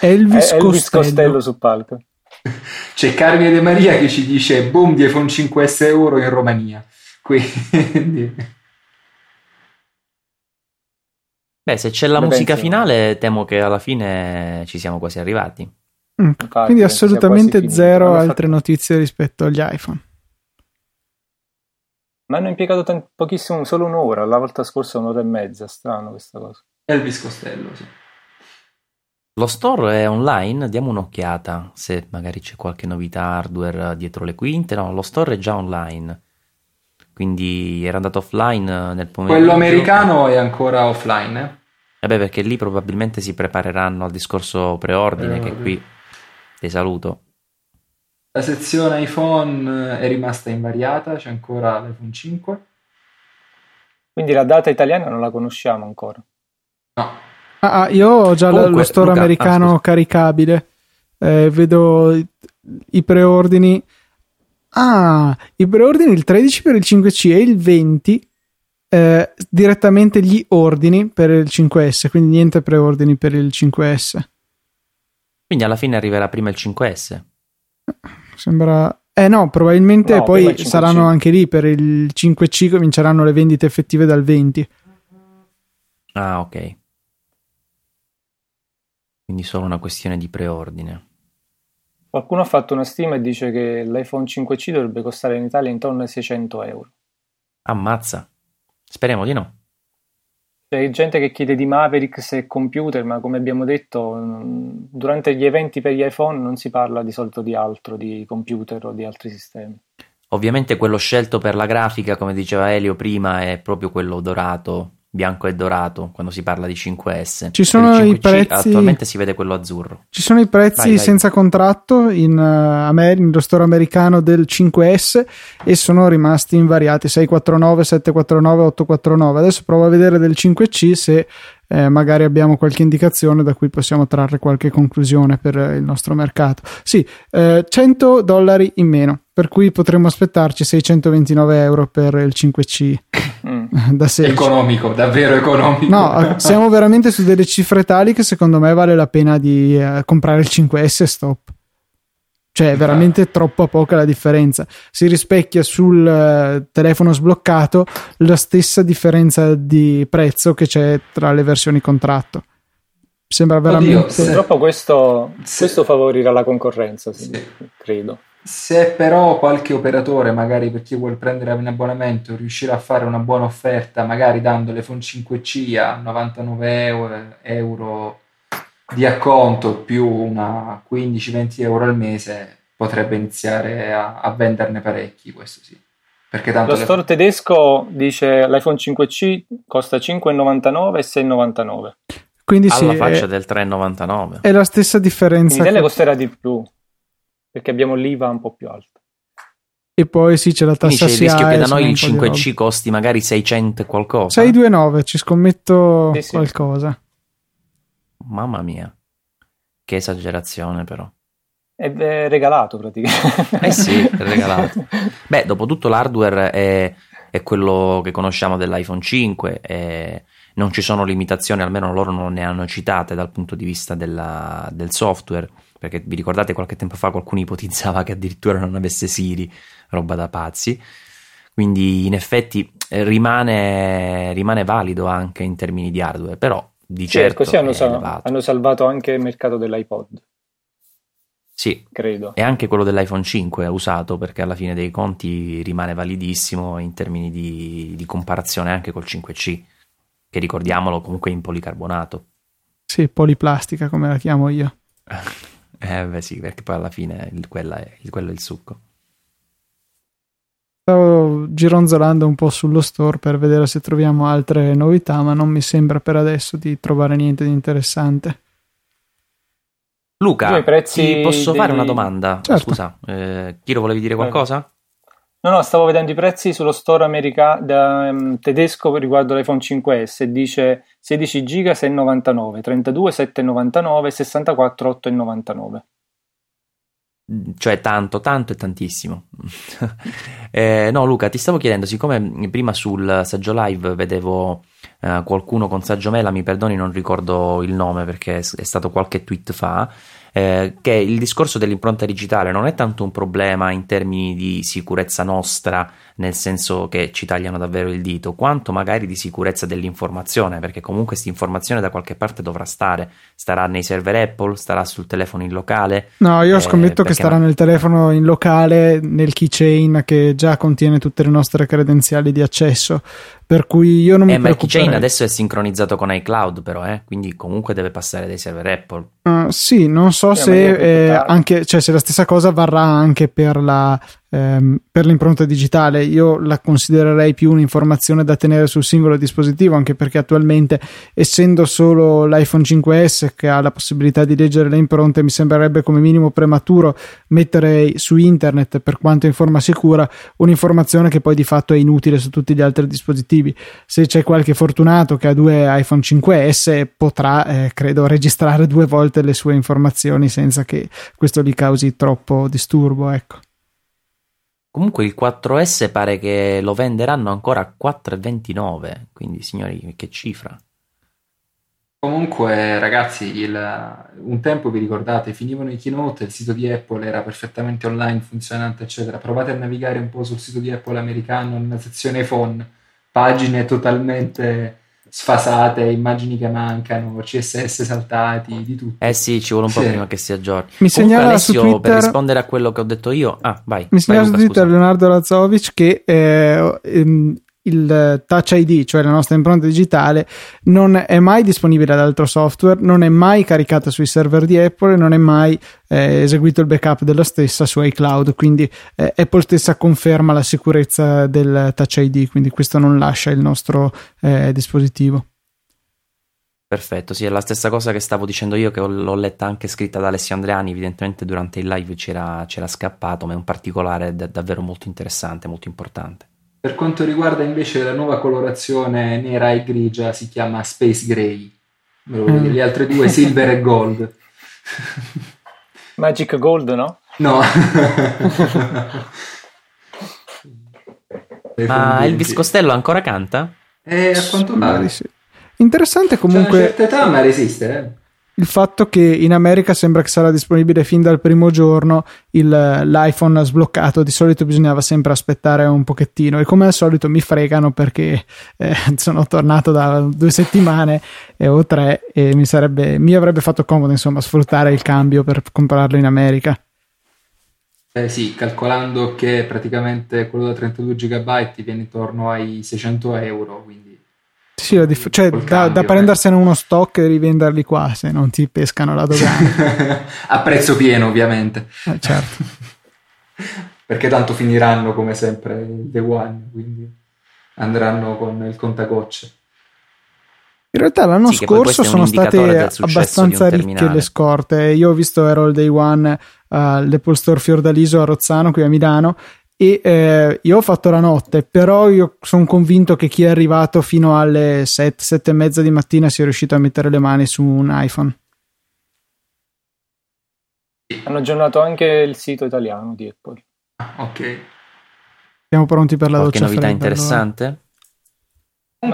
Elvis Costello. Costello sul palco. C'è Carmine De Maria che ci dice boom di iPhone cinque S euro in Romania. Quindi... Beh, se c'è la Beh, musica penso. finale, temo che alla fine ci siamo quasi arrivati. Mm. Infatti, quindi assolutamente zero altre notizie rispetto agli iPhone. Ma hanno impiegato tant- pochissimo, solo un'ora, la volta scorsa un'ora e mezza, strano questa cosa. Elvis Costello, sì. Lo store è online, diamo un'occhiata se magari c'è qualche novità hardware dietro le quinte. No, lo store è già online, quindi era andato offline nel pomeriggio. Quello americano è ancora offline, eh? Eh beh, perché lì probabilmente si prepareranno al discorso preordine, eh, che qui ti saluto. La sezione iPhone è rimasta invariata, c'è ancora l'iPhone cinque. Quindi la data italiana non la conosciamo ancora. No. Ah, ah, io ho già Comunque, lo store Luca, americano ah, caricabile, eh, vedo i, i preordini. Ah, i preordini il tredici per il cinque C e il venti eh, direttamente gli ordini per il cinque S, quindi niente preordini per il cinque S. Quindi alla fine arriverà prima il cinque S. Sembra... Eh no, probabilmente no, poi saranno anche lì per il cinque C cominceranno le vendite effettive dal venti. Ah, ok. Quindi solo una questione di preordine. Qualcuno ha fatto una stima e dice che l'iPhone cinque C dovrebbe costare in Italia intorno ai seicento euro. Ammazza. Speriamo di no. C'è gente che chiede di Maverick se è computer, ma come abbiamo detto, durante gli eventi per gli iPhone non si parla di solito di altro, di computer o di altri sistemi. Ovviamente quello scelto per la grafica, come diceva Elio prima, è proprio quello dorato, bianco e dorato, quando si parla di cinque S. Ci sono i prezzi... Attualmente si vede quello azzurro. Ci sono i prezzi vai, vai. senza contratto in, uh, Amer- nello store americano del cinque S e sono rimasti invariati seicentoquarantanove, settecentoquarantanove, ottocentoquarantanove. Adesso provo a vedere del cinque C se eh, magari abbiamo qualche indicazione da cui possiamo trarre qualche conclusione per eh, il nostro mercato. Sì, eh, cento dollari in meno, per cui potremmo aspettarci seicentoventinove euro per il cinque C. Da economico, davvero economico. No, siamo veramente su delle cifre tali che secondo me vale la pena di uh, comprare il cinque S e stop. Cioè è veramente ah. troppo poca la differenza. Si rispecchia sul uh, telefono sbloccato la stessa differenza di prezzo che c'è tra le versioni contratto. Sembra veramente... Oddio, se... Purtroppo questo, questo favorirà la concorrenza, sì, sì. credo. Se però qualche operatore, magari per chi vuol prendere un abbonamento, riuscirà a fare una buona offerta, magari dando l'iPhone cinque C a novantanove euro di acconto più una quindici venti euro al mese, potrebbe iniziare a, a venderne parecchi, questo sì. Perché tanto lo le... store tedesco dice l'iPhone cinque C costa cinque virgola novantanove e sei virgola novantanove. Quindi alla sì, faccia è... del tre virgola novantanove. È la stessa differenza. In Italia che... costerà di più, perché abbiamo l'I V A un po' più alta. E poi sì, c'è la tassa S I A. Quindi c'è il rischio che da noi il cinque C costi magari seicento e qualcosa. seicentoventinove, ci scommetto sì, sì. qualcosa. Mamma mia, che esagerazione però. Ed è regalato praticamente. Eh sì, è regalato. Beh, dopotutto l'hardware è, è quello che conosciamo dell'iPhone cinque, è... non ci sono limitazioni, almeno loro non ne hanno citate dal punto di vista della, del software, perché vi ricordate qualche tempo fa qualcuno ipotizzava che addirittura non avesse Siri, roba da pazzi, quindi in effetti rimane, rimane valido anche in termini di hardware, però di sì, certo così hanno, sal- hanno salvato anche il mercato dell'iPod. Sì, credo. E anche quello dell'iPhone cinque è usato, perché alla fine dei conti rimane validissimo in termini di, di comparazione anche col cinque C, che ricordiamolo comunque in policarbonato. Sì, poliplastica come la chiamo io. Eh beh sì, perché poi alla fine il, quella è, il, quello è il succo. Stavo gironzolando un po' sullo store per vedere se troviamo altre novità, ma non mi sembra per adesso di trovare niente di interessante. Luca, ti posso dei... fare una domanda? Certo. Scusa, eh, Chiro, volevi dire qualcosa? No, no, stavo vedendo i prezzi sullo store america, da, um, tedesco riguardo l'iPhone cinque S, dice sedici giga sei virgola novantanove, trentadue sette virgola novantanove, sessantaquattro otto virgola novantanove. Cioè tanto, tanto e tantissimo. eh, no Luca, ti stavo chiedendo, siccome prima sul Saggio Live vedevo eh, qualcuno con Saggio Mela, mi perdoni non ricordo il nome perché è stato qualche tweet fa, Eh, che il discorso dell'impronta digitale non è tanto un problema in termini di sicurezza nostra, nel senso che ci tagliano davvero il dito, quanto magari di sicurezza dell'informazione, perché comunque questa informazione da qualche parte dovrà stare, starà nei server Apple, starà sul telefono in locale. No, io eh, scommetto che starà non... nel telefono in locale, nel keychain che già contiene tutte le nostre credenziali di accesso, per cui io non mi eh, preoccuperei. Ma il keychain adesso è sincronizzato con iCloud però, eh? Quindi comunque deve passare dai server Apple. Uh, sì, non so sì, se eh, anche, cioè, se la stessa cosa varrà anche per, la, ehm, per l'impronta digitale. Io la considererei più un'informazione da tenere sul singolo dispositivo, anche perché attualmente, essendo solo l'iPhone cinque S che ha la possibilità di leggere le impronte, mi sembrerebbe come minimo prematuro mettere su internet, per quanto in forma sicura, un'informazione che poi di fatto è inutile su tutti gli altri dispositivi. Se c'è qualche fortunato che ha due iPhone cinque S potrà, eh, credo, registrare due volte le sue informazioni senza che questo gli causi troppo disturbo, ecco. Comunque il quattro S pare che lo venderanno ancora a quattro virgola ventinove, quindi signori, che cifra. Comunque ragazzi, il, un tempo vi ricordate, finivano i Keynote, il sito di Apple era perfettamente online, funzionante eccetera, provate a navigare un po' sul sito di Apple americano nella sezione iPhone, pagine totalmente sfasate, immagini che mancano, C S S saltati, di tutto. Eh sì, ci vuole un po' sì. prima che si aggiorni. Mi segnala Alessio, su Twitter, per rispondere a quello che ho detto io. Ah, vai. Mi segnala su Twitter Leonardo Razzovic che eh, ehm, il Touch I D, cioè la nostra impronta digitale, non è mai disponibile ad altro software, non è mai caricata sui server di Apple, non è mai eh, eseguito il backup della stessa su iCloud, quindi eh, Apple stessa conferma la sicurezza del Touch I D, quindi questo non lascia il nostro eh, dispositivo. Perfetto, sì, è la stessa cosa che stavo dicendo io, che ho, l'ho letta anche scritta da Alessio Andreani, evidentemente durante il live c'era, c'era scappato, ma è un particolare da, davvero molto interessante, molto importante. Per quanto riguarda invece la nuova colorazione nera e grigia, si chiama Space Gray, le altre due Silver e Gold. Magic Gold, no? No. Ma Elvis Costello ancora canta? Eh, a quanto pare. Sì. Interessante comunque. C'è una certa età, ma resiste, eh. Il fatto che in America sembra che sarà disponibile fin dal primo giorno il, l'iPhone sbloccato, di solito bisognava sempre aspettare un pochettino e come al solito mi fregano perché eh, sono tornato da due settimane eh, o tre e mi sarebbe mi avrebbe fatto comodo insomma sfruttare il cambio per comprarlo in America. Eh sì, calcolando che praticamente quello da trentadue gigabyte viene intorno ai seicento euro, quindi sì, la dif- cioè cambio, da, da prendersene eh. uno stock e rivenderli qua se non ti pescano la dogana a prezzo pieno ovviamente, eh, certo. Perché tanto finiranno come sempre il day one, quindi andranno con il contagocce. In realtà l'anno sì, scorso sono state abbastanza ricche le scorte. Io ho visto ero il day one all'Apple Store Fiordaliso a Rozzano qui a Milano e eh, io ho fatto la notte, però io sono convinto che chi è arrivato fino alle sette, sette e mezza di mattina sia riuscito a mettere le mani su un iPhone. Hanno aggiornato anche il sito italiano di Apple. Ok. Siamo pronti per la qualche doccia novità fredda, interessante? Allora.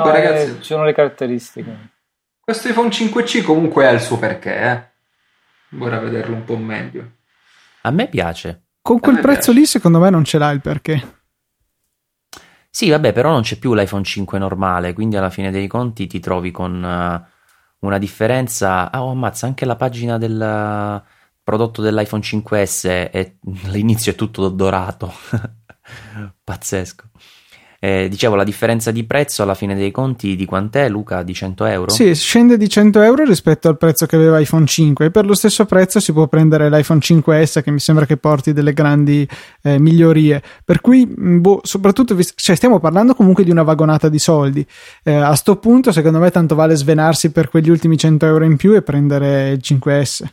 Comunque, no, ragazzi, eh, ci sono le caratteristiche. Questo iPhone cinque C comunque ha il suo perché, eh. Vorrei vederlo un po' meglio. A me piace. Con quel prezzo lì secondo me non ce l'ha il perché. Sì, vabbè, però non c'è più l'iPhone cinque normale, quindi alla fine dei conti ti trovi con uh, una differenza. Ah, oh, ammazza, anche la pagina del uh, prodotto dell'iPhone cinque S è, all'inizio è tutto dorato. Pazzesco. Eh, dicevo, la differenza di prezzo alla fine dei conti di quant'è, Luca? Di cento euro? Sì, scende di cento euro rispetto al prezzo che aveva iPhone cinque e per lo stesso prezzo si può prendere l'iPhone cinque S che mi sembra che porti delle grandi eh, migliorie, per cui boh, soprattutto cioè, stiamo parlando comunque di una vagonata di soldi, eh, a sto punto secondo me tanto vale svenarsi per quegli ultimi cento euro in più e prendere il cinque S,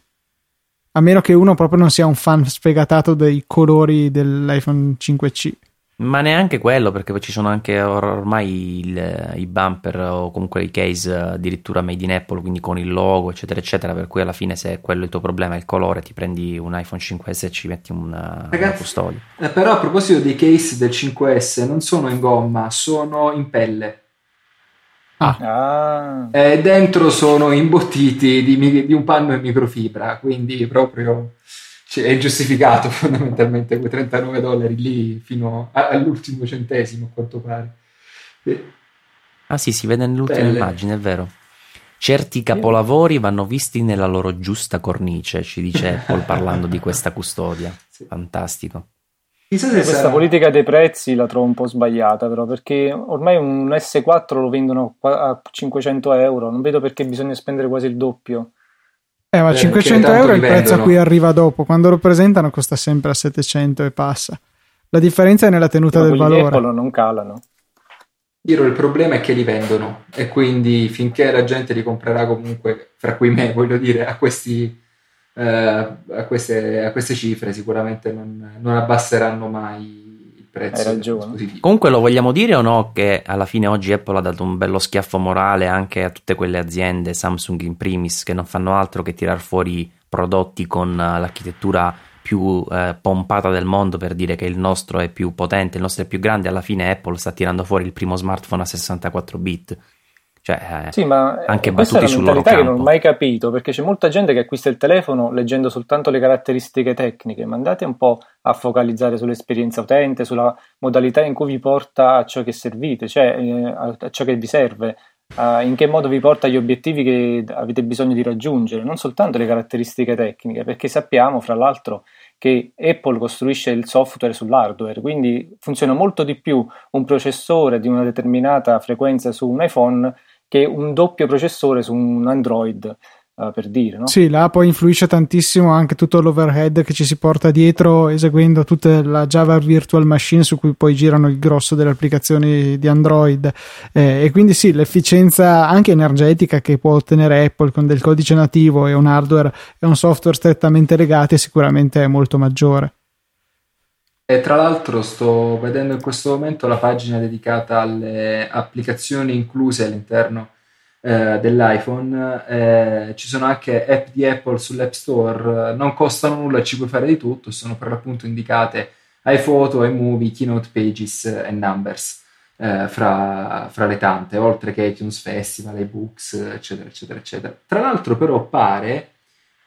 a meno che uno proprio non sia un fan sfegatato dei colori dell'iPhone cinque C. Ma neanche quello, perché ci sono anche ormai il, i bumper o comunque i case addirittura made in Apple, quindi con il logo eccetera eccetera, per cui alla fine se quello è il tuo problema è il colore ti prendi un iPhone cinque S e ci metti una, ragazzi, una custodia. Però a proposito dei case del cinque S, non sono in gomma, sono in pelle. Ah. Ah. E dentro sono imbottiti di, di un panno in microfibra, quindi proprio... Cioè, è giustificato fondamentalmente quei trentanove dollari lì fino a, all'ultimo centesimo a quanto pare. E... Ah sì, si vede nell'ultima Belle. immagine, è vero. Certi capolavori vanno visti nella loro giusta cornice, ci dice Apple parlando di questa custodia. Sì. Fantastico. Chissà se questa sarà... politica dei prezzi la trovo un po' sbagliata però, perché ormai un S quattro lo vendono a cinquecento euro, non vedo perché bisogna spendere quasi il doppio. Eh, ma eh, cinquecento euro è il prezzo a cui arriva dopo, quando lo presentano costa sempre a settecento e passa. La differenza è nella tenuta però del valore. Apple non calano. Chiro, il problema è che li vendono e quindi finché la gente li comprerà comunque, fra cui me, voglio dire, a, questi, eh, a, queste, a queste cifre sicuramente non, non abbasseranno mai il prezzo. Hai ragione. Comunque lo vogliamo dire o no che alla fine oggi Apple ha dato un bello schiaffo morale anche a tutte quelle aziende, Samsung in primis, che non fanno altro che tirar fuori prodotti con l'architettura più eh, pompata del mondo per dire che il nostro è più potente, il nostro è più grande. Alla fine Apple sta tirando fuori il primo smartphone a sessantaquattro bit, cioè eh, sì, ma anche battuti sul loro campo. Questa è una mentalità che non ho mai capito, perché c'è molta gente che acquista il telefono leggendo soltanto le caratteristiche tecniche, ma andate un po' a focalizzare sull'esperienza utente, sulla modalità in cui vi porta a ciò che servite, cioè eh, a ciò che vi serve. uh, in che modo vi porta agli obiettivi che avete bisogno di raggiungere, non soltanto le caratteristiche tecniche, perché sappiamo, fra l'altro, che Apple costruisce il software sull'hardware, quindi funziona molto di più un processore di una determinata frequenza su un iPhone che un doppio processore su un Android, uh, per dire, no? Sì, là poi influisce tantissimo anche tutto l'overhead che ci si porta dietro eseguendo tutta la Java Virtual Machine su cui poi girano il grosso delle applicazioni di Android, eh, e quindi sì, l'efficienza anche energetica che può ottenere Apple con del codice nativo e un hardware e un software strettamente legati sicuramente è molto maggiore. E tra l'altro sto vedendo in questo momento la pagina dedicata alle applicazioni incluse all'interno eh, dell'iPhone, eh, ci sono anche app di Apple sull'App Store, non costano nulla, ci puoi fare di tutto, sono per l'appunto indicate iPhoto, iMovie, Keynote Pages e Numbers, eh, fra, fra le tante, oltre che iTunes Festival, iBooks, eccetera eccetera eccetera. Tra l'altro però pare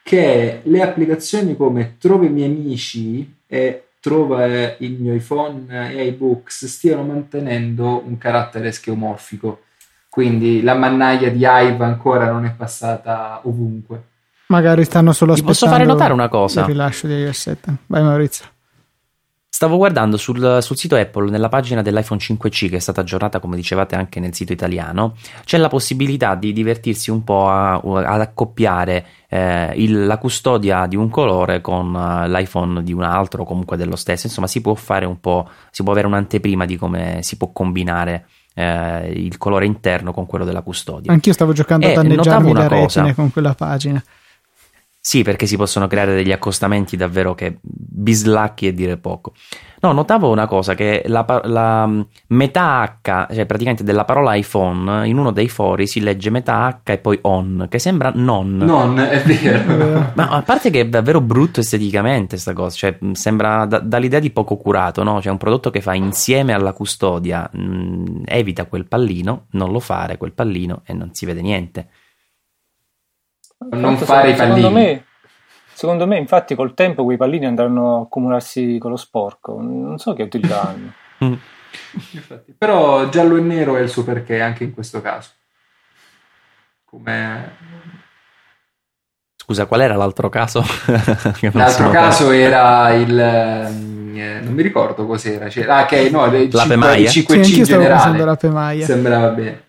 che le applicazioni come Trova i miei amici e Trova il mio iPhone e iBooks stiano mantenendo un carattere skeuomorfico, quindi la mannaia di Ive ancora non è passata ovunque. Magari stanno solo aspettando. Ti posso fare notare una cosa? Il rilascio di iOS sette. Vai Maurizio. Stavo guardando sul, sul sito Apple, nella pagina dell'iPhone cinque C, che è stata aggiornata come dicevate anche nel sito italiano, c'è la possibilità di divertirsi un po' a, ad accoppiare eh, il, la custodia di un colore con l'iPhone di un altro o comunque dello stesso, insomma si può fare un po', si può avere un'anteprima di come si può combinare eh, il colore interno con quello della custodia. Anch'io stavo giocando e a danneggiarmi la retina con quella pagina. Sì, perché si possono creare degli accostamenti davvero che bislacchi e dire poco. No, notavo una cosa, che la, la metà H, cioè praticamente della parola iPhone, in uno dei fori si legge metà H e poi on, che sembra non. Non, è vero. Ma a parte che è davvero brutto esteticamente sta cosa, cioè sembra da, dall'idea di poco curato, no? Cioè un prodotto che fa insieme alla custodia, mh, evita quel pallino, non lo fare quel pallino e non si vede niente. Non fare i pallini. Secondo me, secondo me, infatti, col tempo quei pallini andranno a accumularsi con lo sporco. Non so che utilizzeranno. Infatti, però giallo e nero è il suo perché anche in questo caso. Come... Scusa, qual era l'altro caso? L'altro caso era il eh, non mi ricordo cos'era. C'era, ah, ok, no, le la pemaia. Sì, anch'io stavo pensando alla pemaia. Sembrava bene.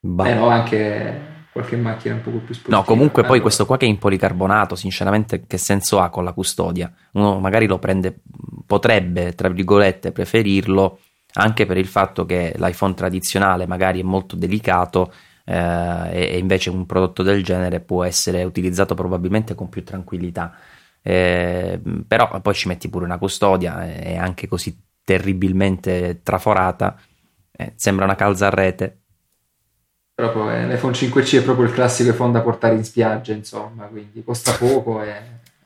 Beh, no, anche qualche macchina un po' più sportiva. No, comunque poi allora. Questo qua che è in policarbonato, sinceramente che senso ha con la custodia? Uno magari lo prende, potrebbe, tra virgolette, preferirlo anche per il fatto che l'iPhone tradizionale magari è molto delicato, eh, e, e invece un prodotto del genere può essere utilizzato probabilmente con più tranquillità, eh, però poi ci metti pure una custodia, è anche così terribilmente traforata, eh, sembra una calzarrete. Proprio, eh, l'iPhone cinque C è proprio il classico iPhone da portare in spiaggia, insomma, quindi costa poco e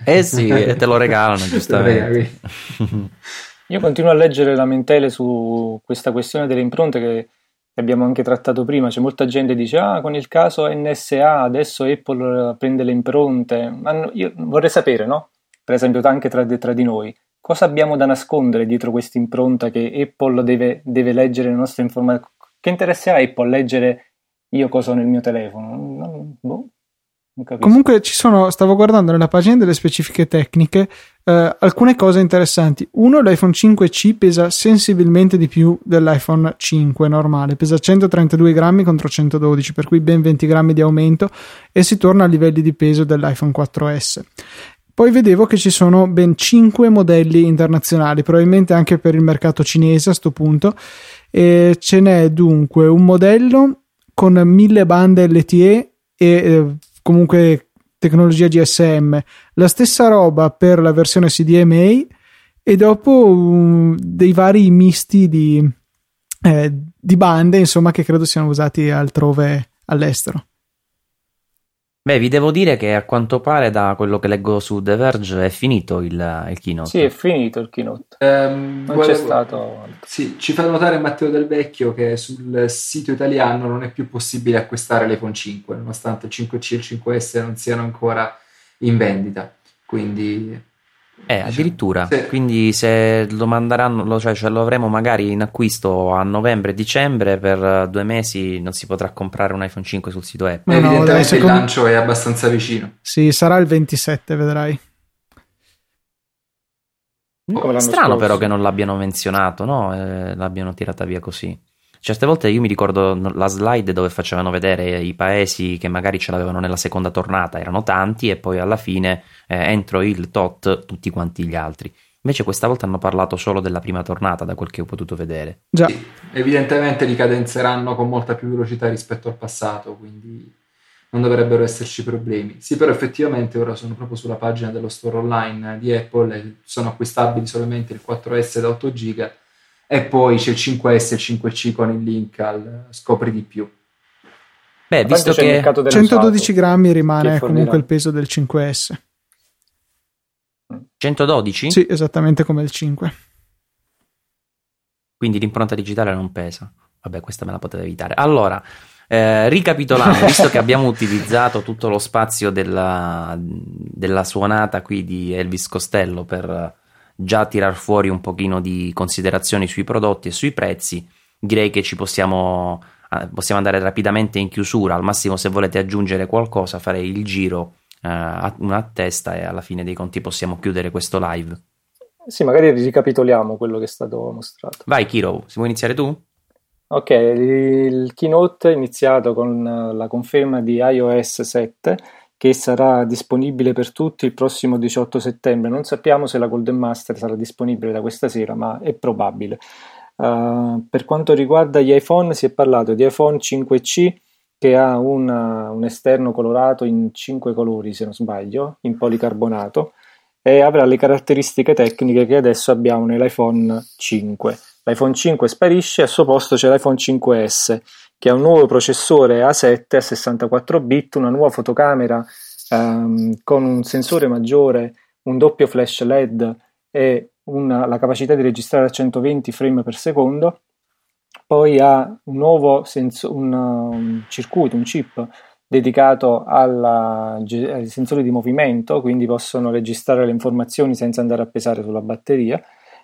eh sì, e te lo regalano giustamente. Io continuo a leggere lamentele su questa questione delle impronte che abbiamo anche trattato prima. C'è molta gente che dice ah, con il caso N S A adesso Apple prende le impronte, ma io vorrei sapere, no? Per esempio anche tra, tra di noi, cosa abbiamo da nascondere dietro questa impronta che Apple deve, deve leggere le nostre informazioni? Che interesse ha Apple a leggere io cosa ho nel mio telefono? Non, boh, non capisco. Comunque ci sono, stavo guardando nella pagina delle specifiche tecniche, eh, alcune cose interessanti. Uno, l'iPhone cinque C pesa sensibilmente di più dell'iPhone cinque normale, pesa centotrentadue grammi contro centododici, per cui ben venti grammi di aumento, e si torna a livelli di peso dell'iPhone quattro S. Poi vedevo che ci sono ben cinque modelli internazionali, probabilmente anche per il mercato cinese a sto punto, e ce n'è dunque un modello con mille bande L T E e eh, comunque tecnologia G S M, la stessa roba per la versione C D M A, e dopo um, dei vari misti di, eh, di bande, insomma, che credo siano usati altrove all'estero. Beh, vi devo dire che a quanto pare, da quello che leggo su The Verge, è finito il, il keynote. Sì, è finito il keynote. Um, non volevo... c'è stato. Sì, ci fa notare Matteo Del Vecchio che sul sito italiano non è più possibile acquistare l'iPhone cinque, nonostante il cinque C e il cinque S non siano ancora in vendita. Quindi Eh, addirittura, sì. Quindi se lo manderanno, cioè ce lo avremo magari in acquisto a novembre e dicembre, per due mesi non si potrà comprare un iPhone cinque sul sito Apple. No, evidentemente no, secondo... il lancio è abbastanza vicino. Sì, sarà il ventisette, vedrai. Strano scorso. Però che non l'abbiano menzionato, no? Eh, l'abbiano tirata via così. Certe volte io mi ricordo la slide dove facevano vedere i paesi che magari ce l'avevano nella seconda tornata, erano tanti, e poi alla fine eh, entro il tot tutti quanti gli altri. Invece questa volta hanno parlato solo della prima tornata, da quel che ho potuto vedere. Già. Evidentemente li cadenzeranno con molta più velocità rispetto al passato, quindi non dovrebbero esserci problemi. Sì, però effettivamente ora sono proprio sulla pagina dello store online di Apple, sono acquistabili solamente il quattro S da otto giga e poi c'è il cinque S e il cinque C con il link al scopri di più. Beh, visto che centododici grammi rimane comunque il peso del cinque S. centododici? Sì, esattamente come il cinque. Quindi l'impronta digitale non pesa. Vabbè, questa me la potete evitare. Allora, eh, ricapitolando, visto che abbiamo utilizzato tutto lo spazio della, della suonata qui di Elvis Costello per già tirar fuori un pochino di considerazioni sui prodotti e sui prezzi, direi che ci possiamo, possiamo andare rapidamente in chiusura. Al massimo, se volete aggiungere qualcosa, farei il giro eh, una a testa e alla fine dei conti possiamo chiudere questo live. Sì, magari ricapitoliamo quello che è stato mostrato. Vai Chiro, si vuoi iniziare tu? Ok, il keynote è iniziato con la conferma di iOS sette, che sarà disponibile per tutti il prossimo diciotto settembre. Non sappiamo se la Golden Master sarà disponibile da questa sera, ma è probabile. Uh, per quanto riguarda gli iPhone, si è parlato di iPhone cinque C, che ha una, un esterno colorato in cinque colori, se non sbaglio, in policarbonato, e avrà le caratteristiche tecniche che adesso abbiamo nell'iPhone cinque. L'iPhone cinque sparisce, al suo posto c'è l'iPhone cinque S, che ha un nuovo processore A sette a sessantaquattro bit, una nuova fotocamera ehm, con un sensore maggiore, un doppio flash L E D e una, la capacità di registrare a centoventi frame per secondo. Poi ha un nuovo senso, un, un circuito, un chip dedicato alla, ai sensori di movimento, quindi possono registrare le informazioni senza andare a pesare sulla batteria.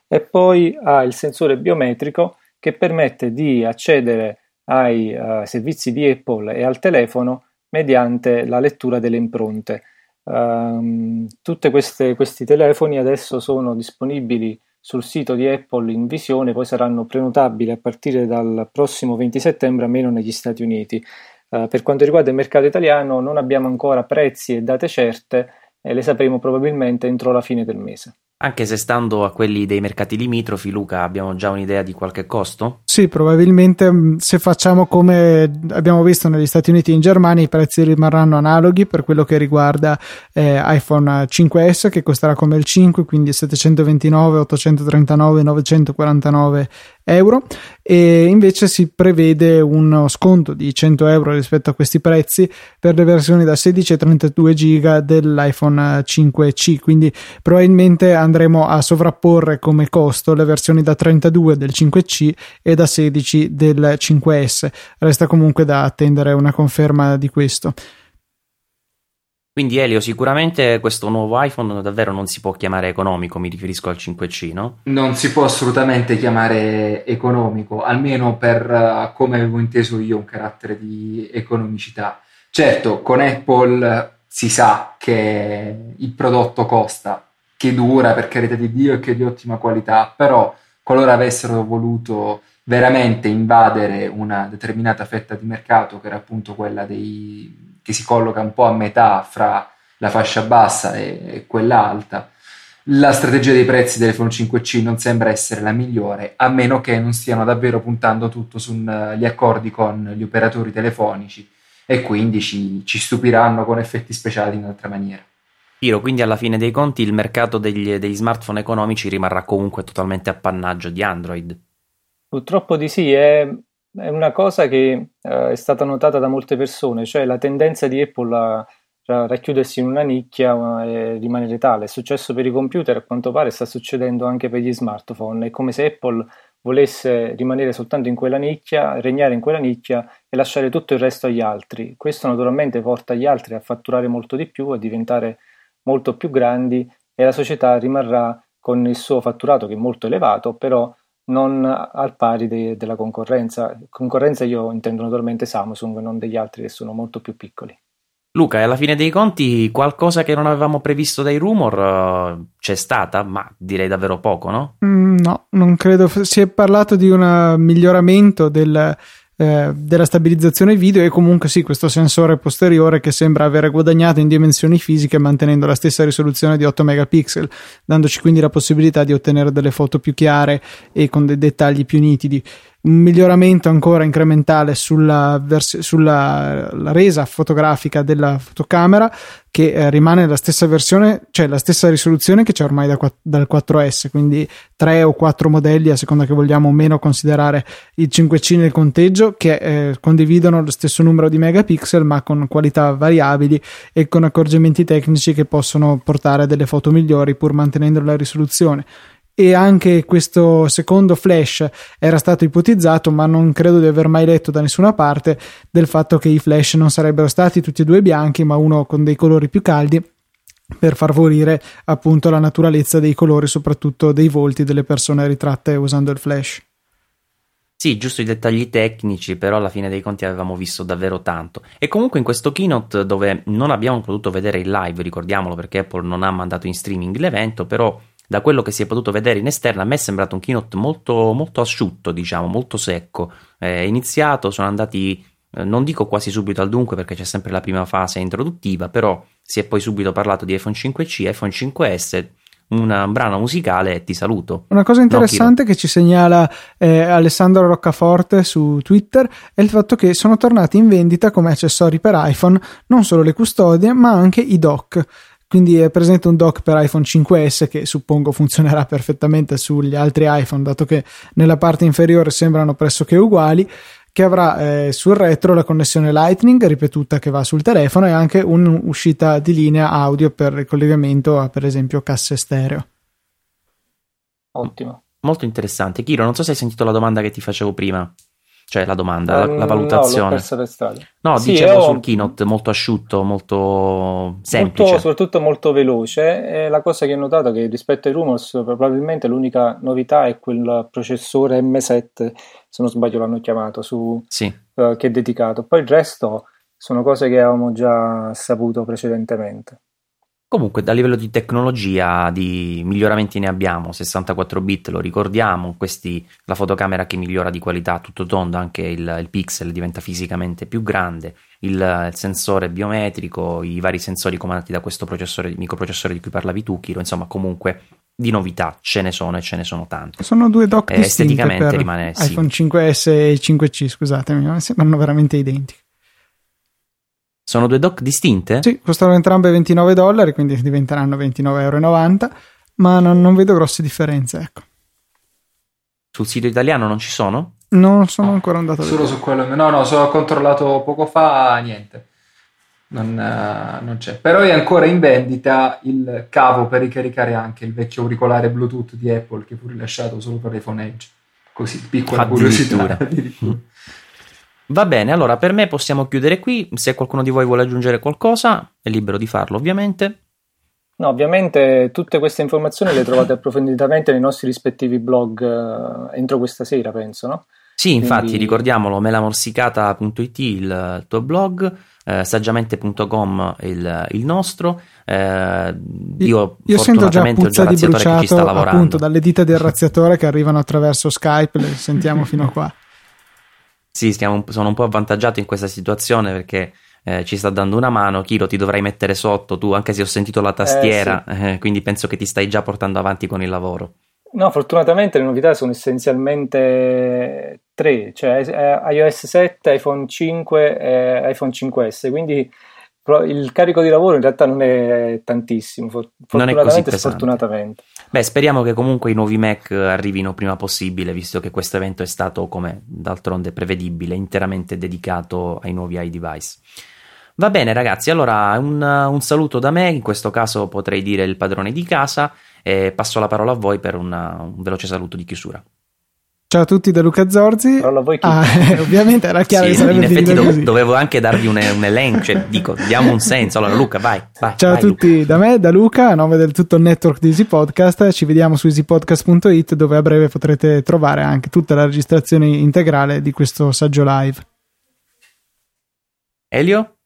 E poi ha il sensore biometrico che permette di accedere ai uh, servizi di Apple e al telefono mediante la lettura delle impronte. Um, tutte queste, questi telefoni adesso sono disponibili sul sito di Apple in visione, poi saranno prenotabili a partire dal prossimo venti settembre, almeno negli Stati Uniti. Uh, per quanto riguarda il mercato italiano non abbiamo ancora prezzi e date certe, e le sapremo probabilmente entro la fine del mese. Anche se stando a quelli dei mercati limitrofi, Luca, abbiamo già un'idea di qualche costo? Sì, probabilmente se facciamo come abbiamo visto negli Stati Uniti e in Germania, i prezzi rimarranno analoghi per quello che riguarda eh, iPhone cinque S, che costerà come il cinque, quindi settecentoventinove, ottocentotrentanove, novecentoquarantanove euro, e invece si prevede uno sconto di cento euro rispetto a questi prezzi per le versioni da sedici e trentadue giga dell'iPhone cinque C, quindi probabilmente andremo a sovrapporre come costo le versioni da trentadue del cinque C e da sedici del cinque S. Resta comunque da attendere una conferma di questo. Quindi Elio, sicuramente questo nuovo iPhone davvero non si può chiamare economico, mi riferisco al cinque C, no? Non si può assolutamente chiamare economico, almeno per uh, come avevo inteso io un carattere di economicità. Certo, con Apple si sa che il prodotto costa, che dura, per carità di Dio, e che è di ottima qualità, però qualora avessero voluto veramente invadere una determinata fetta di mercato, che era appunto quella dei... che si colloca un po' a metà fra la fascia bassa e, e quella alta, la strategia dei prezzi dell'iPhone cinque C non sembra essere la migliore, a meno che non stiano davvero puntando tutto sugli accordi con gli operatori telefonici, e quindi ci, ci stupiranno con effetti speciali in un'altra maniera. Tiro, quindi alla fine dei conti il mercato degli, degli smartphone economici rimarrà comunque totalmente appannaggio di Android. Purtroppo di sì, è... è una cosa che eh, è stata notata da molte persone, cioè la tendenza di Apple a, a racchiudersi in una nicchia e rimanere tale. È successo per i computer, a quanto pare sta succedendo anche per gli smartphone. È come se Apple volesse rimanere soltanto in quella nicchia, regnare in quella nicchia e lasciare tutto il resto agli altri. Questo naturalmente porta gli altri a fatturare molto di più, a diventare molto più grandi e la società rimarrà con il suo fatturato che è molto elevato, però non al pari de- della concorrenza. Concorrenza io intendo naturalmente Samsung, non degli altri che sono molto più piccoli. Luca, alla fine dei conti qualcosa che non avevamo previsto dai rumor uh, c'è stata, ma direi davvero poco, no? Mm, no, non credo. Si è parlato di un miglioramento del, eh, della stabilizzazione video e comunque sì, questo sensore posteriore che sembra aver guadagnato in dimensioni fisiche mantenendo la stessa risoluzione di otto megapixel, dandoci quindi la possibilità di ottenere delle foto più chiare e con dei dettagli più nitidi. Un miglioramento ancora incrementale sulla, vers- sulla la resa fotografica della fotocamera, che eh, rimane la stessa versione, cioè la stessa risoluzione che c'è ormai da, dal quattro S, quindi tre o quattro modelli a seconda che vogliamo o meno considerare il cinque C nel conteggio, che eh, condividono lo stesso numero di megapixel ma con qualità variabili e con accorgimenti tecnici che possono portare delle foto migliori pur mantenendo la risoluzione. E anche questo secondo flash era stato ipotizzato, ma non credo di aver mai letto da nessuna parte del fatto che i flash non sarebbero stati tutti e due bianchi, ma uno con dei colori più caldi per favorire appunto la naturalezza dei colori, soprattutto dei volti delle persone ritratte usando il flash. Sì, giusto i dettagli tecnici, però alla fine dei conti avevamo visto davvero tanto. E comunque in questo keynote, dove non abbiamo potuto vedere il live, ricordiamolo, perché Apple non ha mandato in streaming l'evento, però da quello che si è potuto vedere in esterna a me è sembrato un keynote molto, molto asciutto, diciamo, molto secco. È iniziato, sono andati, non dico quasi subito al dunque perché c'è sempre la prima fase introduttiva, però si è poi subito parlato di iPhone cinque C, iPhone cinque S, un brano musicale e ti saluto. Una cosa interessante no, che ci segnala eh, Alessandro Roccaforte su Twitter è il fatto che sono tornati in vendita come accessori per iPhone non solo le custodie ma anche i dock. Quindi è presente un dock per iPhone cinque S che suppongo funzionerà perfettamente sugli altri iPhone, dato che nella parte inferiore sembrano pressoché uguali, che avrà eh, sul retro la connessione Lightning ripetuta che va sul telefono e anche un'uscita di linea audio per il collegamento a, per esempio, casse stereo. Ottimo. Molto interessante. Chiro, non so se hai sentito la domanda che ti facevo prima. Cioè la domanda, um, la, la valutazione. No, l'ho persa per strada. No, sì, dicevo sul keynote molto asciutto, molto semplice. Molto, soprattutto molto veloce. E la cosa che ho notato è che rispetto ai rumors probabilmente l'unica novità è quel processore M sette, se non sbaglio l'hanno chiamato, su, sì. uh, che è dedicato. Poi il resto sono cose che avevamo già saputo precedentemente. Comunque, a livello di tecnologia, di miglioramenti ne abbiamo, sessantaquattro bit, lo ricordiamo, questi, la fotocamera che migliora di qualità, tutto tondo, anche il, il pixel diventa fisicamente più grande, il, il sensore biometrico, i vari sensori comandati da questo processore, microprocessore di cui parlavi tu, Chiro, insomma comunque di novità ce ne sono e ce ne sono tante. Sono due dock eh, distinte per rimane, iPhone sì. cinque S e cinque C, scusatemi, sembrano veramente identiche. Sono due dock distinte? Sì, costano entrambe ventinove dollari, quindi diventeranno ventinove virgola novanta euro, ma non, non vedo grosse differenze, ecco. Sul sito italiano non ci sono? Non sono no, ancora andato a vedere. Solo su quello, no, no, sono controllato poco fa, niente, non, uh, non c'è. Però è ancora in vendita il cavo per ricaricare anche il vecchio auricolare Bluetooth di Apple, che fu rilasciato solo per iPhone Edge, così piccola curiosità. Va bene, allora per me possiamo chiudere qui. Se qualcuno di voi vuole aggiungere qualcosa è libero di farlo, ovviamente. No, ovviamente tutte queste informazioni le trovate approfonditamente nei nostri rispettivi blog eh, entro questa sera, penso, no? Sì, quindi infatti ricordiamolo, mela morsicata punto it il, il tuo blog, eh, saggiamente punto com il, il nostro. Eh, io io sento già puzza di bruciato ci sta lavorando, appunto dalle dita del razziatore che arrivano attraverso Skype, le sentiamo fino a qua. Sì, stiamo, sono un po' avvantaggiato in questa situazione perché eh, ci sta dando una mano. Chiro, ti dovrai mettere sotto tu, anche se ho sentito la tastiera, eh, sì. eh, quindi penso che ti stai già portando avanti con il lavoro. No, fortunatamente le novità sono essenzialmente tre, cioè eh, iOS sette, iPhone cinque e eh, iPhone cinque S, quindi il carico di lavoro in realtà non è tantissimo, fortunatamente e sfortunatamente. Beh, speriamo che comunque i nuovi Mac arrivino prima possibile, visto che questo evento è stato, come d'altronde prevedibile, interamente dedicato ai nuovi iDevice. Va bene ragazzi, allora un, un saluto da me, in questo caso potrei dire il padrone di casa, e passo la parola a voi per una, un veloce saluto di chiusura. Ciao a tutti da Luca Zorzi. Parola a voi, chi? Ah, eh, ovviamente era chiaro sì, che sarebbe in effetti do- dovevo anche darvi un, un elenco, cioè dico diamo un senso. Allora Luca vai, vai ciao vai, a tutti Luca. Da me, da Luca, a nome del tutto il network di Easy Podcast. Ci vediamo su easy podcast punto it, dove a breve potrete trovare anche tutta la registrazione integrale di questo saggio live. Elio?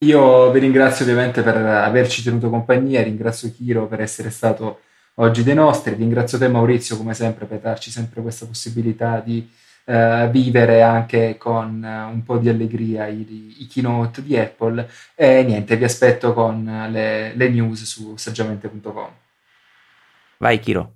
Io vi ringrazio ovviamente per averci tenuto compagnia, ringrazio Chiro per essere stato oggi dei nostri, ringrazio te Maurizio come sempre per darci sempre questa possibilità di eh, vivere anche con eh, un po' di allegria i, i keynote di Apple, e niente, vi aspetto con le, le news su saggiamente punto com. Vai Chiro.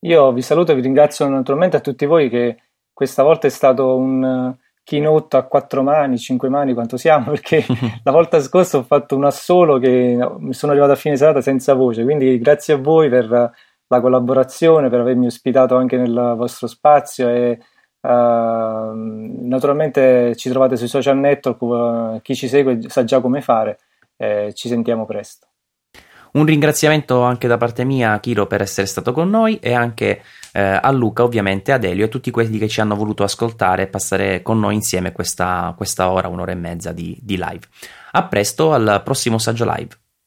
Io vi saluto e vi ringrazio naturalmente a tutti voi, che questa volta è stato un keynote a quattro mani, cinque mani, quanto siamo, perché la volta scorsa ho fatto una solo che mi sono arrivato a fine serata senza voce, quindi grazie a voi per la collaborazione, per avermi ospitato anche nel vostro spazio e uh, naturalmente ci trovate sui social network, uh, chi ci segue sa già come fare, eh, ci sentiamo presto. Un ringraziamento anche da parte mia a Chiro per essere stato con noi, e anche eh, a Luca, ovviamente ad Elio e a tutti quelli che ci hanno voluto ascoltare e passare con noi insieme questa, questa ora, un'ora e mezza di, di live. A presto al prossimo saggio live.